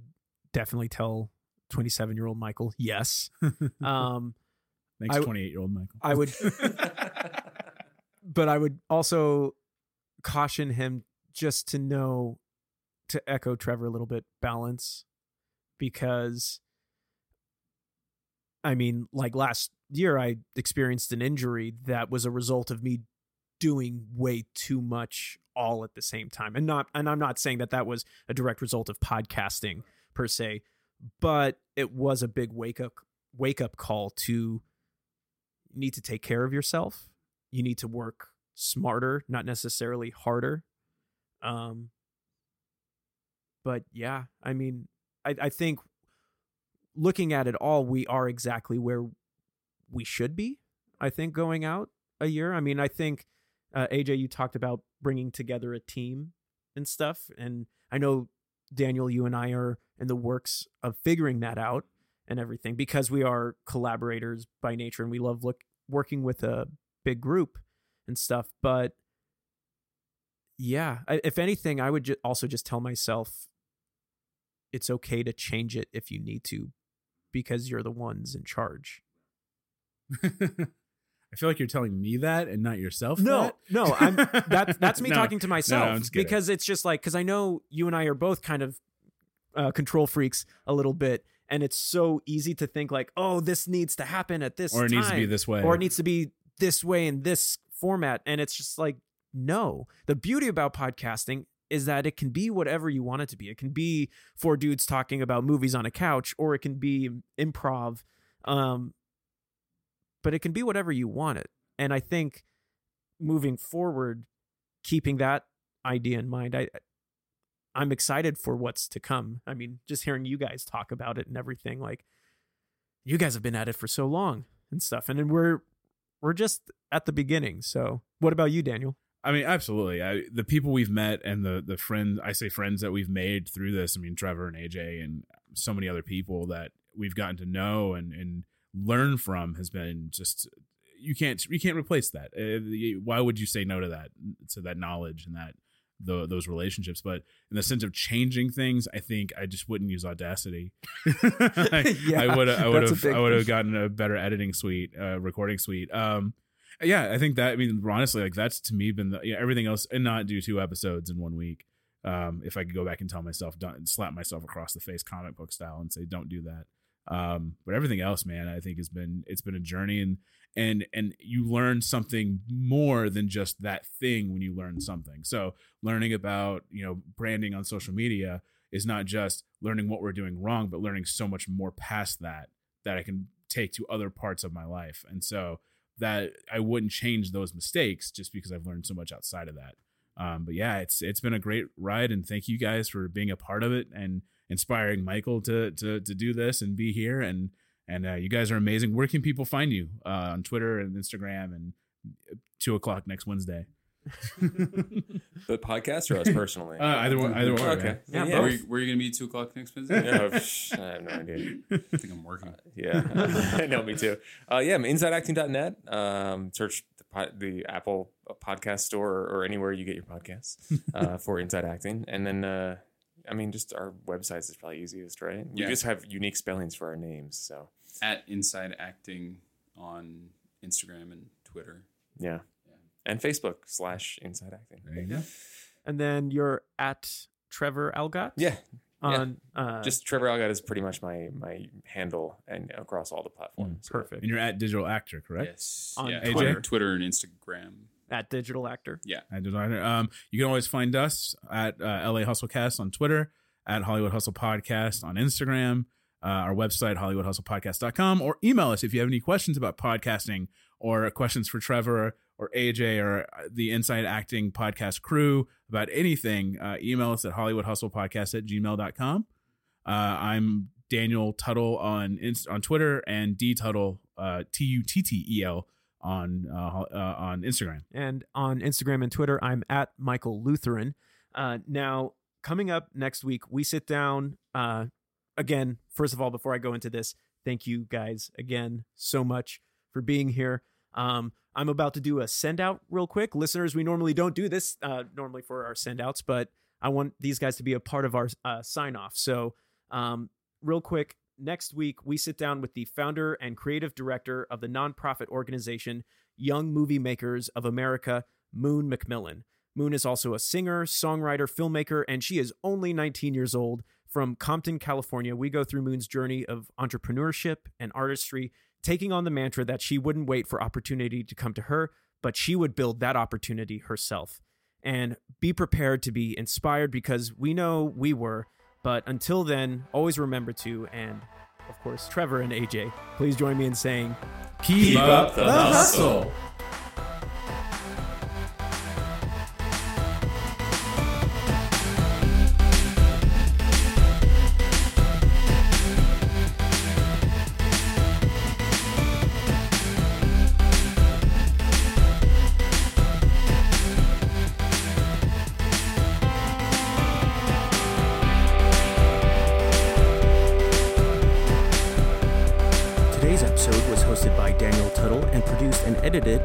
definitely tell 27-year-old Michael, yes. Next 28-year-old Michael. I would, but I would also caution him just to know, to echo Trevor a little bit, balance, because, I mean, like last year, I experienced an injury that was a result of me doing way too much all at the same time, and I'm not saying that was a direct result of podcasting per se, but it was a big wake up call to. Need to take care of yourself. You need to work smarter, not necessarily harder. But yeah, I mean, I think looking at it all, we are exactly where we should be, I think, going out a year. I mean, I think, AJ, you talked about bringing together a team and stuff. And I know, Daniel, you and I are in the works of figuring that out. And everything, because we are collaborators by nature and we love working with a big group and stuff. But yeah, if anything, I would also just tell myself it's okay to change it if you need to, because you're the ones in charge. I feel like you're telling me that and not yourself. No, that's me talking to myself, because it's just like, because I know you and I are both kind of control freaks a little bit. And it's so easy to think like, oh, this needs to happen at this time. Or it needs to be this way. Or it needs to be this way in this format. And it's just like, no. The beauty about podcasting is that it can be whatever you want it to be. It can be four dudes talking about movies on a couch, or it can be improv. But it can be whatever you want it. And I think moving forward, keeping that idea in mind, I'm excited for what's to come. I mean, just hearing you guys talk about it and everything, like, you guys have been at it for so long and stuff. And then we're just at the beginning. So what about you, Daniel? I mean, absolutely. The people we've met and the friends, I say friends that we've made through this. I mean, Trevor and AJ and so many other people that we've gotten to know and learn from has been just, you can't replace that. Why would you say no to that, knowledge and that those relationships? But in the sense of changing things, I think I just wouldn't use Audacity. I would have gotten a better editing suite, recording suite. Yeah, I think that, I mean, honestly, like that's to me been the, everything else, and not do 2 episodes in 1 week. If I could go back and tell myself, don't slap myself across the face comic book style and say, don't do that. But everything else, man, I think it's been a journey, and you learn something more than just that thing when you learn something. So learning about, branding on social media is not just learning what we're doing wrong, but learning so much more past that I can take to other parts of my life. And so that I wouldn't change those mistakes just because I've learned so much outside of that. But yeah, it's been a great ride, and thank you guys for being a part of it and inspiring Michael to do this and be here. And you guys are amazing. Where can people find you on Twitter and Instagram and 2:00 next Wednesday? The podcast or us personally? Either one. Okay. Right? Yeah. Yeah. Were you going to be 2:00 next Wednesday? Yeah, I have no idea. I think I'm working. Yeah. No, me too. Yeah, I'm InsideActing.net. Search the Apple podcast store or anywhere you get your podcasts for Inside Acting. And then, just our websites is probably easiest, right? We just have unique spellings for our names. So at Inside Acting on Instagram and Twitter. Yeah. And Facebook /Inside Acting. There you go. And then you're at Trevor Algott. Yeah. On just Trevor Algott is pretty much my handle and across all the platforms. Perfect. And you're at Digital Actor, correct? Yes. On Twitter and Instagram. At Digital Actor. Yeah. At Digital Actor. You can always find us at LA Hustlecast on Twitter, at Hollywood Hustle Podcast on Instagram, our website, HollywoodHustlePodcast.com, or email us if you have any questions about podcasting or questions for Trevor or AJ or the Inside Acting podcast crew about anything. Email us at HollywoodHustlePodcast@gmail.com. I'm Daniel Tuttle on Twitter, and DTuttle, Tuttel, on Instagram. And on Instagram and Twitter, I'm at Michael Lutheran. Now, coming up next week, we sit down. Again, first of all, before I go into this, thank you guys again so much for being here. I'm about to do a send out real quick. Listeners, we normally don't do this normally for our send outs, but I want these guys to be a part of our sign off. So real quick, next week, we sit down with the founder and creative director of the nonprofit organization, Young Movie Makers of America, Moon McMillan. Moon is also a singer, songwriter, filmmaker, and she is only 19 years old. From Compton, California, we go through Moon's journey of entrepreneurship and artistry, taking on the mantra that she wouldn't wait for opportunity to come to her, but she would build that opportunity herself. And be prepared to be inspired, because we know we were. But until then, always remember to, and of course, Trevor and AJ, please join me in saying, keep up the hustle.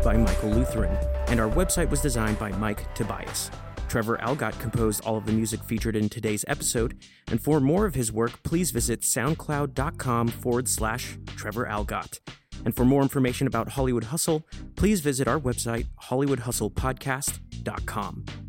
By Michael Lutheran, and our website was designed by Mike Tobias. Trevor Algott composed all of the music featured in today's episode, and for more of his work, please visit soundcloud.com/Trevor Algott. And for more information about Hollywood Hustle, please visit our website, HollywoodHustlePodcast.com.